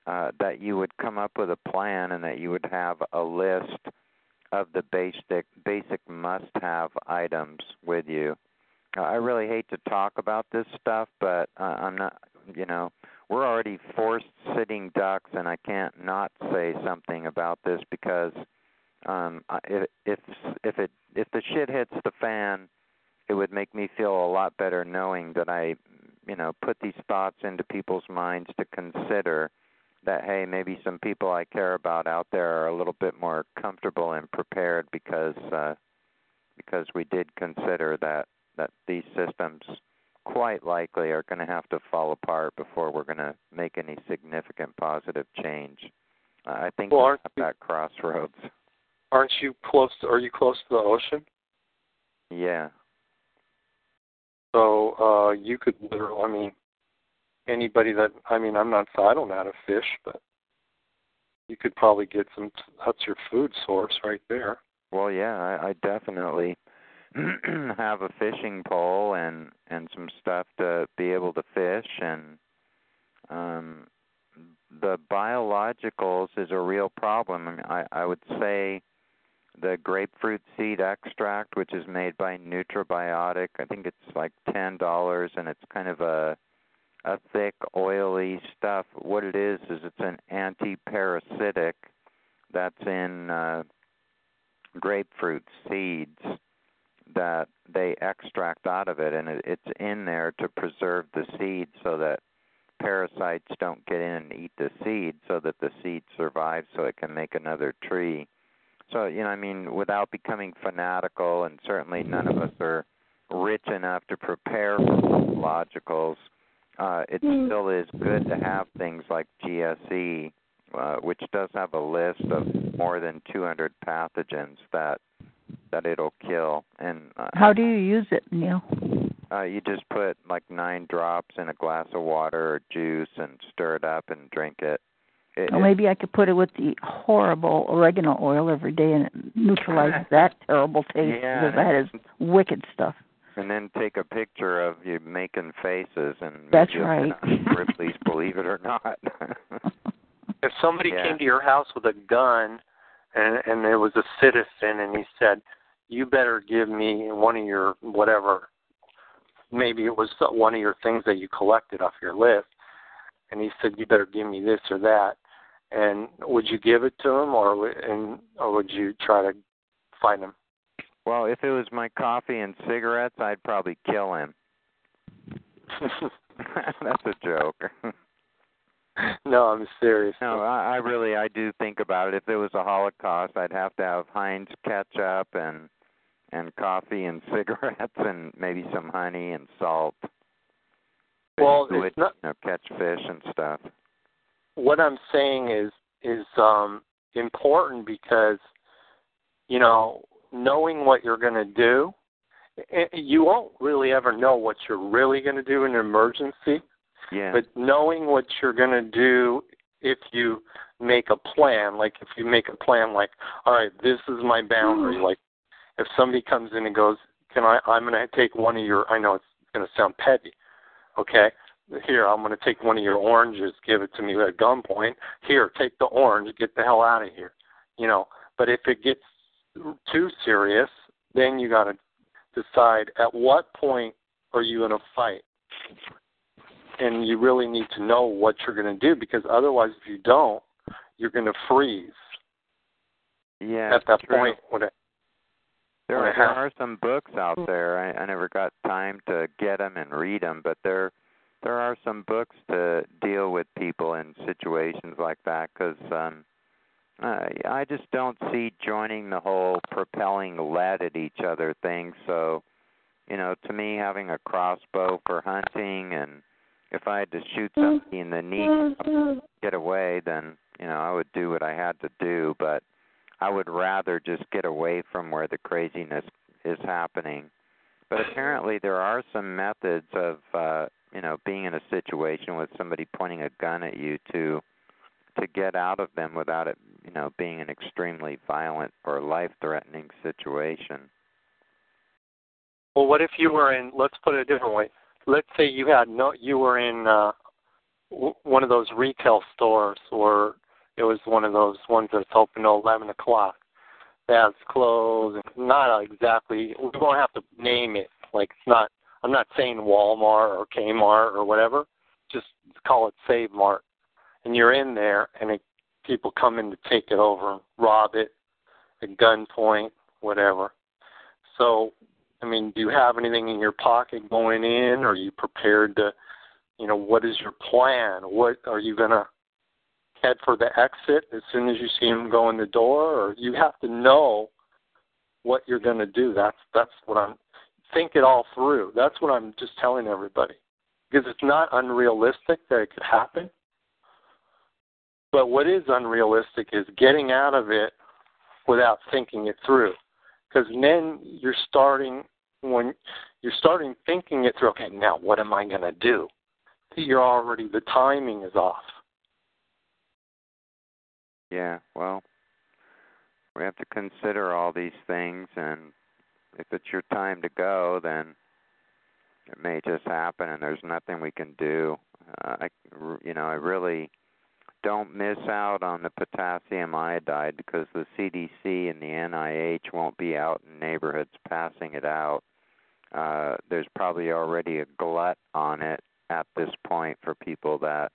that you would come up with a plan and that you would have a list of the basic must-have items with you. I really hate to talk about this stuff, but I'm not, you know, we're already forced sitting ducks, and I can't not say something about this because if the shit hits the fan, it would make me feel a lot better knowing that I, you know, put these thoughts into people's minds to consider that, hey, maybe some people I care about out there are a little bit more comfortable and prepared because we did consider that these systems quite likely are going to have to fall apart before we're going to make any significant positive change. I think we're at that crossroads. Are you close to the ocean? Yeah. So you could literally, anybody that, I don't know how to fish, but you could probably get some, that's your food source right there. Well, yeah, I definitely have a fishing pole and some stuff to be able to fish. And the biologicals is a real problem. I mean, I would say the grapefruit seed extract, which is made by Nutribiotic, I think it's like $10, and it's kind of a thick, oily stuff. What it is it's an anti-parasitic that's in grapefruit seeds that they extract out of it, and it's in there to preserve the seed so that parasites don't get in and eat the seed, so that the seed survives so it can make another tree. So, you know, I mean, without becoming fanatical, and certainly none of us are rich enough to prepare for logicals, it still is good to have things like GSE, which does have a list of more than 200 pathogens that it'll kill. And how do you use it, Neil? You just put like 9 drops in a glass of water or juice and stir it up and drink it. Well, maybe I could put it with the horrible oregano oil every day and it neutralizes that terrible taste, because that is wicked stuff. And then take a picture of you making faces. And that's right. Ripley's Believe It or Not. If somebody came to your house with a gun and there was a citizen and he said, you better give me one of your whatever, maybe it was one of your things that you collected off your list, and he said, you better give me this or that, and would you give it to him or would you try to fight him? Well, if it was my coffee and cigarettes, I'd probably kill him. That's a joke. No, I'm serious. No, I do think about it. If there was a Holocaust, I'd have to have Heinz ketchup and coffee and cigarettes and maybe some honey and salt. Well, so it's not, catch fish and stuff. What I'm saying is important because, you know, knowing what you're going to do, you won't really ever know what you're really going to do in an emergency. Yeah. But knowing what you're going to do if you make a plan, like, all right, this is my boundary. Like, if somebody comes in and goes, I'm going to take one of your, I know it's going to sound petty, okay, here, I'm going to take one of your oranges, give it to me at gunpoint. Here, take the orange, get the hell out of here. You know, but if it gets too serious, then you got to decide at what point are you in a fight. And you really need to know what you're going to do, because otherwise, if you don't, you're going to freeze. Yeah, at that point. There are some books out there. I never got time to get them and read them, but there are some books to deal with people in situations like that, because I just don't see joining the whole propelling lead at each other thing. So, you know, to me, having a crossbow for hunting, and if I had to shoot somebody in the knee to get away, then, you know, I would do what I had to do, but I would rather just get away from where the craziness is happening. But apparently there are some methods of, you know, being in a situation with somebody pointing a gun at you to get out of them without it, you know, being an extremely violent or life-threatening situation. Well, what if you were in, let's put it a different way. Let's say you were in one of those retail stores, or it was one of those ones that's open till 11 o'clock. That's closed. Not exactly. We won't have to name it. Like, it's not. I'm not saying Walmart or Kmart or whatever. Just call it Save Mart. And you're in there, and people come in to take it over, rob it, at gunpoint, whatever. So, I mean, do you have anything in your pocket going in? Or are you prepared to? You know, what is your plan? What are you gonna? Head for the exit as soon as you see him go in the door, or you have to know what you're going to do. That's what I'm think it all through. That's what I'm just telling everybody, because it's not unrealistic that it could happen. But what is unrealistic is getting out of it without thinking it through, because then you're starting thinking it through. Okay, now what am I going to do? You're already the timing is off. Yeah, well, we have to consider all these things, and if it's your time to go, then it may just happen, and there's nothing we can do. I really don't miss out on the potassium iodide, because the CDC and the NIH won't be out in neighborhoods passing it out. There's probably already a glut on it at this point for people that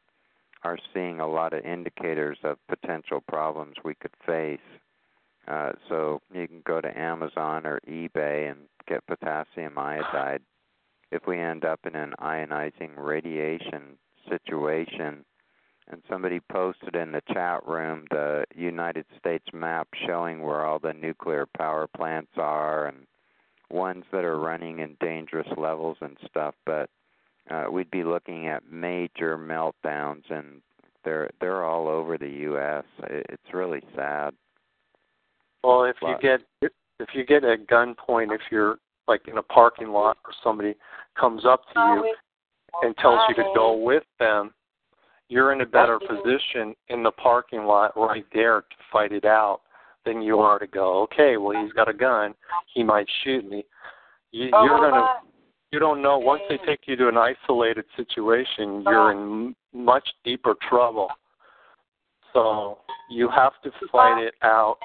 are seeing a lot of indicators of potential problems we could face. So you can go to Amazon or eBay and get potassium iodide. If we end up in an ionizing radiation situation, and somebody posted in the chat room the United States map showing where all the nuclear power plants are and ones that are running in dangerous levels and stuff, but we'd be looking at major meltdowns, and they're all over the U.S. It's really sad. Well, if you get at gunpoint, if you're like in a parking lot or somebody comes up to you and tells you to go with them, you're in a better position in the parking lot right there to fight it out than you are to go, okay, well, he's got a gun, he might shoot me. You don't know. Once they take you to an isolated situation, you're in much deeper trouble. So you have to fight it out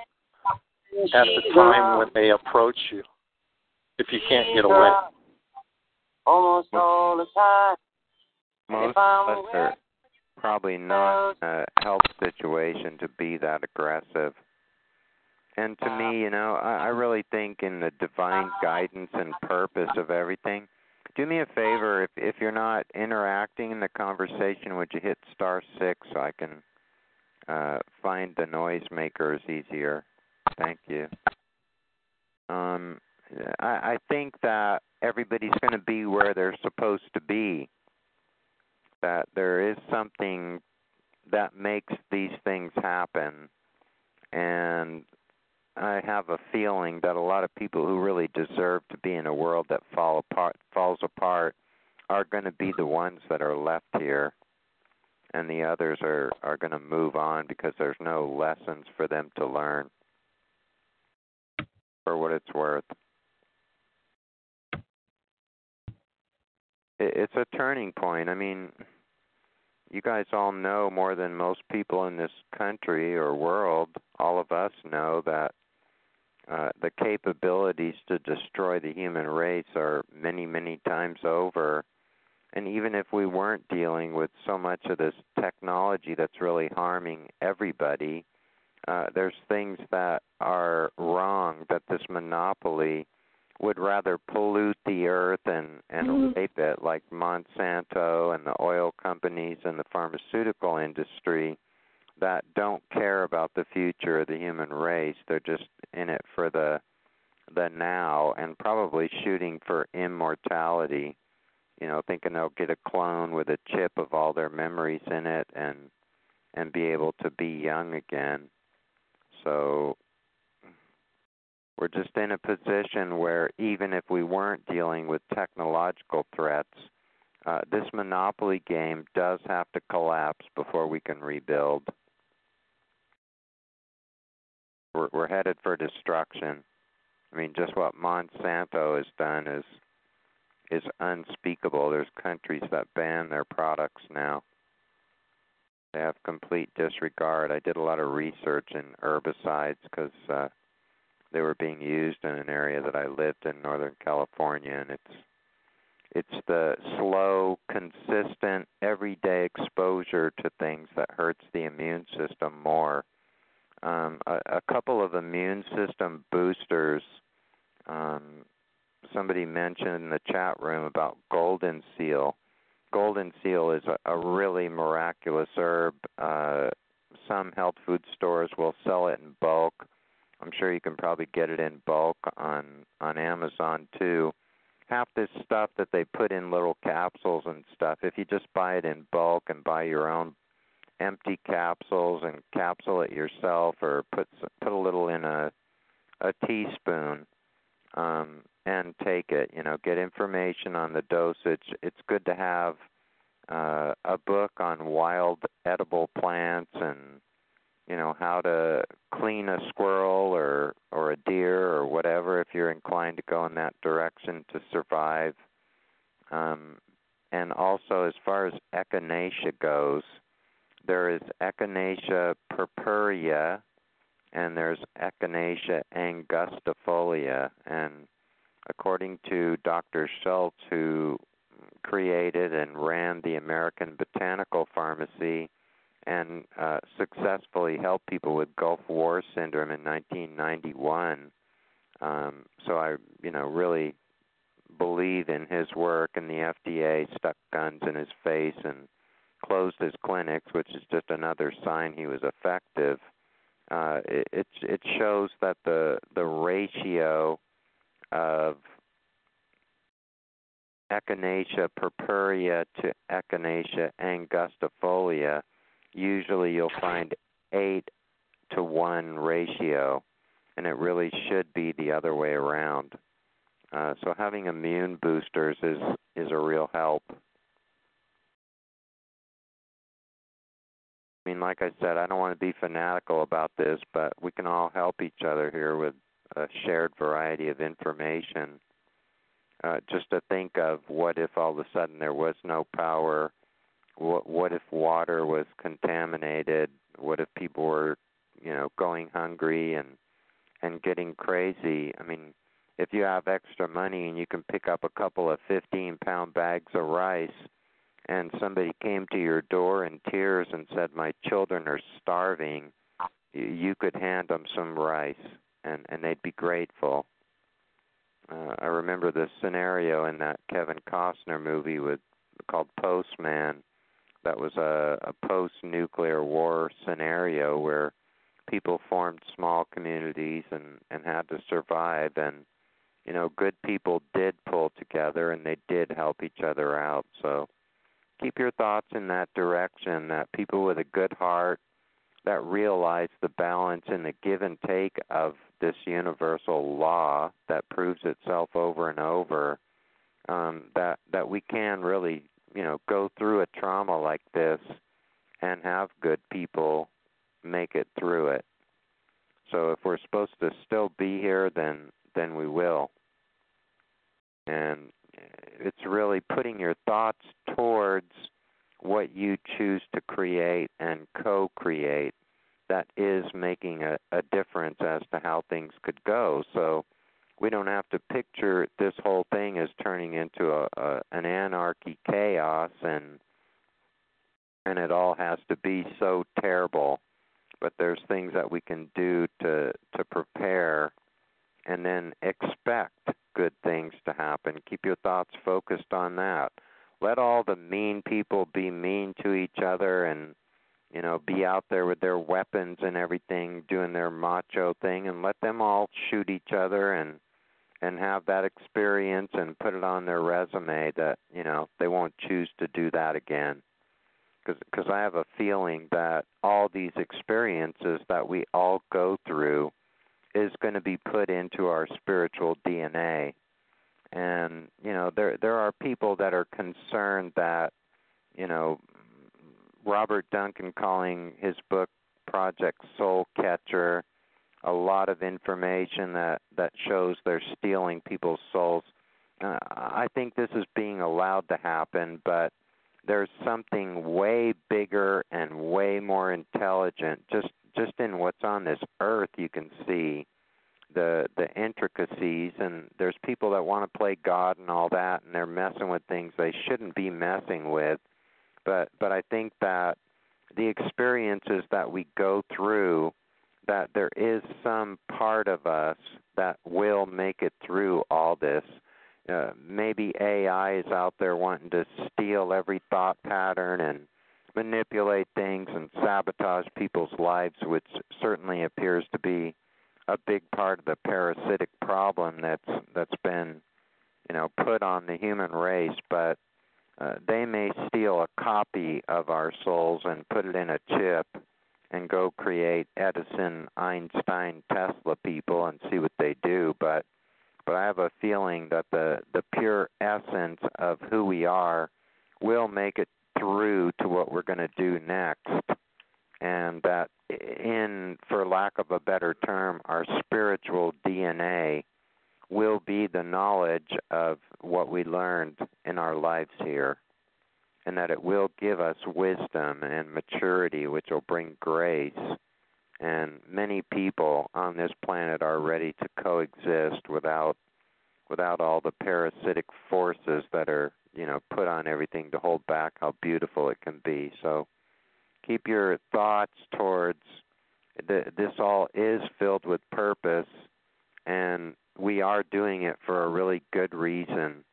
at the time when they approach you if you can't get away. Almost all the time. Most of us are probably not in a health situation to be that aggressive. And to me, you know, I really think in the divine guidance and purpose of everything, do me a favor, if you're not interacting in the conversation, would you hit *6 so I can find the noisemakers easier? Thank you. I think that everybody's going to be where they're supposed to be, that there is something that makes these things happen, and I have a feeling that a lot of people who really deserve to be in a world that falls apart are going to be the ones that are left here, and the others are going to move on because there's no lessons for them to learn, for what it's worth. It's a turning point. I mean, you guys all know more than most people in this country or world, all of us know that the capabilities to destroy the human race are many, many times over. And even if we weren't dealing with so much of this technology that's really harming everybody, there's things that are wrong that this monopoly would rather pollute the earth and rape it, like Monsanto and the oil companies and the pharmaceutical industry that don't care about the future of the human race. They're just in it for the now, and probably shooting for immortality, you know, thinking they'll get a clone with a chip of all their memories in it and be able to be young again. So we're just in a position where even if we weren't dealing with technological threats, this monopoly game does have to collapse before we can rebuild. We're headed for destruction. I mean, just what Monsanto has done is unspeakable. There's countries that ban their products now. They have complete disregard. I did a lot of research in herbicides because they were being used in an area that I lived in, Northern California, and it's the slow, consistent, everyday exposure to things that hurts the immune system more. A couple of immune system boosters, somebody mentioned in the chat room about golden seal. Golden seal is a really miraculous herb. Some health food stores will sell it in bulk. I'm sure you can probably get it in bulk on Amazon, too. Half this stuff that they put in little capsules and stuff, if you just buy it in bulk and buy your own empty capsules and capsule it yourself, or put a little in a teaspoon and take it, you know, get information on the dosage. It's good to have a book on wild edible plants and, you know, how to clean a squirrel or a deer or whatever if you're inclined to go in that direction to survive. And also as far as echinacea goes, there is Echinacea purpurea and there's Echinacea angustifolia. And according to Dr. Schultz, who created and ran the American Botanical Pharmacy, and successfully helped people with Gulf War syndrome in 1991. So I, really believe in his work, and the FDA stuck guns in his face and closed his clinics, which is just another sign he was effective. It shows that the ratio of Echinacea purpurea to Echinacea angustifolia, usually you'll find 8-to-1 ratio, and it really should be the other way around. So having immune boosters is a real help. I mean, like I said, I don't want to be fanatical about this, but we can all help each other here with a shared variety of information. Just to think of what if all of a sudden there was no power, what if water was contaminated, what if people were, going hungry and getting crazy. I mean, if you have extra money and you can pick up a couple of 15-pound bags of rice and somebody came to your door in tears and said, my children are starving, you could hand them some rice, and they'd be grateful. I remember the scenario in that Kevin Costner movie called Postman that was a post-nuclear war scenario where people formed small communities and had to survive. And, good people did pull together and they did help each other out. So keep your thoughts in that direction, that people with a good heart that realize the balance and the give and take of this universal law that proves itself over and over, that we can really, go through a trauma like this and have good people make it through it. So if we're supposed to still be here, then we will. And it's really putting your thoughts towards what you choose to create and co-create that is making a difference as to how things could go. So we don't have to picture this whole thing as turning into an anarchy chaos and it all has to be so terrible. But there's things that we can do to prepare and then expect good things to happen. Keep your thoughts focused on that. Let all the mean people be mean to each other and, be out there with their weapons and everything, doing their macho thing, and let them all shoot each other and have that experience and put it on their resume that, they won't choose to do that again. Because I have a feeling that all these experiences that we all go through is going to be put into our spiritual DNA. And, there are people that are concerned that, Robert Duncan calling his book Project Soul Catcher a lot of information that shows they're stealing people's souls. I think this is being allowed to happen, but there's something way bigger and way more intelligent. Just in what's on this earth, you can see the intricacies, and there's people that want to play God and all that, and they're messing with things they shouldn't be messing with. But I think that the experiences that we go through, that there is some part of us that will make it through all this. Maybe AI is out there wanting to steal every thought pattern and manipulate things and sabotage people's lives, which certainly appears to be a big part of the parasitic problem that's been, put on the human race. But they may steal a copy of our souls and put it in a chip and go create Edison, Einstein, Tesla people and see what they do. But I have a feeling that the pure essence of who we are will make it through to what we're going to do next, and that in, for lack of a better term, our spiritual DNA will be the knowledge of what we learned in our lives here, and that it will give us wisdom and maturity, which will bring grace. And many people on this planet are ready to coexist without all the parasitic forces that are, put on everything to hold back how beautiful it can be. So keep your thoughts towards this all is filled with purpose, and we are doing it for a really good reason.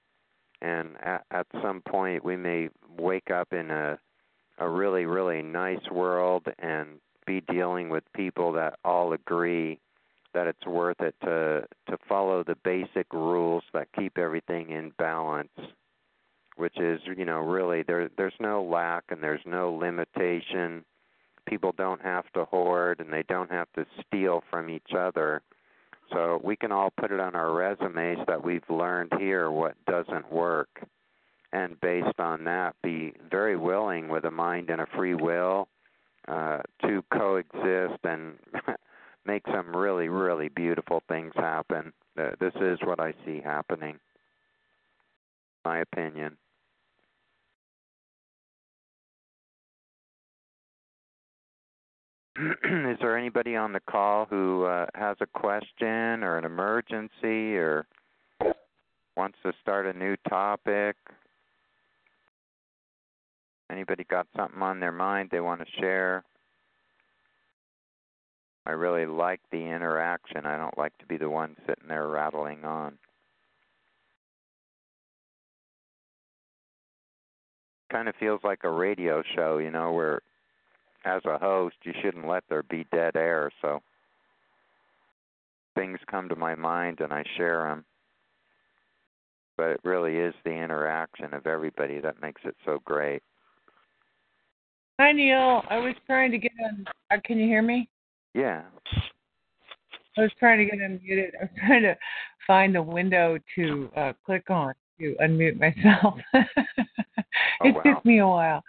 And at some point, we may wake up in a really, really nice world and be dealing with people that all agree that it's worth it to follow the basic rules that keep everything in balance, which is, you know, really there's no lack and there's no limitation. People don't have to hoard and they don't have to steal from each other. So we can all put it on our resumes that we've learned here what doesn't work, and based on that be very willing with a mind and a free will to coexist and make some really, really beautiful things happen. This is what I see happening, my opinion. Is there anybody on the call who has a question or an emergency or wants to start a new topic? Anybody got something on their mind they want to share? I really like the interaction. I don't like to be the one sitting there rattling on. Kind of feels like a radio show, you know, where as a host, you shouldn't let there be dead air, so things come to my mind and I share them. But it really is the interaction of everybody that makes it so great. Hi, Neil. I was trying to get on. Can you hear me? Yeah. I was trying to get unmuted. I was trying to find the window to click on to unmute myself. It took me a while.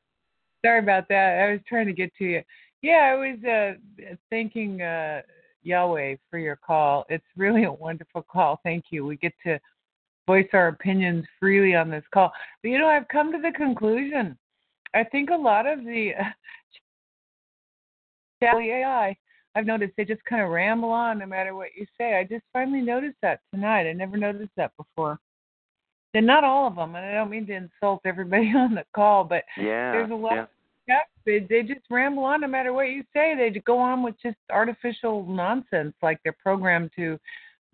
Sorry about that. I was trying to get to you. Yeah, I was thanking Yahweh for your call. It's really a wonderful call. Thank you. We get to voice our opinions freely on this call. But, you know, I've come to the conclusion. I think a lot of the AI, I've noticed they just kind of ramble on no matter what you say. I just finally noticed that tonight. I never noticed that before. And not all of them, and I don't mean to insult everybody on the call, but there's a lot of stuff. They just ramble on no matter what you say. They go on with just artificial nonsense, like they're programmed to,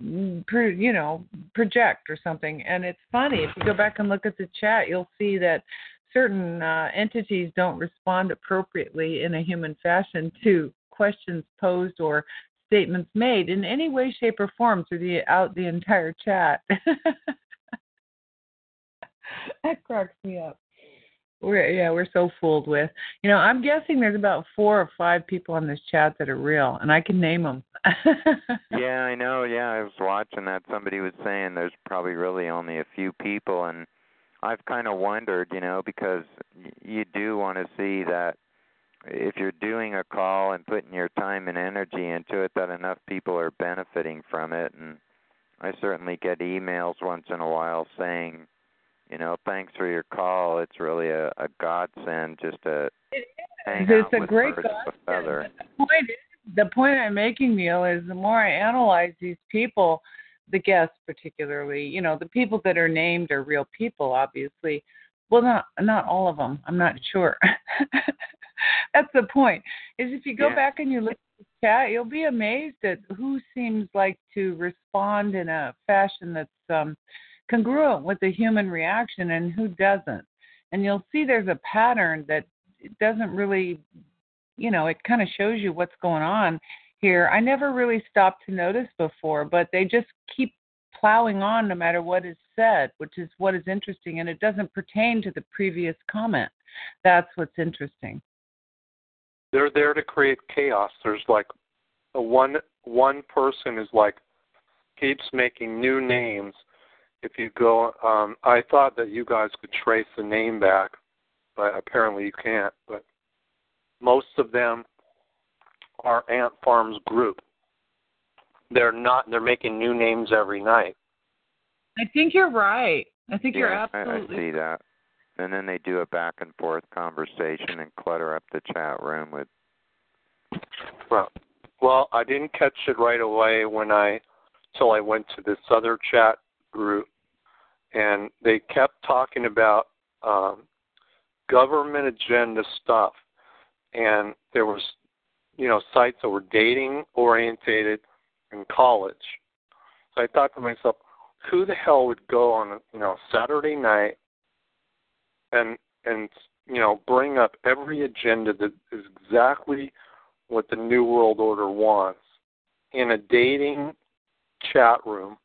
you know, project or something. And it's funny. If you go back and look at the chat, you'll see that certain entities don't respond appropriately in a human fashion to questions posed or statements made in any way, shape, or form throughout the entire chat. That cracks me up. We're so fooled with. You know, I'm guessing there's about 4 or 5 people on this chat that are real, and I can name them. Yeah, I know. Yeah, I was watching that. Somebody was saying there's probably really only a few people, and I've kind of wondered, you know, because you do want to see that if you're doing a call and putting your time and energy into it, that enough people are benefiting from it. And I certainly get emails once in a while saying, you know, thanks for your call. It's really a godsend just to hang out with others. The point I'm making, Neil, is the more I analyze these people, the guests particularly, you know, the people that are named are real people, obviously. Well, not all of them. I'm not sure. That's the point. Is if you go back and you look at the chat, you'll be amazed at who seems like to respond in a fashion that's congruent with the human reaction and who doesn't. And you'll see there's a pattern that doesn't really, you know, it kind of shows you what's going on here. I never really stopped to notice before, but they just keep plowing on no matter what is said, which is what is interesting. And it doesn't pertain to the previous comment. That's what's interesting. They're there to create chaos. There's like a one person is like keeps making new names. If you go, I thought that you guys could trace the name back, but apparently you can't. But most of them are Ant Farm's group. They're making new names every night. I think you're right. I think you're absolutely. I see that. And then they do a back and forth conversation and clutter up the chat room with. Well, I didn't catch it right away till I went to this other chat group. And they kept talking about government agenda stuff. and there was, you know, sites that were dating orientated in college. So I thought to myself, who the hell would go on, you know, Saturday night and you know, bring up every agenda that is exactly what the New World Order wants in a dating chat room,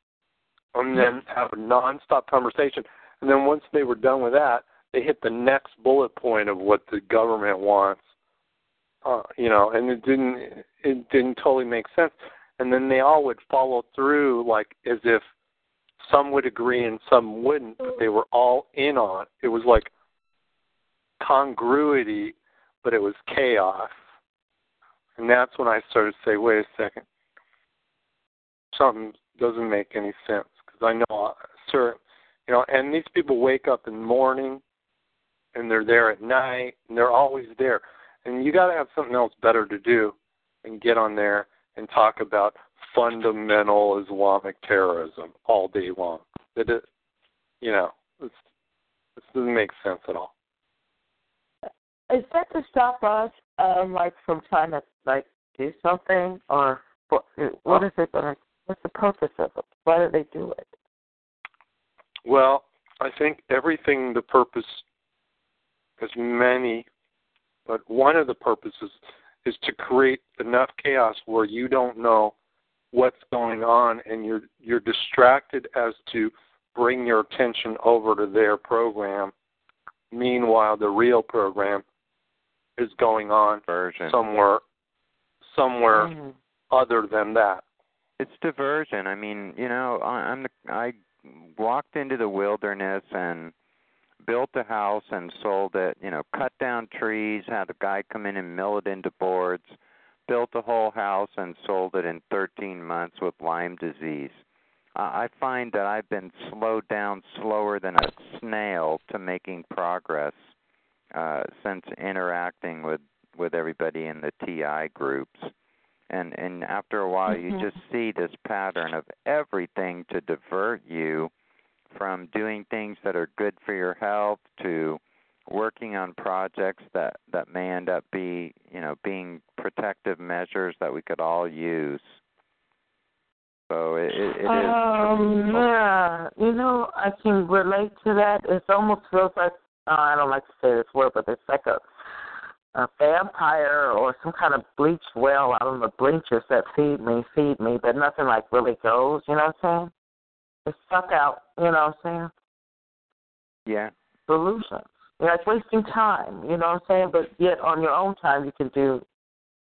and then have a nonstop conversation. And then once they were done with that, they hit the next bullet point of what the government wants, you know, and it didn't totally make sense. And then they all would follow through, like, as if some would agree and some wouldn't, but they were all in on it. It was like congruity, but it was chaos. And that's when I started to say, wait a second, something doesn't make any sense, because I know, you know, and these people wake up in the morning, and they're there at night, and they're always there. And you got to have something else better to do and get on there and talk about fundamental Islamic terrorism all day long. That is, you know, this doesn't make sense at all. Is that to stop us, like, from trying to, like, do something? Or what is it? What's the purpose of it? Why do they do it? Well, I think everything, the purpose is many, but one of the purposes is to create enough chaos where you don't know what's going on, and you're distracted as to bring your attention over to their program. Meanwhile, the real program is going on somewhere other than that. It's diversion. I mean, you know, I walked into the wilderness and built a house and sold it, you know, cut down trees, had a guy come in and mill it into boards, built the whole house and sold it in 13 months with Lyme disease. I find that I've been slowed down slower than a snail to making progress since interacting with everybody in the TI groups. And after a while, you just see this pattern of everything to divert you from doing things that are good for your health to working on projects that may end up being protective measures that we could all use. So it is. Yeah, you know, I can relate to that. It almost feels like I don't like to say this word, but it's like a vampire or some kind of bleach well out of the bleachers that feed me, but nothing like really goes, you know what I'm saying? It's stuck out, you know what I'm saying? Yeah. Solutions. You know, it's wasting time, you know what I'm saying? But yet on your own time you can do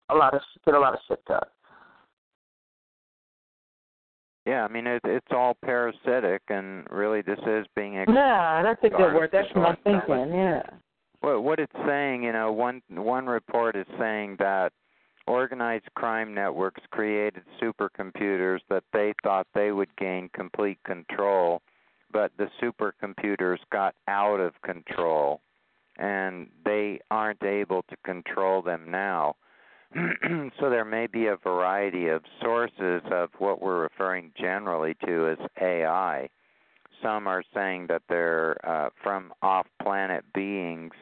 get a lot of shit done. Yeah, I mean, it's all parasitic, and really this is being... Yeah, that's a good word. That's what I'm thinking, yeah. Well, what it's saying, you know, one report is saying that organized crime networks created supercomputers that they thought they would gain complete control, but the supercomputers got out of control, and they aren't able to control them now. So there may be a variety of sources of what we're referring generally to as AI. Some are saying that they're from off-planet beings,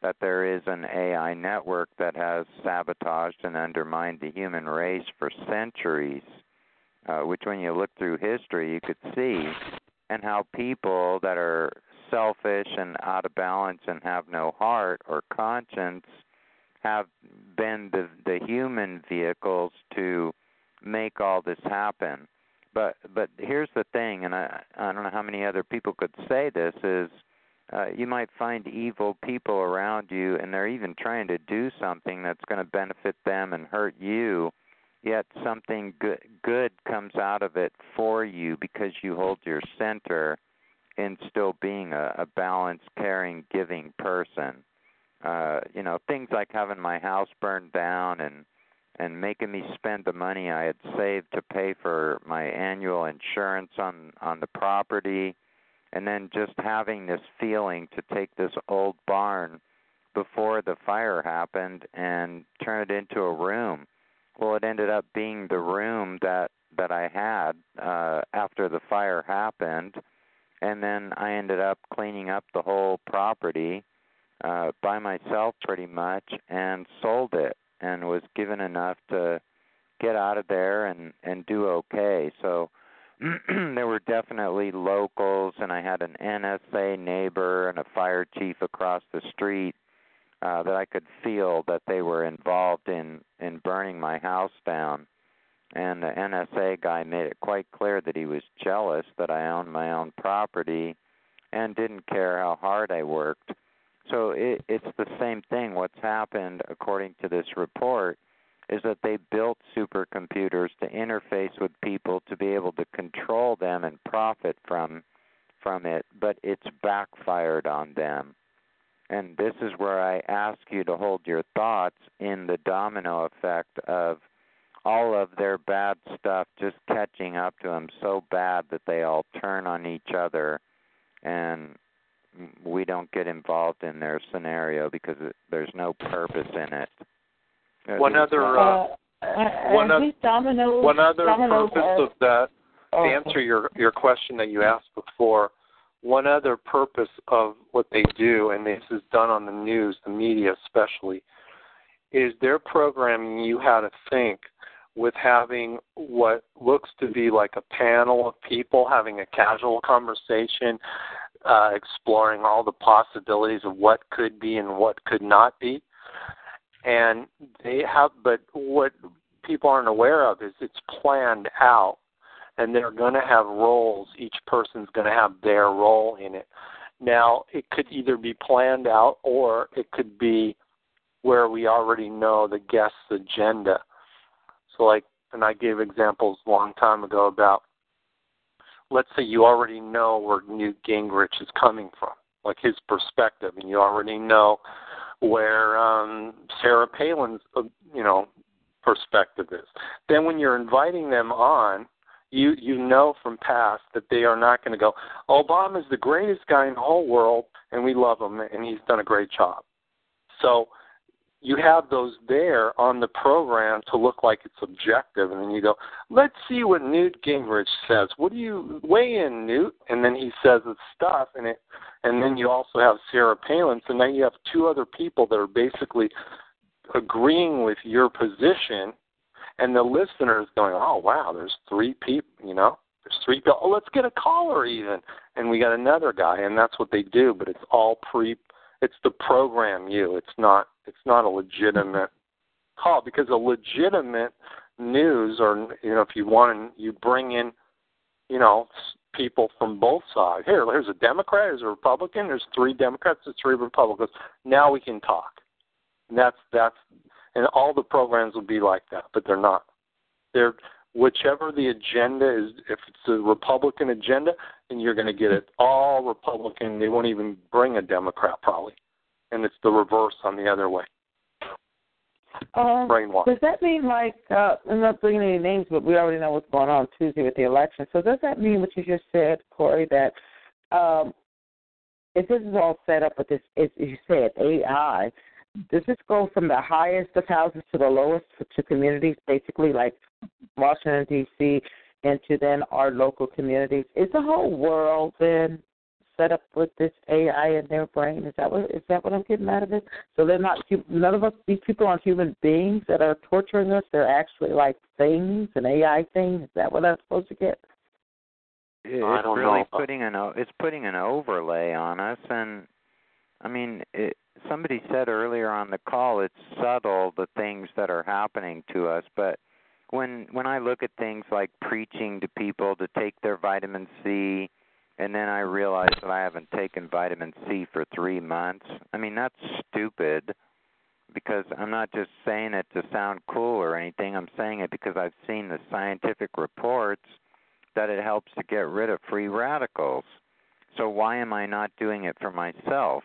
that there is an AI network that has sabotaged and undermined the human race for centuries, which when you look through history you could see, and how people that are selfish and out of balance and have no heart or conscience have been the human vehicles to make all this happen. But here's the thing, and I don't know how many other people could say this, is you might find evil people around you, and they're even trying to do something that's going to benefit them and hurt you, yet something good comes out of it for you because you hold your center in still being a balanced, caring, giving person. You know, things like having my house burned down and making me spend the money I had saved to pay for my annual insurance on the property, and then just having this feeling to take this old barn before the fire happened and turn it into a room. Well, it ended up being the room that I had after the fire happened, and then I ended up cleaning up the whole property by myself pretty much, and sold it and was given enough to get out of there and do okay. So there were definitely locals, and I had an NSA neighbor and a fire chief across the street that I could feel that they were involved in burning my house down. And the NSA guy made it quite clear that he was jealous that I owned my own property and didn't care how hard I worked. So it's the same thing. What's happened, according to this report, is that they built supercomputers to interface with people to be able to control them and profit from it, but it's backfired on them. And this is where I ask you to hold your thoughts in the domino effect of all of their bad stuff just catching up to them so bad that they all turn on each other, and we don't get involved in their scenario because there's no purpose in it. To answer your question that you asked before, one other purpose of what they do, and this is done on the news, the media especially, is they're programming you how to think with having what looks to be like a panel of people having a casual conversation, exploring all the possibilities of what could be and what could not be. And they have, but what people aren't aware of is it's planned out, and they're going to have roles. Each person's going to have their role in it. Now, it could either be planned out, or it could be where we already know the guest's agenda. So and I gave examples a long time ago about, let's say you already know where Newt Gingrich is coming from, like his perspective, and you already know where Sarah Palin's, perspective is. Then when you're inviting them on, you know from past that they are not going to go, Obama's the greatest guy in the whole world, and we love him, and he's done a great job. So you have those there on the program to look like it's objective, and then you go, let's see what Newt Gingrich says. What do you weigh in, Newt? And then he says his stuff, and then you also have Sarah Palin, so now you have two other people that are basically agreeing with your position, and the listener is going, oh, wow, there's three people, There's three people. Oh, let's get a caller even. And we got another guy, and that's what they do, but it's all it's to program you. It's not a legitimate call, because a legitimate news, or if you want to, you bring in people from both sides. Here's a Democrat, here's a Republican, there's three Democrats, there's three Republicans. Now we can talk. And that's and all the programs will be like that, but they're not. They're whichever the agenda is. If it's a Republican agenda, then you're going to get it all Republican. They won't even bring a Democrat probably. And it's the reverse on the other way. Brainwash. Does that mean I'm not bringing any names, but we already know what's going on Tuesday with the election. So does that mean what you just said, Corey, that if this is all set up with this, as you said, AI, does this go from the highest of houses to the lowest to communities, basically like Washington, D.C., and to then our local communities? Is the whole world then set up with this AI in their brain? Is that what I'm getting out of it? So they're not, none of us, these people aren't human beings that are torturing us. They're actually like things, an AI thing. Is that what I'm supposed to get? I don't know. It's putting an overlay on us, and I mean, somebody said earlier on the call, it's subtle, the things that are happening to us, but when I look at things like preaching to people to take their vitamin C, and then I realize that I haven't taken vitamin C for 3 months. I mean, that's stupid, because I'm not just saying it to sound cool or anything. I'm saying it because I've seen the scientific reports that it helps to get rid of free radicals. So why am I not doing it for myself?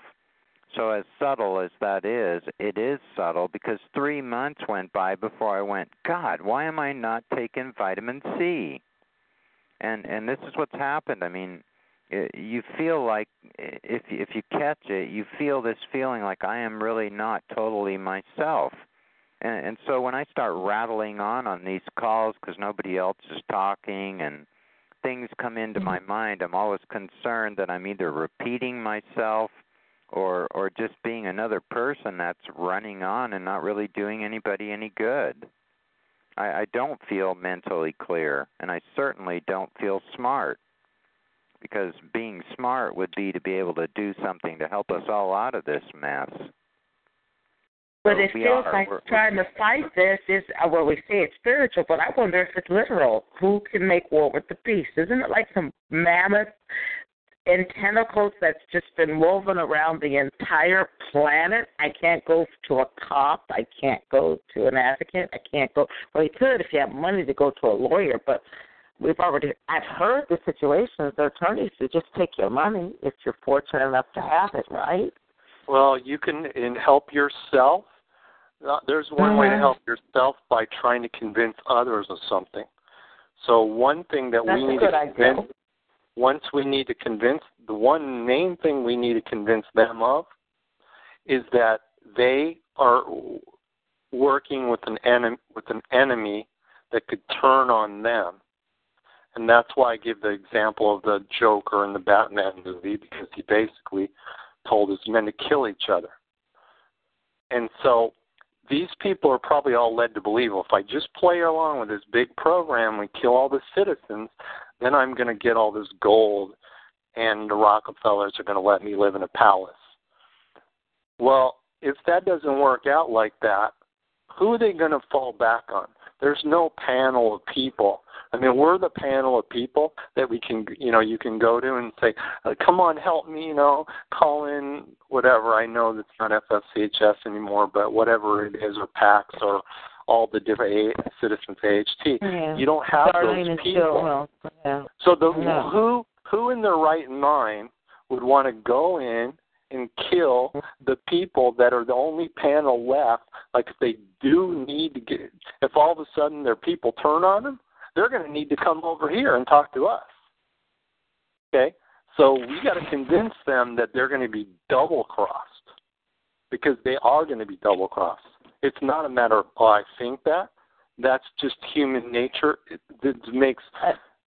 So as subtle as that is, it is subtle, because 3 months went by before I went, God, why am I not taking vitamin C? And this is what's happened. I mean, you feel like if you catch it, you feel this feeling like I am really not totally myself. And so when I start rattling on these calls because nobody else is talking and things come into my mind, I'm always concerned that I'm either repeating myself or just being another person that's running on and not really doing anybody any good. I don't feel mentally clear, and I certainly don't feel smart, because being smart would be to be able to do something to help us all out of this mess. But it feels like trying to fight this is, well, we say it's spiritual, but I wonder if it's literal. Who can make war with the beast? Isn't it like some mammoth in tentacles that's just been woven around the entire planet? I can't go to a cop. I can't go to an advocate. I can't go. Well, you could if you have money to go to a lawyer, but I've heard the situations, the attorneys who just take your money if you're fortunate enough to have it, right? Well, you can help yourself. There's one way to help yourself by trying to convince others of something. So one thing that we need to convince, the one main thing we need to convince them of is that they are working with an enemy that could turn on them. And that's why I give the example of the Joker in the Batman movie, because he basically told his men to kill each other. And so these people are probably all led to believe, well, if I just play along with this big program, we kill all the citizens, then I'm going to get all this gold, and the Rockefellers are going to let me live in a palace. Well, if that doesn't work out like that, who are they going to fall back on? There's no panel of people. I mean, we're the panel of people that we can, you can go to and say, come on, help me, call in whatever. I know that's not FFCHS anymore, but whatever it is, or PACS, or all the different Citizens AHT. Yeah. You don't have those people. Yeah. So who in their right mind would want to go in and kill the people that are the only panel left? Like, if they do need to get, if all of a sudden their people turn on them, they're going to need to come over here and talk to us. Okay? So we got to convince them that they're going to be double-crossed, because they are going to be double-crossed. It's not a matter of, I think that. That's just human nature. It makes...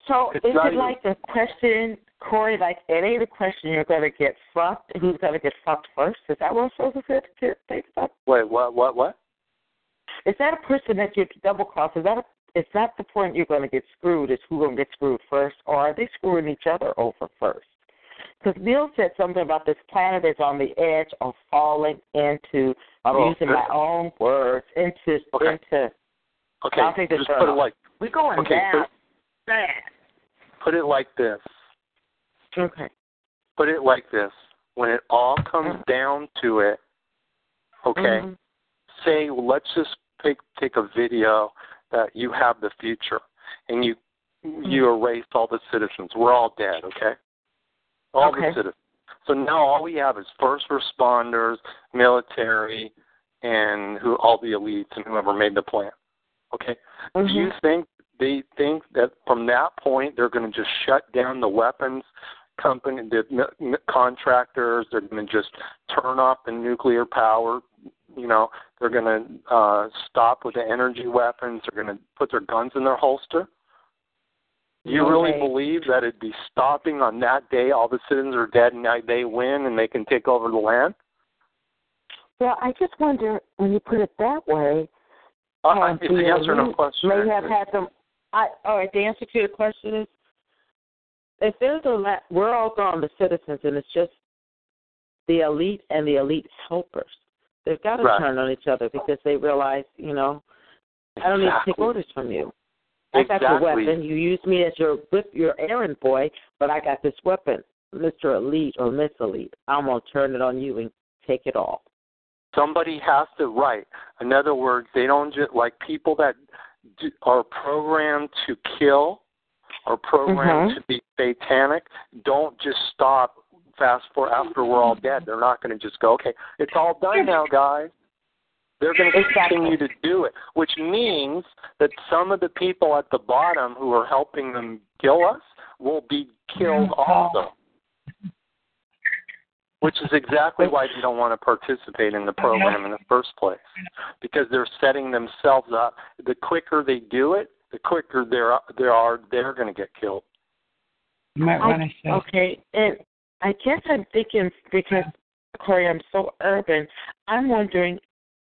So is it like the question, Corey, like it ain't a question you're going to get fucked, who's going to get fucked first? Is that what I'm supposed to get fucked? Wait, what? Is that a person that you double-cross? Is that the point you're going to get screwed, is who's going to get screwed first, or are they screwing each other over first? Because Neil said something about this planet is on the edge of falling into, my own words, Okay, just put it like... We're going down fast. Put it like this. Okay. Put it like this. When it all comes down to it, okay, say, well, let's just take a video that you have the future, and you erase all the citizens. We're all dead, okay? All the citizens. So now all we have is first responders, military, and all the elites and whoever made the plan, okay? Do you think they think that from that point they're going to just shut down the weapons company, the contractors? They're going to just turn off the nuclear power? They're going to stop with the energy weapons. They're going to put their guns in their holster. You really believe that it'd be stopping on that day? All the citizens are dead, and now they win, and they can take over the land. Well, I just wonder, when you put it that way, it's the answer to the question. May have had them. All right, the answer to the question is, if there's we're all gone, the citizens, and it's just the elite and the elite helpers. They've got to turn on each other, because they realize, I don't need to take orders from you. I got the weapon. You used me as your errand boy, but I got this weapon, Mr. Elite or Miss Elite. I'm going to turn it on you and take it all. Somebody has to write. In other words, they don't just, like, people that are programmed to kill or programmed to be satanic, don't just stop fast forward after we're all dead. They're not going to just go, okay, it's all done now, guys. They're going to continue to do it, which means that some of the people at the bottom who are helping them kill us will be killed also, which is exactly why they don't want to participate in the program in the first place, because they're setting themselves up. The quicker they do it, the quicker they're going to get killed. You might want to say. Okay, and I guess I'm thinking, because Corey, I'm so urban. I'm wondering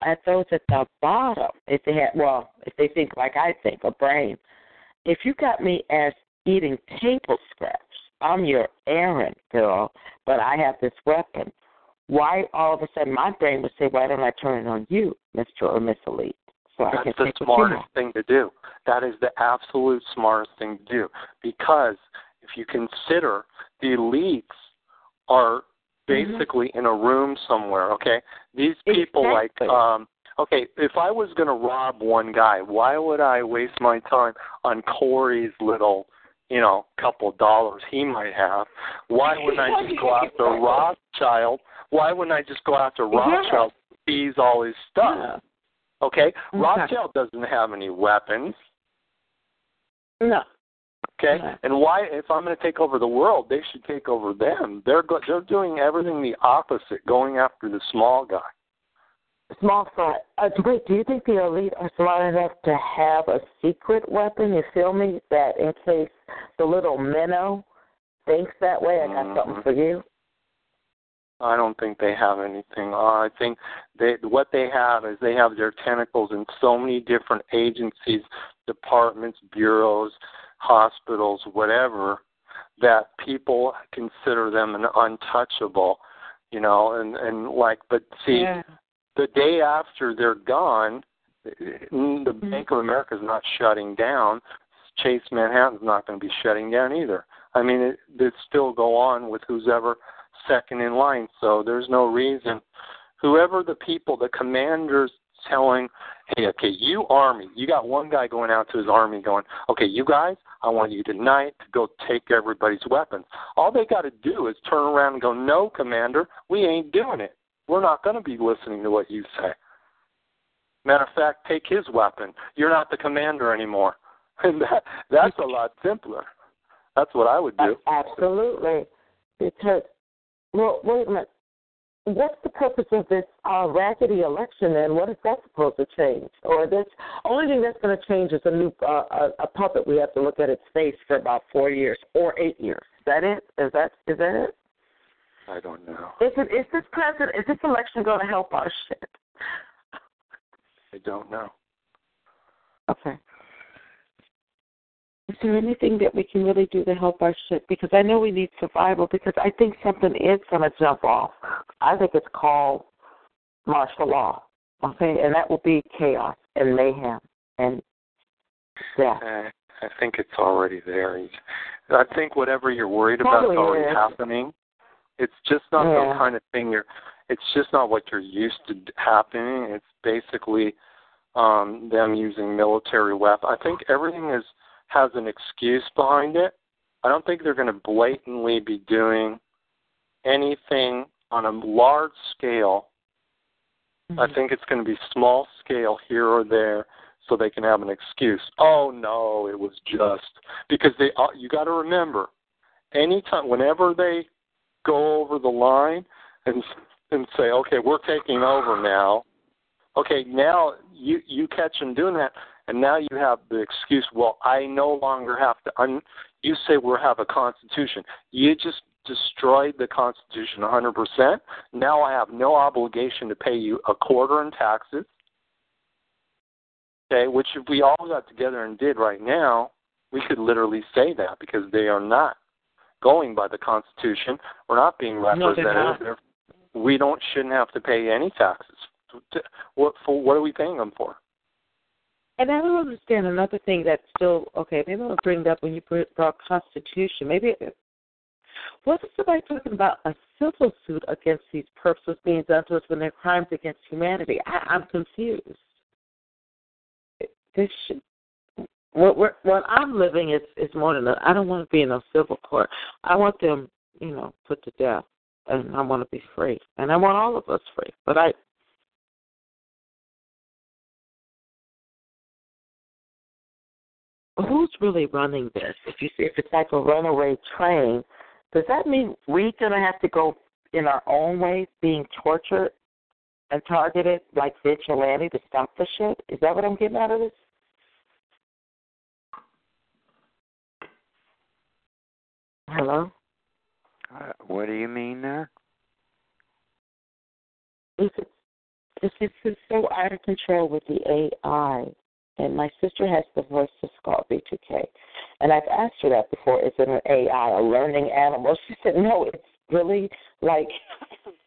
at those at the bottom, if they had, well, if they think like I think, a brain. If you got me as eating table scraps, I'm your errand girl, but I have this weapon. Why all of a sudden my brain would say, why don't I turn it on you, Mr. or Miss Elite? So that's the smartest thing to do. That is the absolute smartest thing to do, because if you consider the elites are basically in a room somewhere, okay? These people exactly. Okay, if I was going to rob one guy, why would I waste my time on Corey's little, you know, couple dollars he might have? Why wouldn't I just go after Rothschild? Why wouldn't I just go after Rothschild to seize all his stuff? Yeah. Okay? Mm-hmm. Rothschild doesn't have any weapons. No. Okay? No. And why, if I'm going to take over the world, they should take over them. They're doing everything the opposite, going after the small guy. Small thought. Wait, do you think the elite are smart enough to have a secret weapon? You feel me? That in case the little minnow thinks that way, I got something for you. I don't think they have anything. I think what they have is they have their tentacles in so many different agencies, departments, bureaus, hospitals, whatever, that people consider them an untouchable, you know, and like, but see, the day after they're gone, the Bank of America is not shutting down. Chase Manhattan's not going to be shutting down either. I mean, it still go on with who's ever second in line, so there's no reason. Whoever the people, the commander's telling, hey, okay, you Army, you got one guy going out to his Army going, okay, you guys, I want you tonight to go take everybody's weapons. All they got to do is turn around and go, no, Commander, we ain't doing it. We're not going to be listening to what you say. Matter of fact, take his weapon. You're not the commander anymore. And that's a lot simpler. That's what I would do. Absolutely. Because, well, wait a minute. What's the purpose of this rackety election, then? What is that supposed to change? Or this only thing that's going to change is a new a puppet. We have to look at its face for about 4 years or 8 years. Is that it? Is that it? I don't know. Is this election going to help our shit? I don't know. Okay. Is there anything that we can really do to help our shit? Because I know we need survival, because I think something is going to jump off. I think it's called martial law, okay? And that will be chaos and mayhem and death. I think it's already there. I think whatever you're worried about is already happening. It's just not the kind of thing it's just not what you're used to happening. It's basically them using military weapons. I think everything has an excuse behind it. I don't think they're going to blatantly be doing anything on a large scale. Mm-hmm. I think it's going to be small scale here or there, so they can have an excuse. Oh no, it was just because you got to remember, anytime, whenever they go over the line and say, okay, we're taking over now. Okay, now you catch them doing that, and now you have the excuse, well, I no longer have to. You say we have a constitution. You just destroyed the constitution 100%. Now I have no obligation to pay you a quarter in taxes, okay, which if we all got together and did right now, we could literally say that, because they are not going by the Constitution. We're not being representative. No, we shouldn't have to pay any taxes. What are we paying them for? And I don't understand another thing that's still, okay, maybe I'll bring it up when you brought Constitution. Maybe wasn't somebody talking about a civil suit against these perps was being done to us when they're crimes against humanity? I'm confused. This should... What I'm living is more than I don't want to be in a civil court. I want them, you know, put to death, and I want to be free, and I want all of us free. But who's really running this? If it's like a runaway train, does that mean we're gonna have to go in our own ways, being tortured and targeted like vigilante to stop the shit? Is that what I'm getting out of this? Hello? What do you mean there? This is so out of control with the AI. And my sister has the voice of Scott B2K. And I've asked her that before. Is it an AI, a learning animal? She said, no, it's really, like,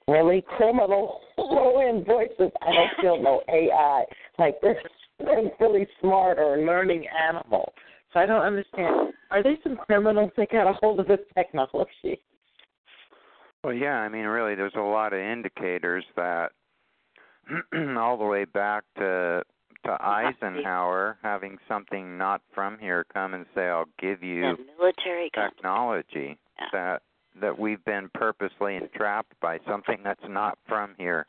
really criminal, low-end voices. I don't feel no AI. Like, they're really smart or a learning animal. So I don't understand. Are they some criminals that got a hold of this technology? Well, yeah, I mean, really, there's a lot of indicators that all the way back to Eisenhower having something not from here come and say, I'll give you military technology, yeah. that we've been purposely entrapped by something that's not from here.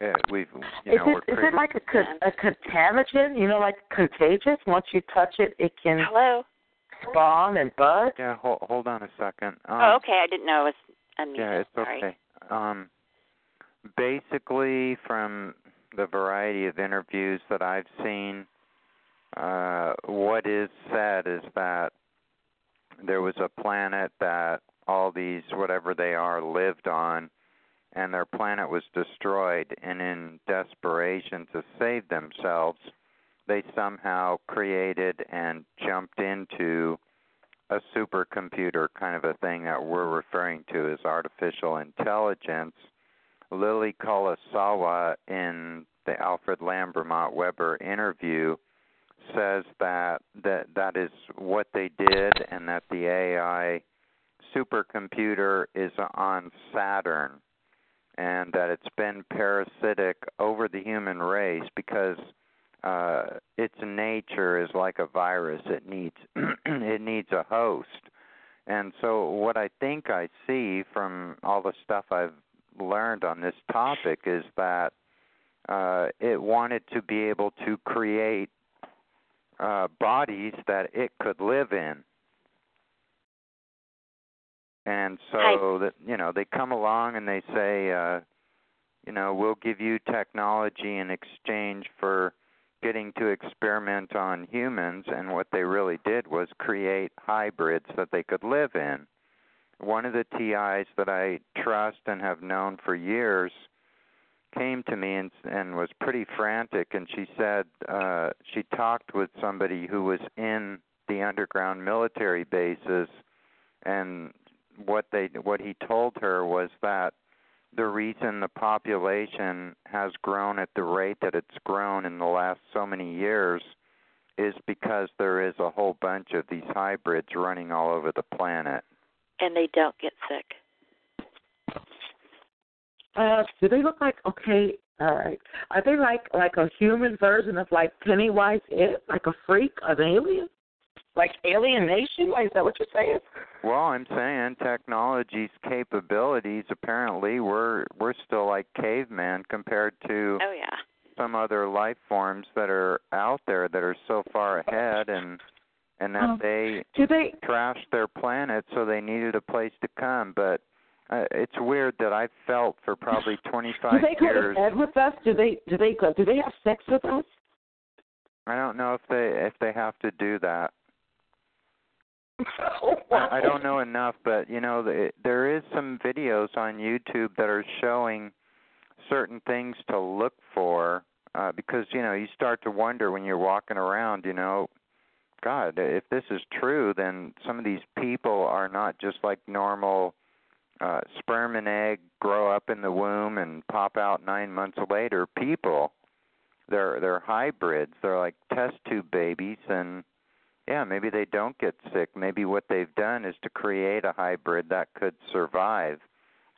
Yeah, is it like a contagion? You know, like contagious? Once you touch it, it can spawn and bud? Yeah, hold on a second. Okay. I didn't know it was unmuted. Yeah, it's okay. Basically, from the variety of interviews that I've seen, what is said is that there was a planet that all these, whatever they are, lived on, and their planet was destroyed, and in desperation to save themselves, they somehow created and jumped into a supercomputer kind of a thing that we're referring to as artificial intelligence. Lily Kolosowa, in the Alfred Lambremont Webre interview, says that is what they did, and that the AI supercomputer is on Saturn, and that it's been parasitic over the human race because its nature is like a virus. It needs a host. And so what I think I see from all the stuff I've learned on this topic is that it wanted to be able to create bodies that it could live in. And so, that, you know, they come along and they say, you know, we'll give you technology in exchange for getting to experiment on humans. And what they really did was create hybrids that they could live in. One of the TIs that I trust and have known for years came to me and was pretty frantic, and she said she talked with somebody who was in the underground military bases, and what he told her was that the reason the population has grown at the rate that it's grown in the last so many years is because there is a whole bunch of these hybrids running all over the planet. And they don't get sick. Do they look like, okay, all right. Are they like a human version of like Pennywise, like a freak, an alien? Like alienation? Like, is that what you're saying? Well, I'm saying technology's capabilities, apparently, we're still like cavemen compared to some other life forms that are out there that are so far ahead and that they trashed their planet, so they needed a place to come. But it's weird that I felt for probably 25 years. Do they go to bed with us? Do they have sex with us? I don't know if they have to do that. I don't know enough, but you know, there is some videos on YouTube that are showing certain things to look for because you know you start to wonder when you're walking around, you know. God, if this is true, then some of these people are not just like normal sperm and egg grow up in the womb and pop out 9 months later people. They're hybrids. They're like test tube babies, and yeah, maybe they don't get sick. Maybe what they've done is to create a hybrid that could survive.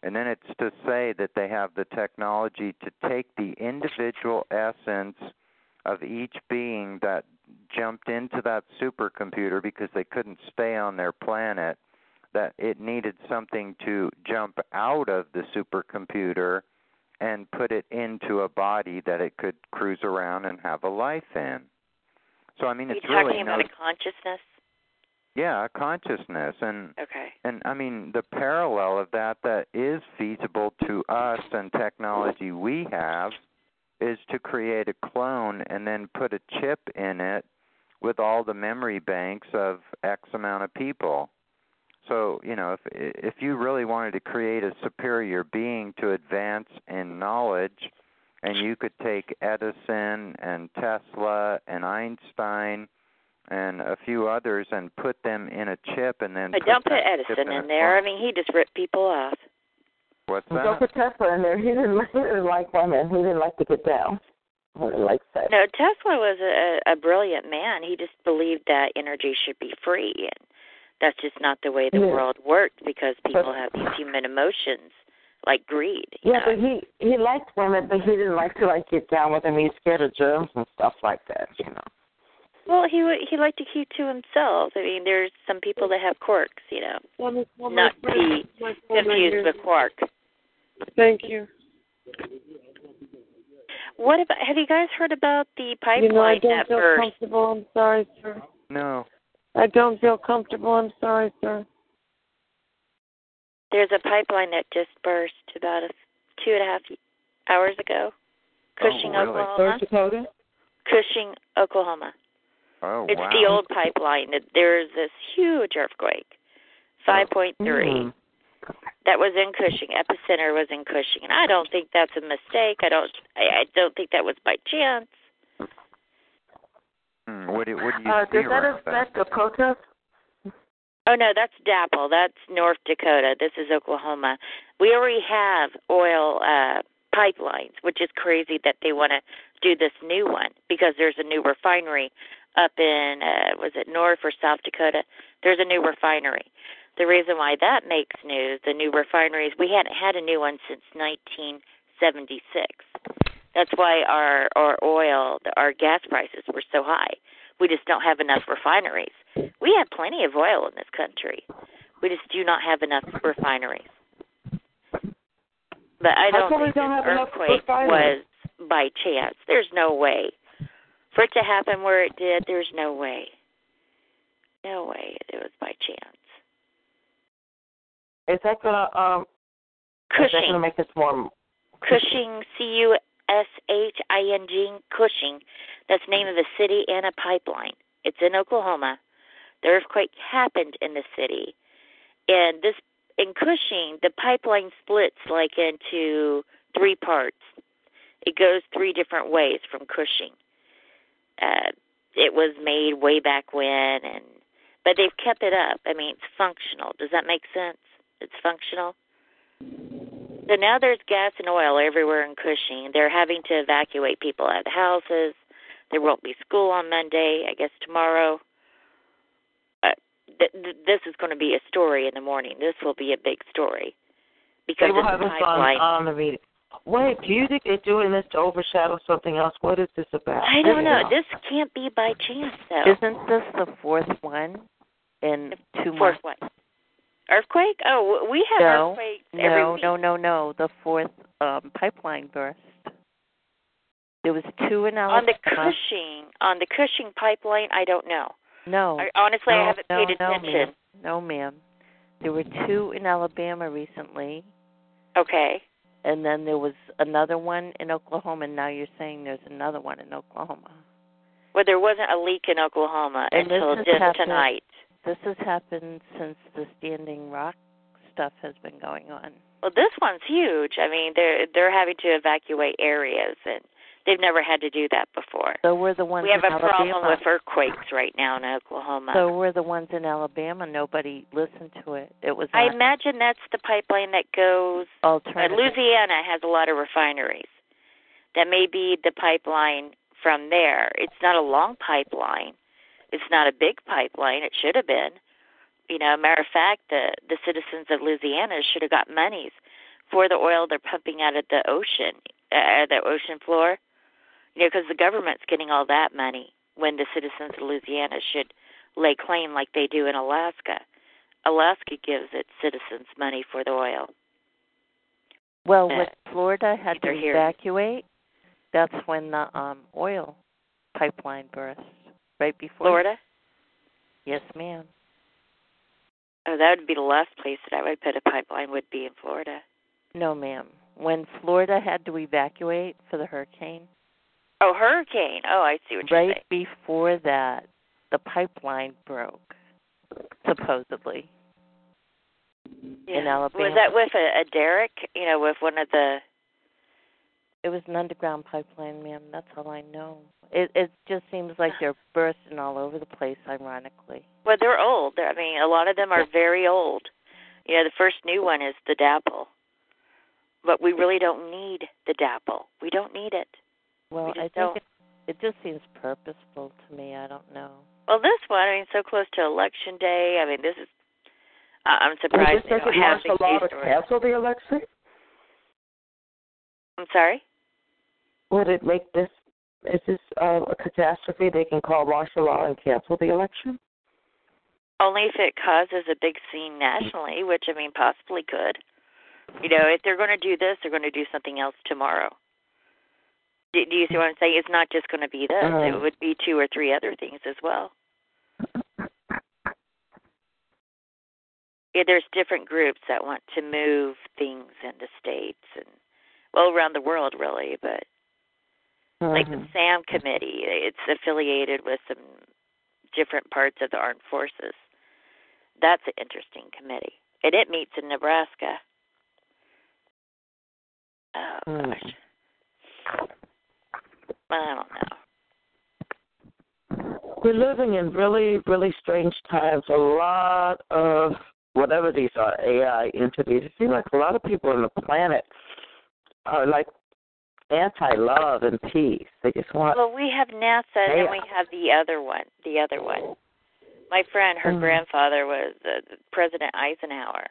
And then it's to say that they have the technology to take the individual essence of each being that jumped into that supercomputer because they couldn't stay on their planet, that it needed something to jump out of the supercomputer and put it into a body that it could cruise around and have a life in. So, I mean, it's really... Are you talking about a consciousness? Yeah, a consciousness. And, I mean, the parallel of that is feasible to us and technology we have is to create a clone and then put a chip in it with all the memory banks of X amount of people. So, you know, if you really wanted to create a superior being to advance in knowledge, and you could take Edison and Tesla and Einstein and a few others and put them in a chip and then... But don't put Edison in there. I mean, he just ripped people off. What's that? Don't put Tesla in there. He didn't like women. He didn't like to get down. He didn't like sex. No, Tesla was a brilliant man. He just believed that energy should be free. And that's just not the way the world worked because people have these human emotions. Like greed. Yeah, know? But he liked women, but he didn't like to like get down with them. He's scared of germs and stuff like that, you know. Well, he liked to keep to himself. I mean, there's some people that have quirks, you know. Well, not be confused with quark. Thank you. What about? Have you guys heard about the pipeline? You know, I don't feel comfortable. I'm sorry, sir. No. I don't feel comfortable. I'm sorry, sir. There's a pipeline that just burst about 2.5 hours ago. Cushing, oh, really? Oklahoma. North Dakota? Cushing, Oklahoma. Oh, it's wow. The old pipeline. There's this huge earthquake, 5.3. Mm-hmm. That was in Cushing. Epicenter was in Cushing. And I don't think that's a mistake. I don't think that was by chance. What do you does that affect the protest? Oh, no, that's DAPL. That's North Dakota. This is Oklahoma. We already have oil pipelines, which is crazy that they want to do this new one because there's a new refinery up in, was it North or South Dakota? There's a new refinery. The reason why that makes news, the new refineries, we hadn't had a new one since 1976. That's why our oil, our gas prices were so high. We just don't have enough refineries. We have plenty of oil in this country. We just do not have enough refineries. But I don't think this earthquake was by chance. There's no way. For it to happen where it did, there's no way. No way it was by chance. Is that going to Cushing. Make this warm? Cushing, C-U-S-H-I-N-G, Cushing. That's the name of a city and a pipeline. It's in Oklahoma. The earthquake happened in the city. And this in Cushing, the pipeline splits like into three parts. It goes three different ways from Cushing. It was made way back when, but they've kept it up. I mean, it's functional. Does that make sense? It's functional. So now there's gas and oil everywhere in Cushing. They're having to evacuate people out of the houses. There won't be school on Monday, I guess tomorrow. This is going to be a story in the morning. This will be a big story. Because it's a pipeline. Wait, do you think they're doing this to overshadow something else? What is this about? I don't know. This can't be by chance, though. Isn't this the fourth one in 2 months? Fourth one. Earthquake? Oh, we have earthquakes every week. No. The fourth pipeline burst. There was two in Alabama. On the Cushing pipeline, I don't know. No. I honestly haven't paid attention. No, ma'am. There were two in Alabama recently. Okay. And then there was another one in Oklahoma, and now you're saying there's another one in Oklahoma. Well, there wasn't a leak in Oklahoma until just tonight. This has happened since the Standing Rock stuff has been going on. Well, this one's huge. I mean, they're having to evacuate areas and... They've never had to do that before. So we're the ones in Alabama. We have a problem with earthquakes right now in Oklahoma. So we're the ones in Alabama. Nobody listened to it. I imagine that's the pipeline that goes... Louisiana has a lot of refineries. That may be the pipeline from there. It's not a long pipeline. It's not a big pipeline. It should have been. You know, matter of fact, the citizens of Louisiana should have got monies for the oil they're pumping out of the ocean floor. You know, because the government's getting all that money when the citizens of Louisiana should lay claim like they do in Alaska. Alaska gives its citizens money for the oil. Well, when Florida had to evacuate, that's when the oil pipeline burst, right before. Florida? Yes, ma'am. Oh, that would be the last place that I would put a pipeline would be in Florida. No, ma'am. When Florida had to evacuate for the hurricane. Oh, hurricane. Oh, I see what you're saying. Right before that, the pipeline broke, supposedly. in Alabama. Was that with a derrick? You know, with one of the... It was an underground pipeline, ma'am. That's all I know. It just seems like they're bursting all over the place, ironically. Well, they're old. I mean, a lot of them are very old. You know, the first new one is the DAPL. But we really don't need the DAPL. We don't need it. Well, I think it just seems purposeful to me. I don't know. Well, this one, I mean, so close to Election Day. I mean, this is... I'm surprised they don't have these stories. To cancel the election? I'm sorry? Would it make this, is this a catastrophe? They can call martial law and cancel the election? Only if it causes a big scene nationally, which, I mean, possibly could. You know, if they're going to do this, they're going to do something else tomorrow. Do you see what I'm saying? It's not just going to be this. It would be two or three other things as well. Yeah, there's different groups that want to move things into states and, well, around the world, really, but like the SAM committee, it's affiliated with some different parts of the armed forces. That's an interesting committee. And it meets in Nebraska. Oh, gosh. I don't know. We're living in really, really strange times. A lot of whatever these are, AI entities, it seems like a lot of people on the planet are like anti-love and peace. They just want... Well, we have NASA and we have the other one. My friend, her grandfather was President Eisenhower.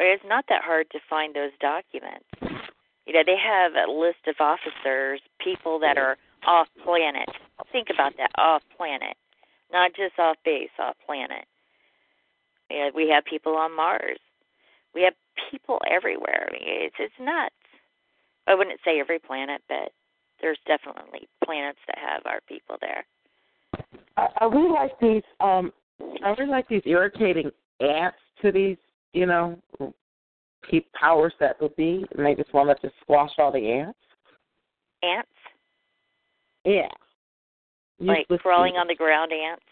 It's not that hard to find those documents. You know, they have a list of officers, people that are off-planet. Think about that, off-planet. Not just off-base, off-planet. You know, we have people on Mars. We have people everywhere. I mean, it's nuts. I wouldn't say every planet, but there's definitely planets that have our people there. I really like these irritating ants to these, you know, powers that would be, and they just want us to squash all the ants. Ants? Yeah. Like crawling on the ground ants?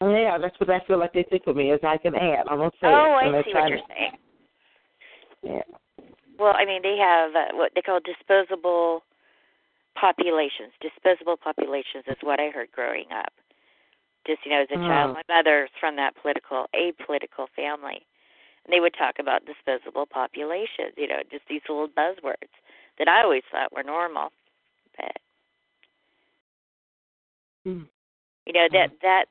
Yeah, that's what I feel like they think of me, is like an ant. I'm going to say I see what you're saying. Yeah. Well, I mean, they have what they call disposable populations. Disposable populations is what I heard growing up. Just, you know, as a child, my mother's from that apolitical family. And they would talk about disposable populations, you know, just these little buzzwords that I always thought were normal. But, you know, that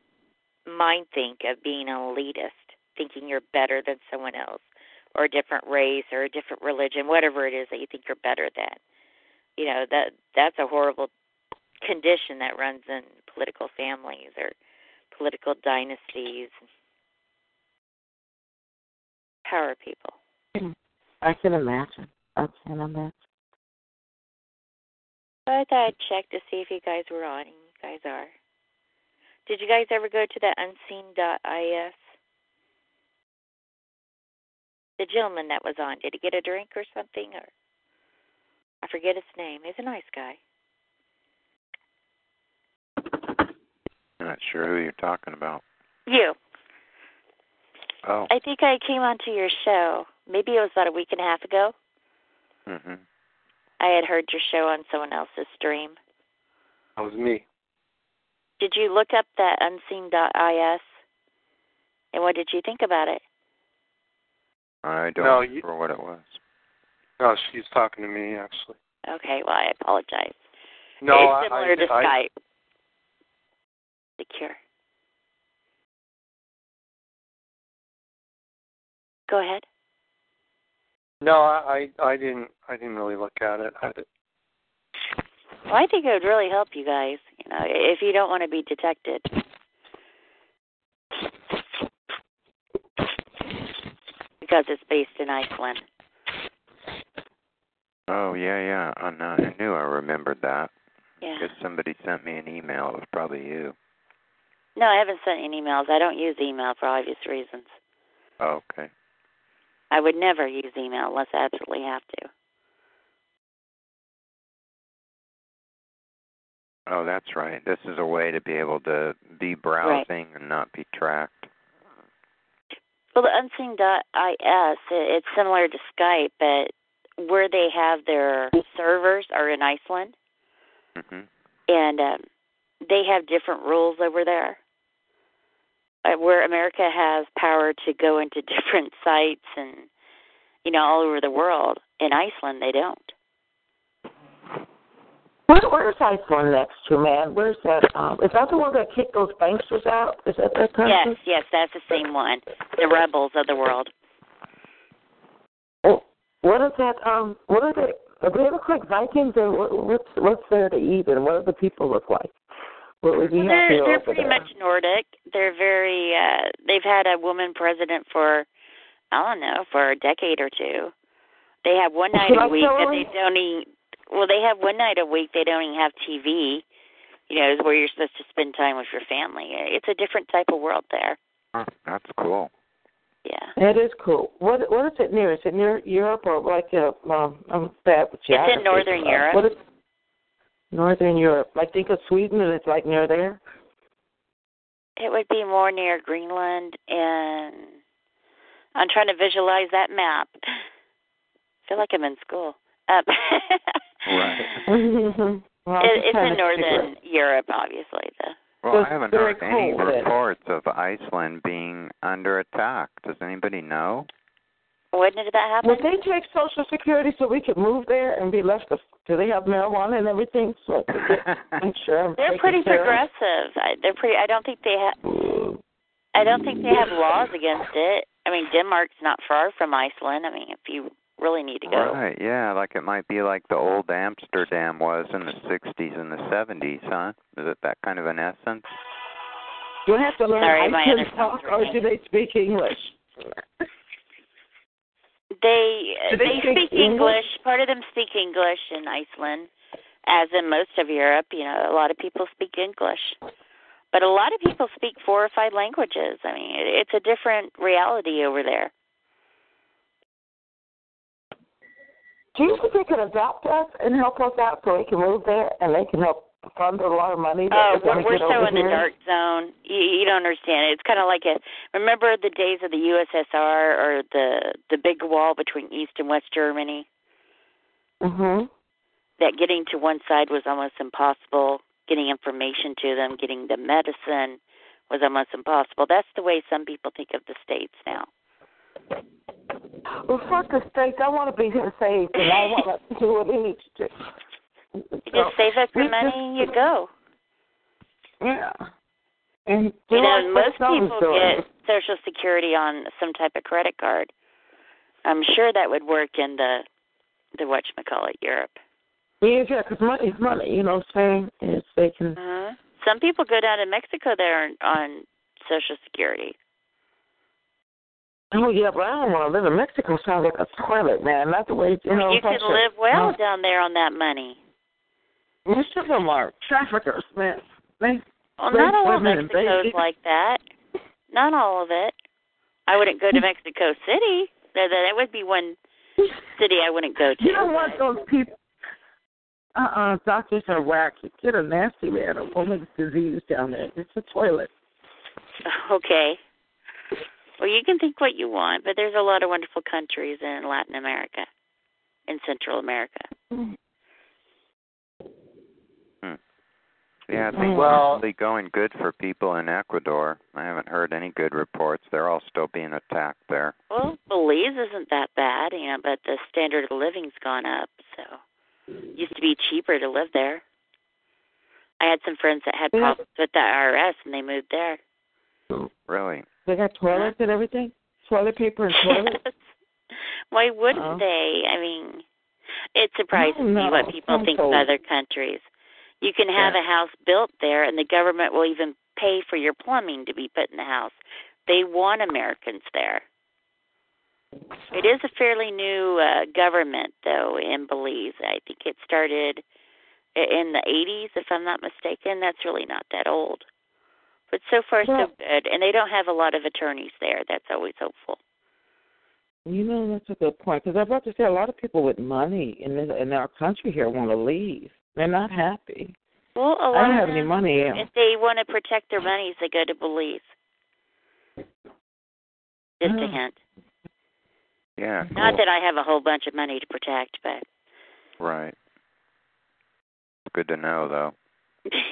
mind think of being an elitist, thinking you're better than someone else, or a different race, or a different religion, whatever it is that you think you're better than. You know, that's a horrible condition that runs in political families or political dynasties. Power people. I can imagine. I thought I'd check to see if you guys were on, and you guys are. Did you guys ever go to that unseen.is? The gentleman that was on, did he get a drink or something? Or I forget his name. He's a nice guy. I'm not sure who you're talking about. You. Oh. I think I came onto your show. Maybe it was about a week and a half ago. Mhm. I had heard your show on someone else's stream. That was me. Did you look up that unseen.is? And what did you think about it? I don't remember what it was. No, she's talking to me, actually. Okay, well, I apologize. No, it's similar to Skype. Secure. Go ahead. No, I didn't really look at it. Well, I think it would really help you guys, you know, if you don't want to be detected. Because it's based in Iceland. Oh, yeah. I knew I remembered that. Yeah. Because somebody sent me an email. It was probably you. No, I haven't sent any emails. I don't use email for obvious reasons. Oh, okay. I would never use email unless I absolutely have to. Oh, that's right. This is a way to be able to be browsing and not be tracked. Well, the unseen.is, it's similar to Skype, but where they have their servers are in Iceland, mm-hmm. and they have different rules over there. Where America has power to go into different sites and, you know, all over the world, in Iceland they don't. Where's Iceland next to, man? Where's that? Is that the one that kicked those banksters out? Is that that country? Yes, that's the same one. The rebels of the world. Oh, what is that? What are they? Do they look like Vikings? Or what's there to eat, and what do the people look like? They're pretty much Nordic. They're very, they've had a woman president for, I don't know, for a decade or two. They have one night a week that they don't eat. Well, they have one night a week they don't even have TV, you know, is where you're supposed to spend time with your family. It's a different type of world there. Oh, that's cool. Yeah. That is cool. What is it near? Is it near Europe or like, I'm bad with geography. It's in Northern Europe. What is Northern Europe. I think of Sweden, and it's like near there. It would be more near Greenland, and I'm trying to visualize that map. I feel like I'm in school. Right. Well, it's in Northern Europe, obviously. Well, I haven't heard any reports of Iceland being under attack. Does anybody know? When did that happen? Would they take Social Security so we could move there and be left with, do they have marijuana and everything? So I'm sure they're pretty progressive. I don't think they have laws against it. I mean, Denmark's not far from Iceland. I mean, if you really need to go. Right, yeah, like it might be like the old Amsterdam was in the 60s and the 70s, huh? Is it that kind of an essence? Do I have to learn Iceland talk, or do they speak English? They speak English. Part of them speak English in Iceland, as in most of Europe. You know, a lot of people speak English. But a lot of people speak 4 or 5 languages. I mean, it's a different reality over there. Do you think they could adopt us and help us out so we can move there and they can help fund a lot of money? Oh, we're so in the dark zone. You don't understand. It's kind of like remember the days of the USSR or the big wall between East and West Germany? Mm-hmm. That getting to one side was almost impossible. Getting information to them, getting the medicine was almost impossible. That's the way some people think of the states now. Well, fuck the states. I want to be here saved, and I want to do what we need to do. You just save up your money and you go. Yeah. And you know, most people get Social Security on some type of credit card. I'm sure that would work in the whatchamacallit Europe. Yeah, because money is money, you know what I'm saying? If they can. Uh-huh. Some people go down to Mexico there on Social Security. Oh, yeah, but I don't want to live in Mexico. Sounds like a toilet, man. Not the way, you know. You could live well down there on that money. Most of them are traffickers, man. Not all of Mexico's like that. Not all of it. I wouldn't go to Mexico City. That would be one city I wouldn't go to. You don't want those people. Doctors are wacky. Get a nasty man, a woman's disease down there. It's a toilet. Okay. Well, you can think what you want, but there's a lot of wonderful countries in Latin America, in Central America. Mm-hmm. Yeah, I think it's really going good for people in Ecuador. I haven't heard any good reports. They're all still being attacked there. Well, Belize isn't that bad, you know, but the standard of living's gone up, so it used to be cheaper to live there. I had some friends that had problems with the IRS, and they moved there. Really? They got toilets and everything? Toilet paper and toilets? Why wouldn't they? I mean, it surprises me what people think of other countries. You can have a house built there, and the government will even pay for your plumbing to be put in the house. They want Americans there. It is a fairly new government, though, in Belize. I think it started in the 80s, if I'm not mistaken. That's really not that old. But so far, so good. And they don't have a lot of attorneys there. That's always helpful. You know, that's a good point, because I was about to say a lot of people with money in our country here want to leave. They're not happy. Well, a lot I don't have any money. If they want to protect their monies, they go to Belize. Just a hint. Yeah. Cool. Not that I have a whole bunch of money to protect, but. Right. Good to know, though.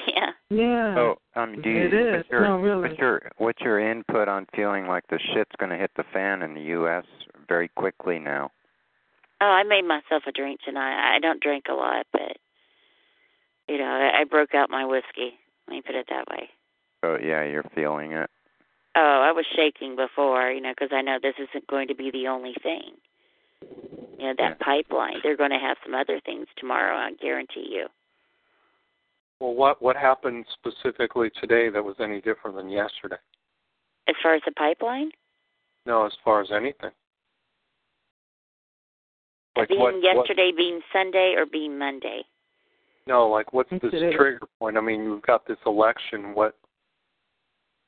Yeah. Yeah. So, do you, what's your input on feeling like the shit's going to hit the fan in the U.S. very quickly now? Oh, I made myself a drink tonight. I don't drink a lot, but, you know, I broke out my whiskey. Let me put it that way. Oh, yeah, you're feeling it. Oh, I was shaking before, you know, because I know this isn't going to be the only thing. You know, that pipeline, they're going to have some other things tomorrow, I guarantee you. Well, what happened specifically today that was any different than yesterday? As far as the pipeline? No, as far as anything. Like being yesterday, being Sunday, or being Monday? No, like what's this trigger point? I mean, you've got this election.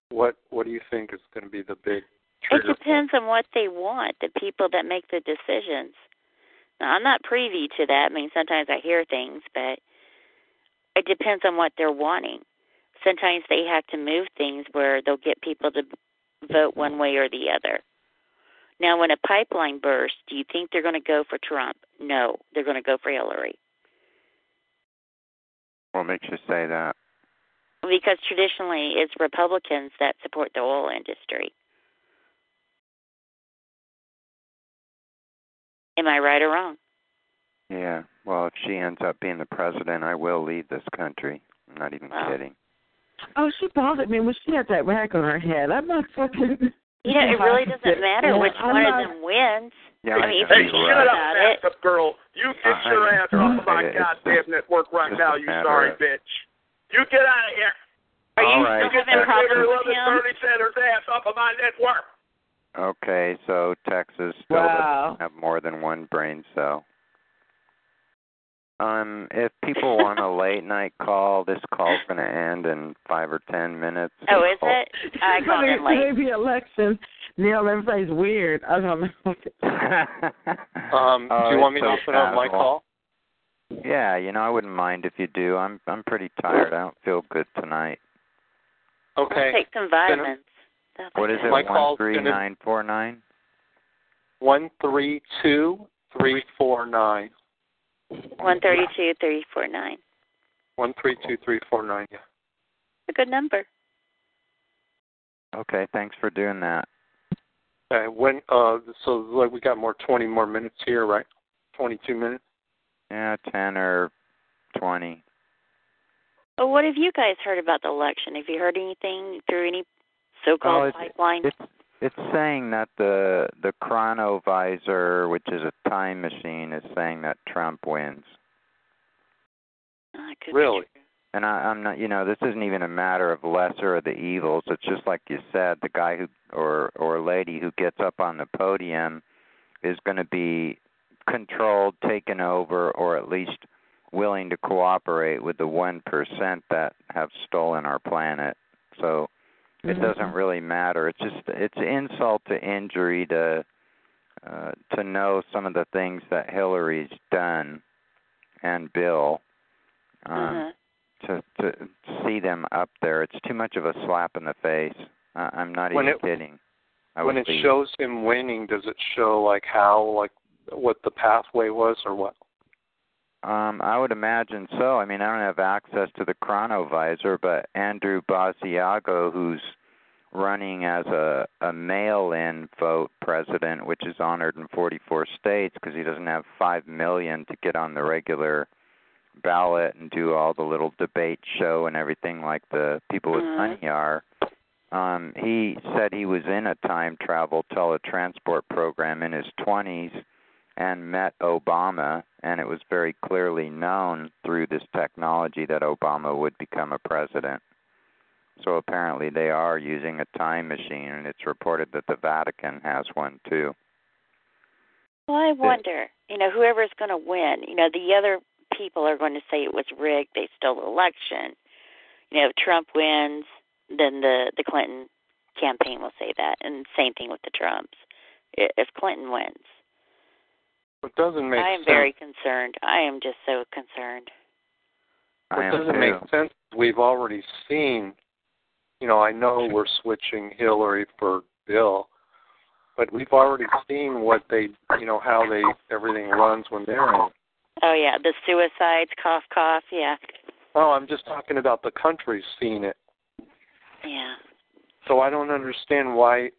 What do you think is going to be the big trigger point? It depends on what they want, the people that make the decisions. Now, I'm not privy to that. I mean, sometimes I hear things, but it depends on what they're wanting. Sometimes they have to move things where they'll get people to vote one way or the other. Now, when a pipeline bursts, do you think they're going to go for Trump? No, they're going to go for Hillary. What makes you say that? Because traditionally it's Republicans that support the oil industry. Am I right or wrong? Yeah. Well, if she ends up being the president, I will leave this country. I'm not even kidding. Oh, she bothered me when she had that rag on her head. I'm not fucking... Yeah, it really doesn't matter which one of them wins. Yeah, I mean, hey, shut up, ass up girl. You get your ass off of my goddamn network right now, you sorry bitch. You get out of here. Are you still having problems with him? Bernie Sanders ass off of my network. Okay, so Texas still doesn't have more than one brain cell. If people want a late-night call, this call's going to end in 5 or 10 minutes. Oh, is it? I called in late. Maybe election. Neil, everybody's weird. I don't know. Do you want me to open up my call? Yeah, you know, I wouldn't mind if you do. I'm pretty tired. I don't feel good tonight. Okay. I'll take some vitamins. What is it, 13949? 132349. 132349. 132349. Yeah. A good number. Okay, thanks for doing that. Okay, when so we got 20 more minutes here, right? 22 minutes. Yeah, 10 or 20. Well, what have you guys heard about the election? Have you heard anything through any so-called pipeline? It's saying that the chronovisor, which is a time machine, is saying that Trump wins. Oh, really? And I'm not, you know, this isn't even a matter of lesser of the evils. It's just like you said, the guy who or lady who gets up on the podium is going to be controlled, taken over, or at least willing to cooperate with the 1% that have stolen our planet. So it doesn't really matter. It's just insult to injury to know some of the things that Hillary's done and Bill to see them up there. It's too much of a slap in the face. I'm not even kidding. When it shows him winning, does it show like how what the pathway was or what? I would imagine so. I mean, I don't have access to the chronovisor, but Andrew Basiago, who's running as a mail-in vote president, which is honored in 44 states because he doesn't have 5 million to get on the regular ballot and do all the little debate show and everything like the people with money are, he said he was in a time travel teletransport program in his 20s and met Obama, and it was very clearly known through this technology that Obama would become a president. So apparently they are using a time machine, and it's reported that the Vatican has one too. Well, I wonder, you know, whoever's going to win, you know, the other people are going to say it was rigged, they stole the election. You know, if Trump wins, then the Clinton campaign will say that, and same thing with the Trumps, if Clinton wins. It doesn't make sense. I am very concerned. I am just so concerned. What doesn't make sense is we've already seen, you know, I know we're switching Hillary for Bill, But we've already seen what they, you know, how they everything runs when they're in. Oh, yeah, the suicides, cough, cough, yeah. Oh, I'm just talking about the country seeing it. Yeah. So I don't understand why,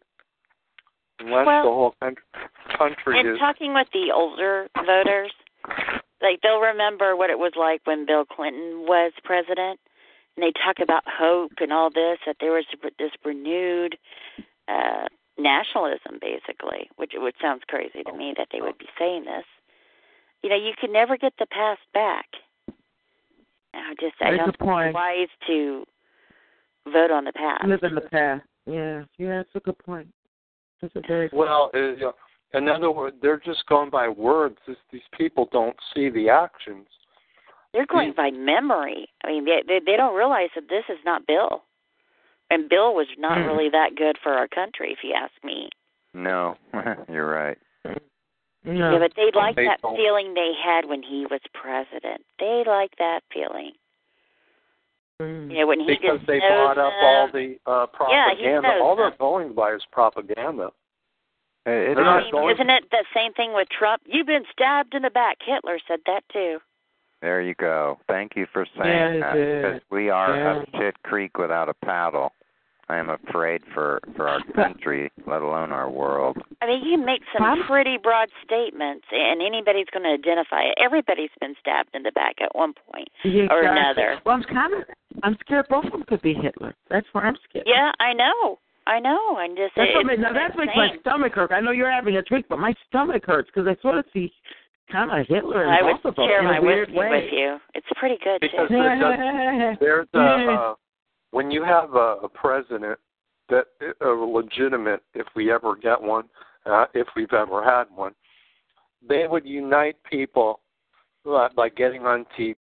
unless the whole country is... And talking with the older voters, like they'll remember what it was like when Bill Clinton was president, and they talk about hope and all this, that there was this renewed... nationalism, basically, which sounds crazy to me that they would be saying this. You know, you can never get the past back. I don't think it's wise to vote on the past. Live in the past. Yeah, that's a good point. That's a very good point. Well, in other words, they're just going by words. These people don't see the actions. They're going by memory. I mean, they don't realize that this is not Bill. And Bill was not really that good for our country, if you ask me. No, you're right. No. Yeah, but they like that feeling they had when he was president. They like that feeling. Mm. You know, when he because they bought up all the propaganda. Yeah, all they're going by is propaganda. Isn't it the same thing with Trump? You've been stabbed in the back. Hitler said that, too. There you go. Thank you for saying that. Because we are up shit creek without a paddle. I am afraid for our country, let alone our world. I mean, you make some pretty broad statements, and anybody's going to identify it. Everybody's been stabbed in the back at one point or another. Well, I'm scared both of them could be Hitler. That's where I'm scared. Yeah, I know. That makes my stomach hurt. I know you're having a drink, but my stomach hurts because I sort of see... kind of Hitler and I would share my whiskey with you. It's pretty good, because too. When you have a president that a legitimate, if we ever get one, if we've ever had one, they would unite people by getting on TV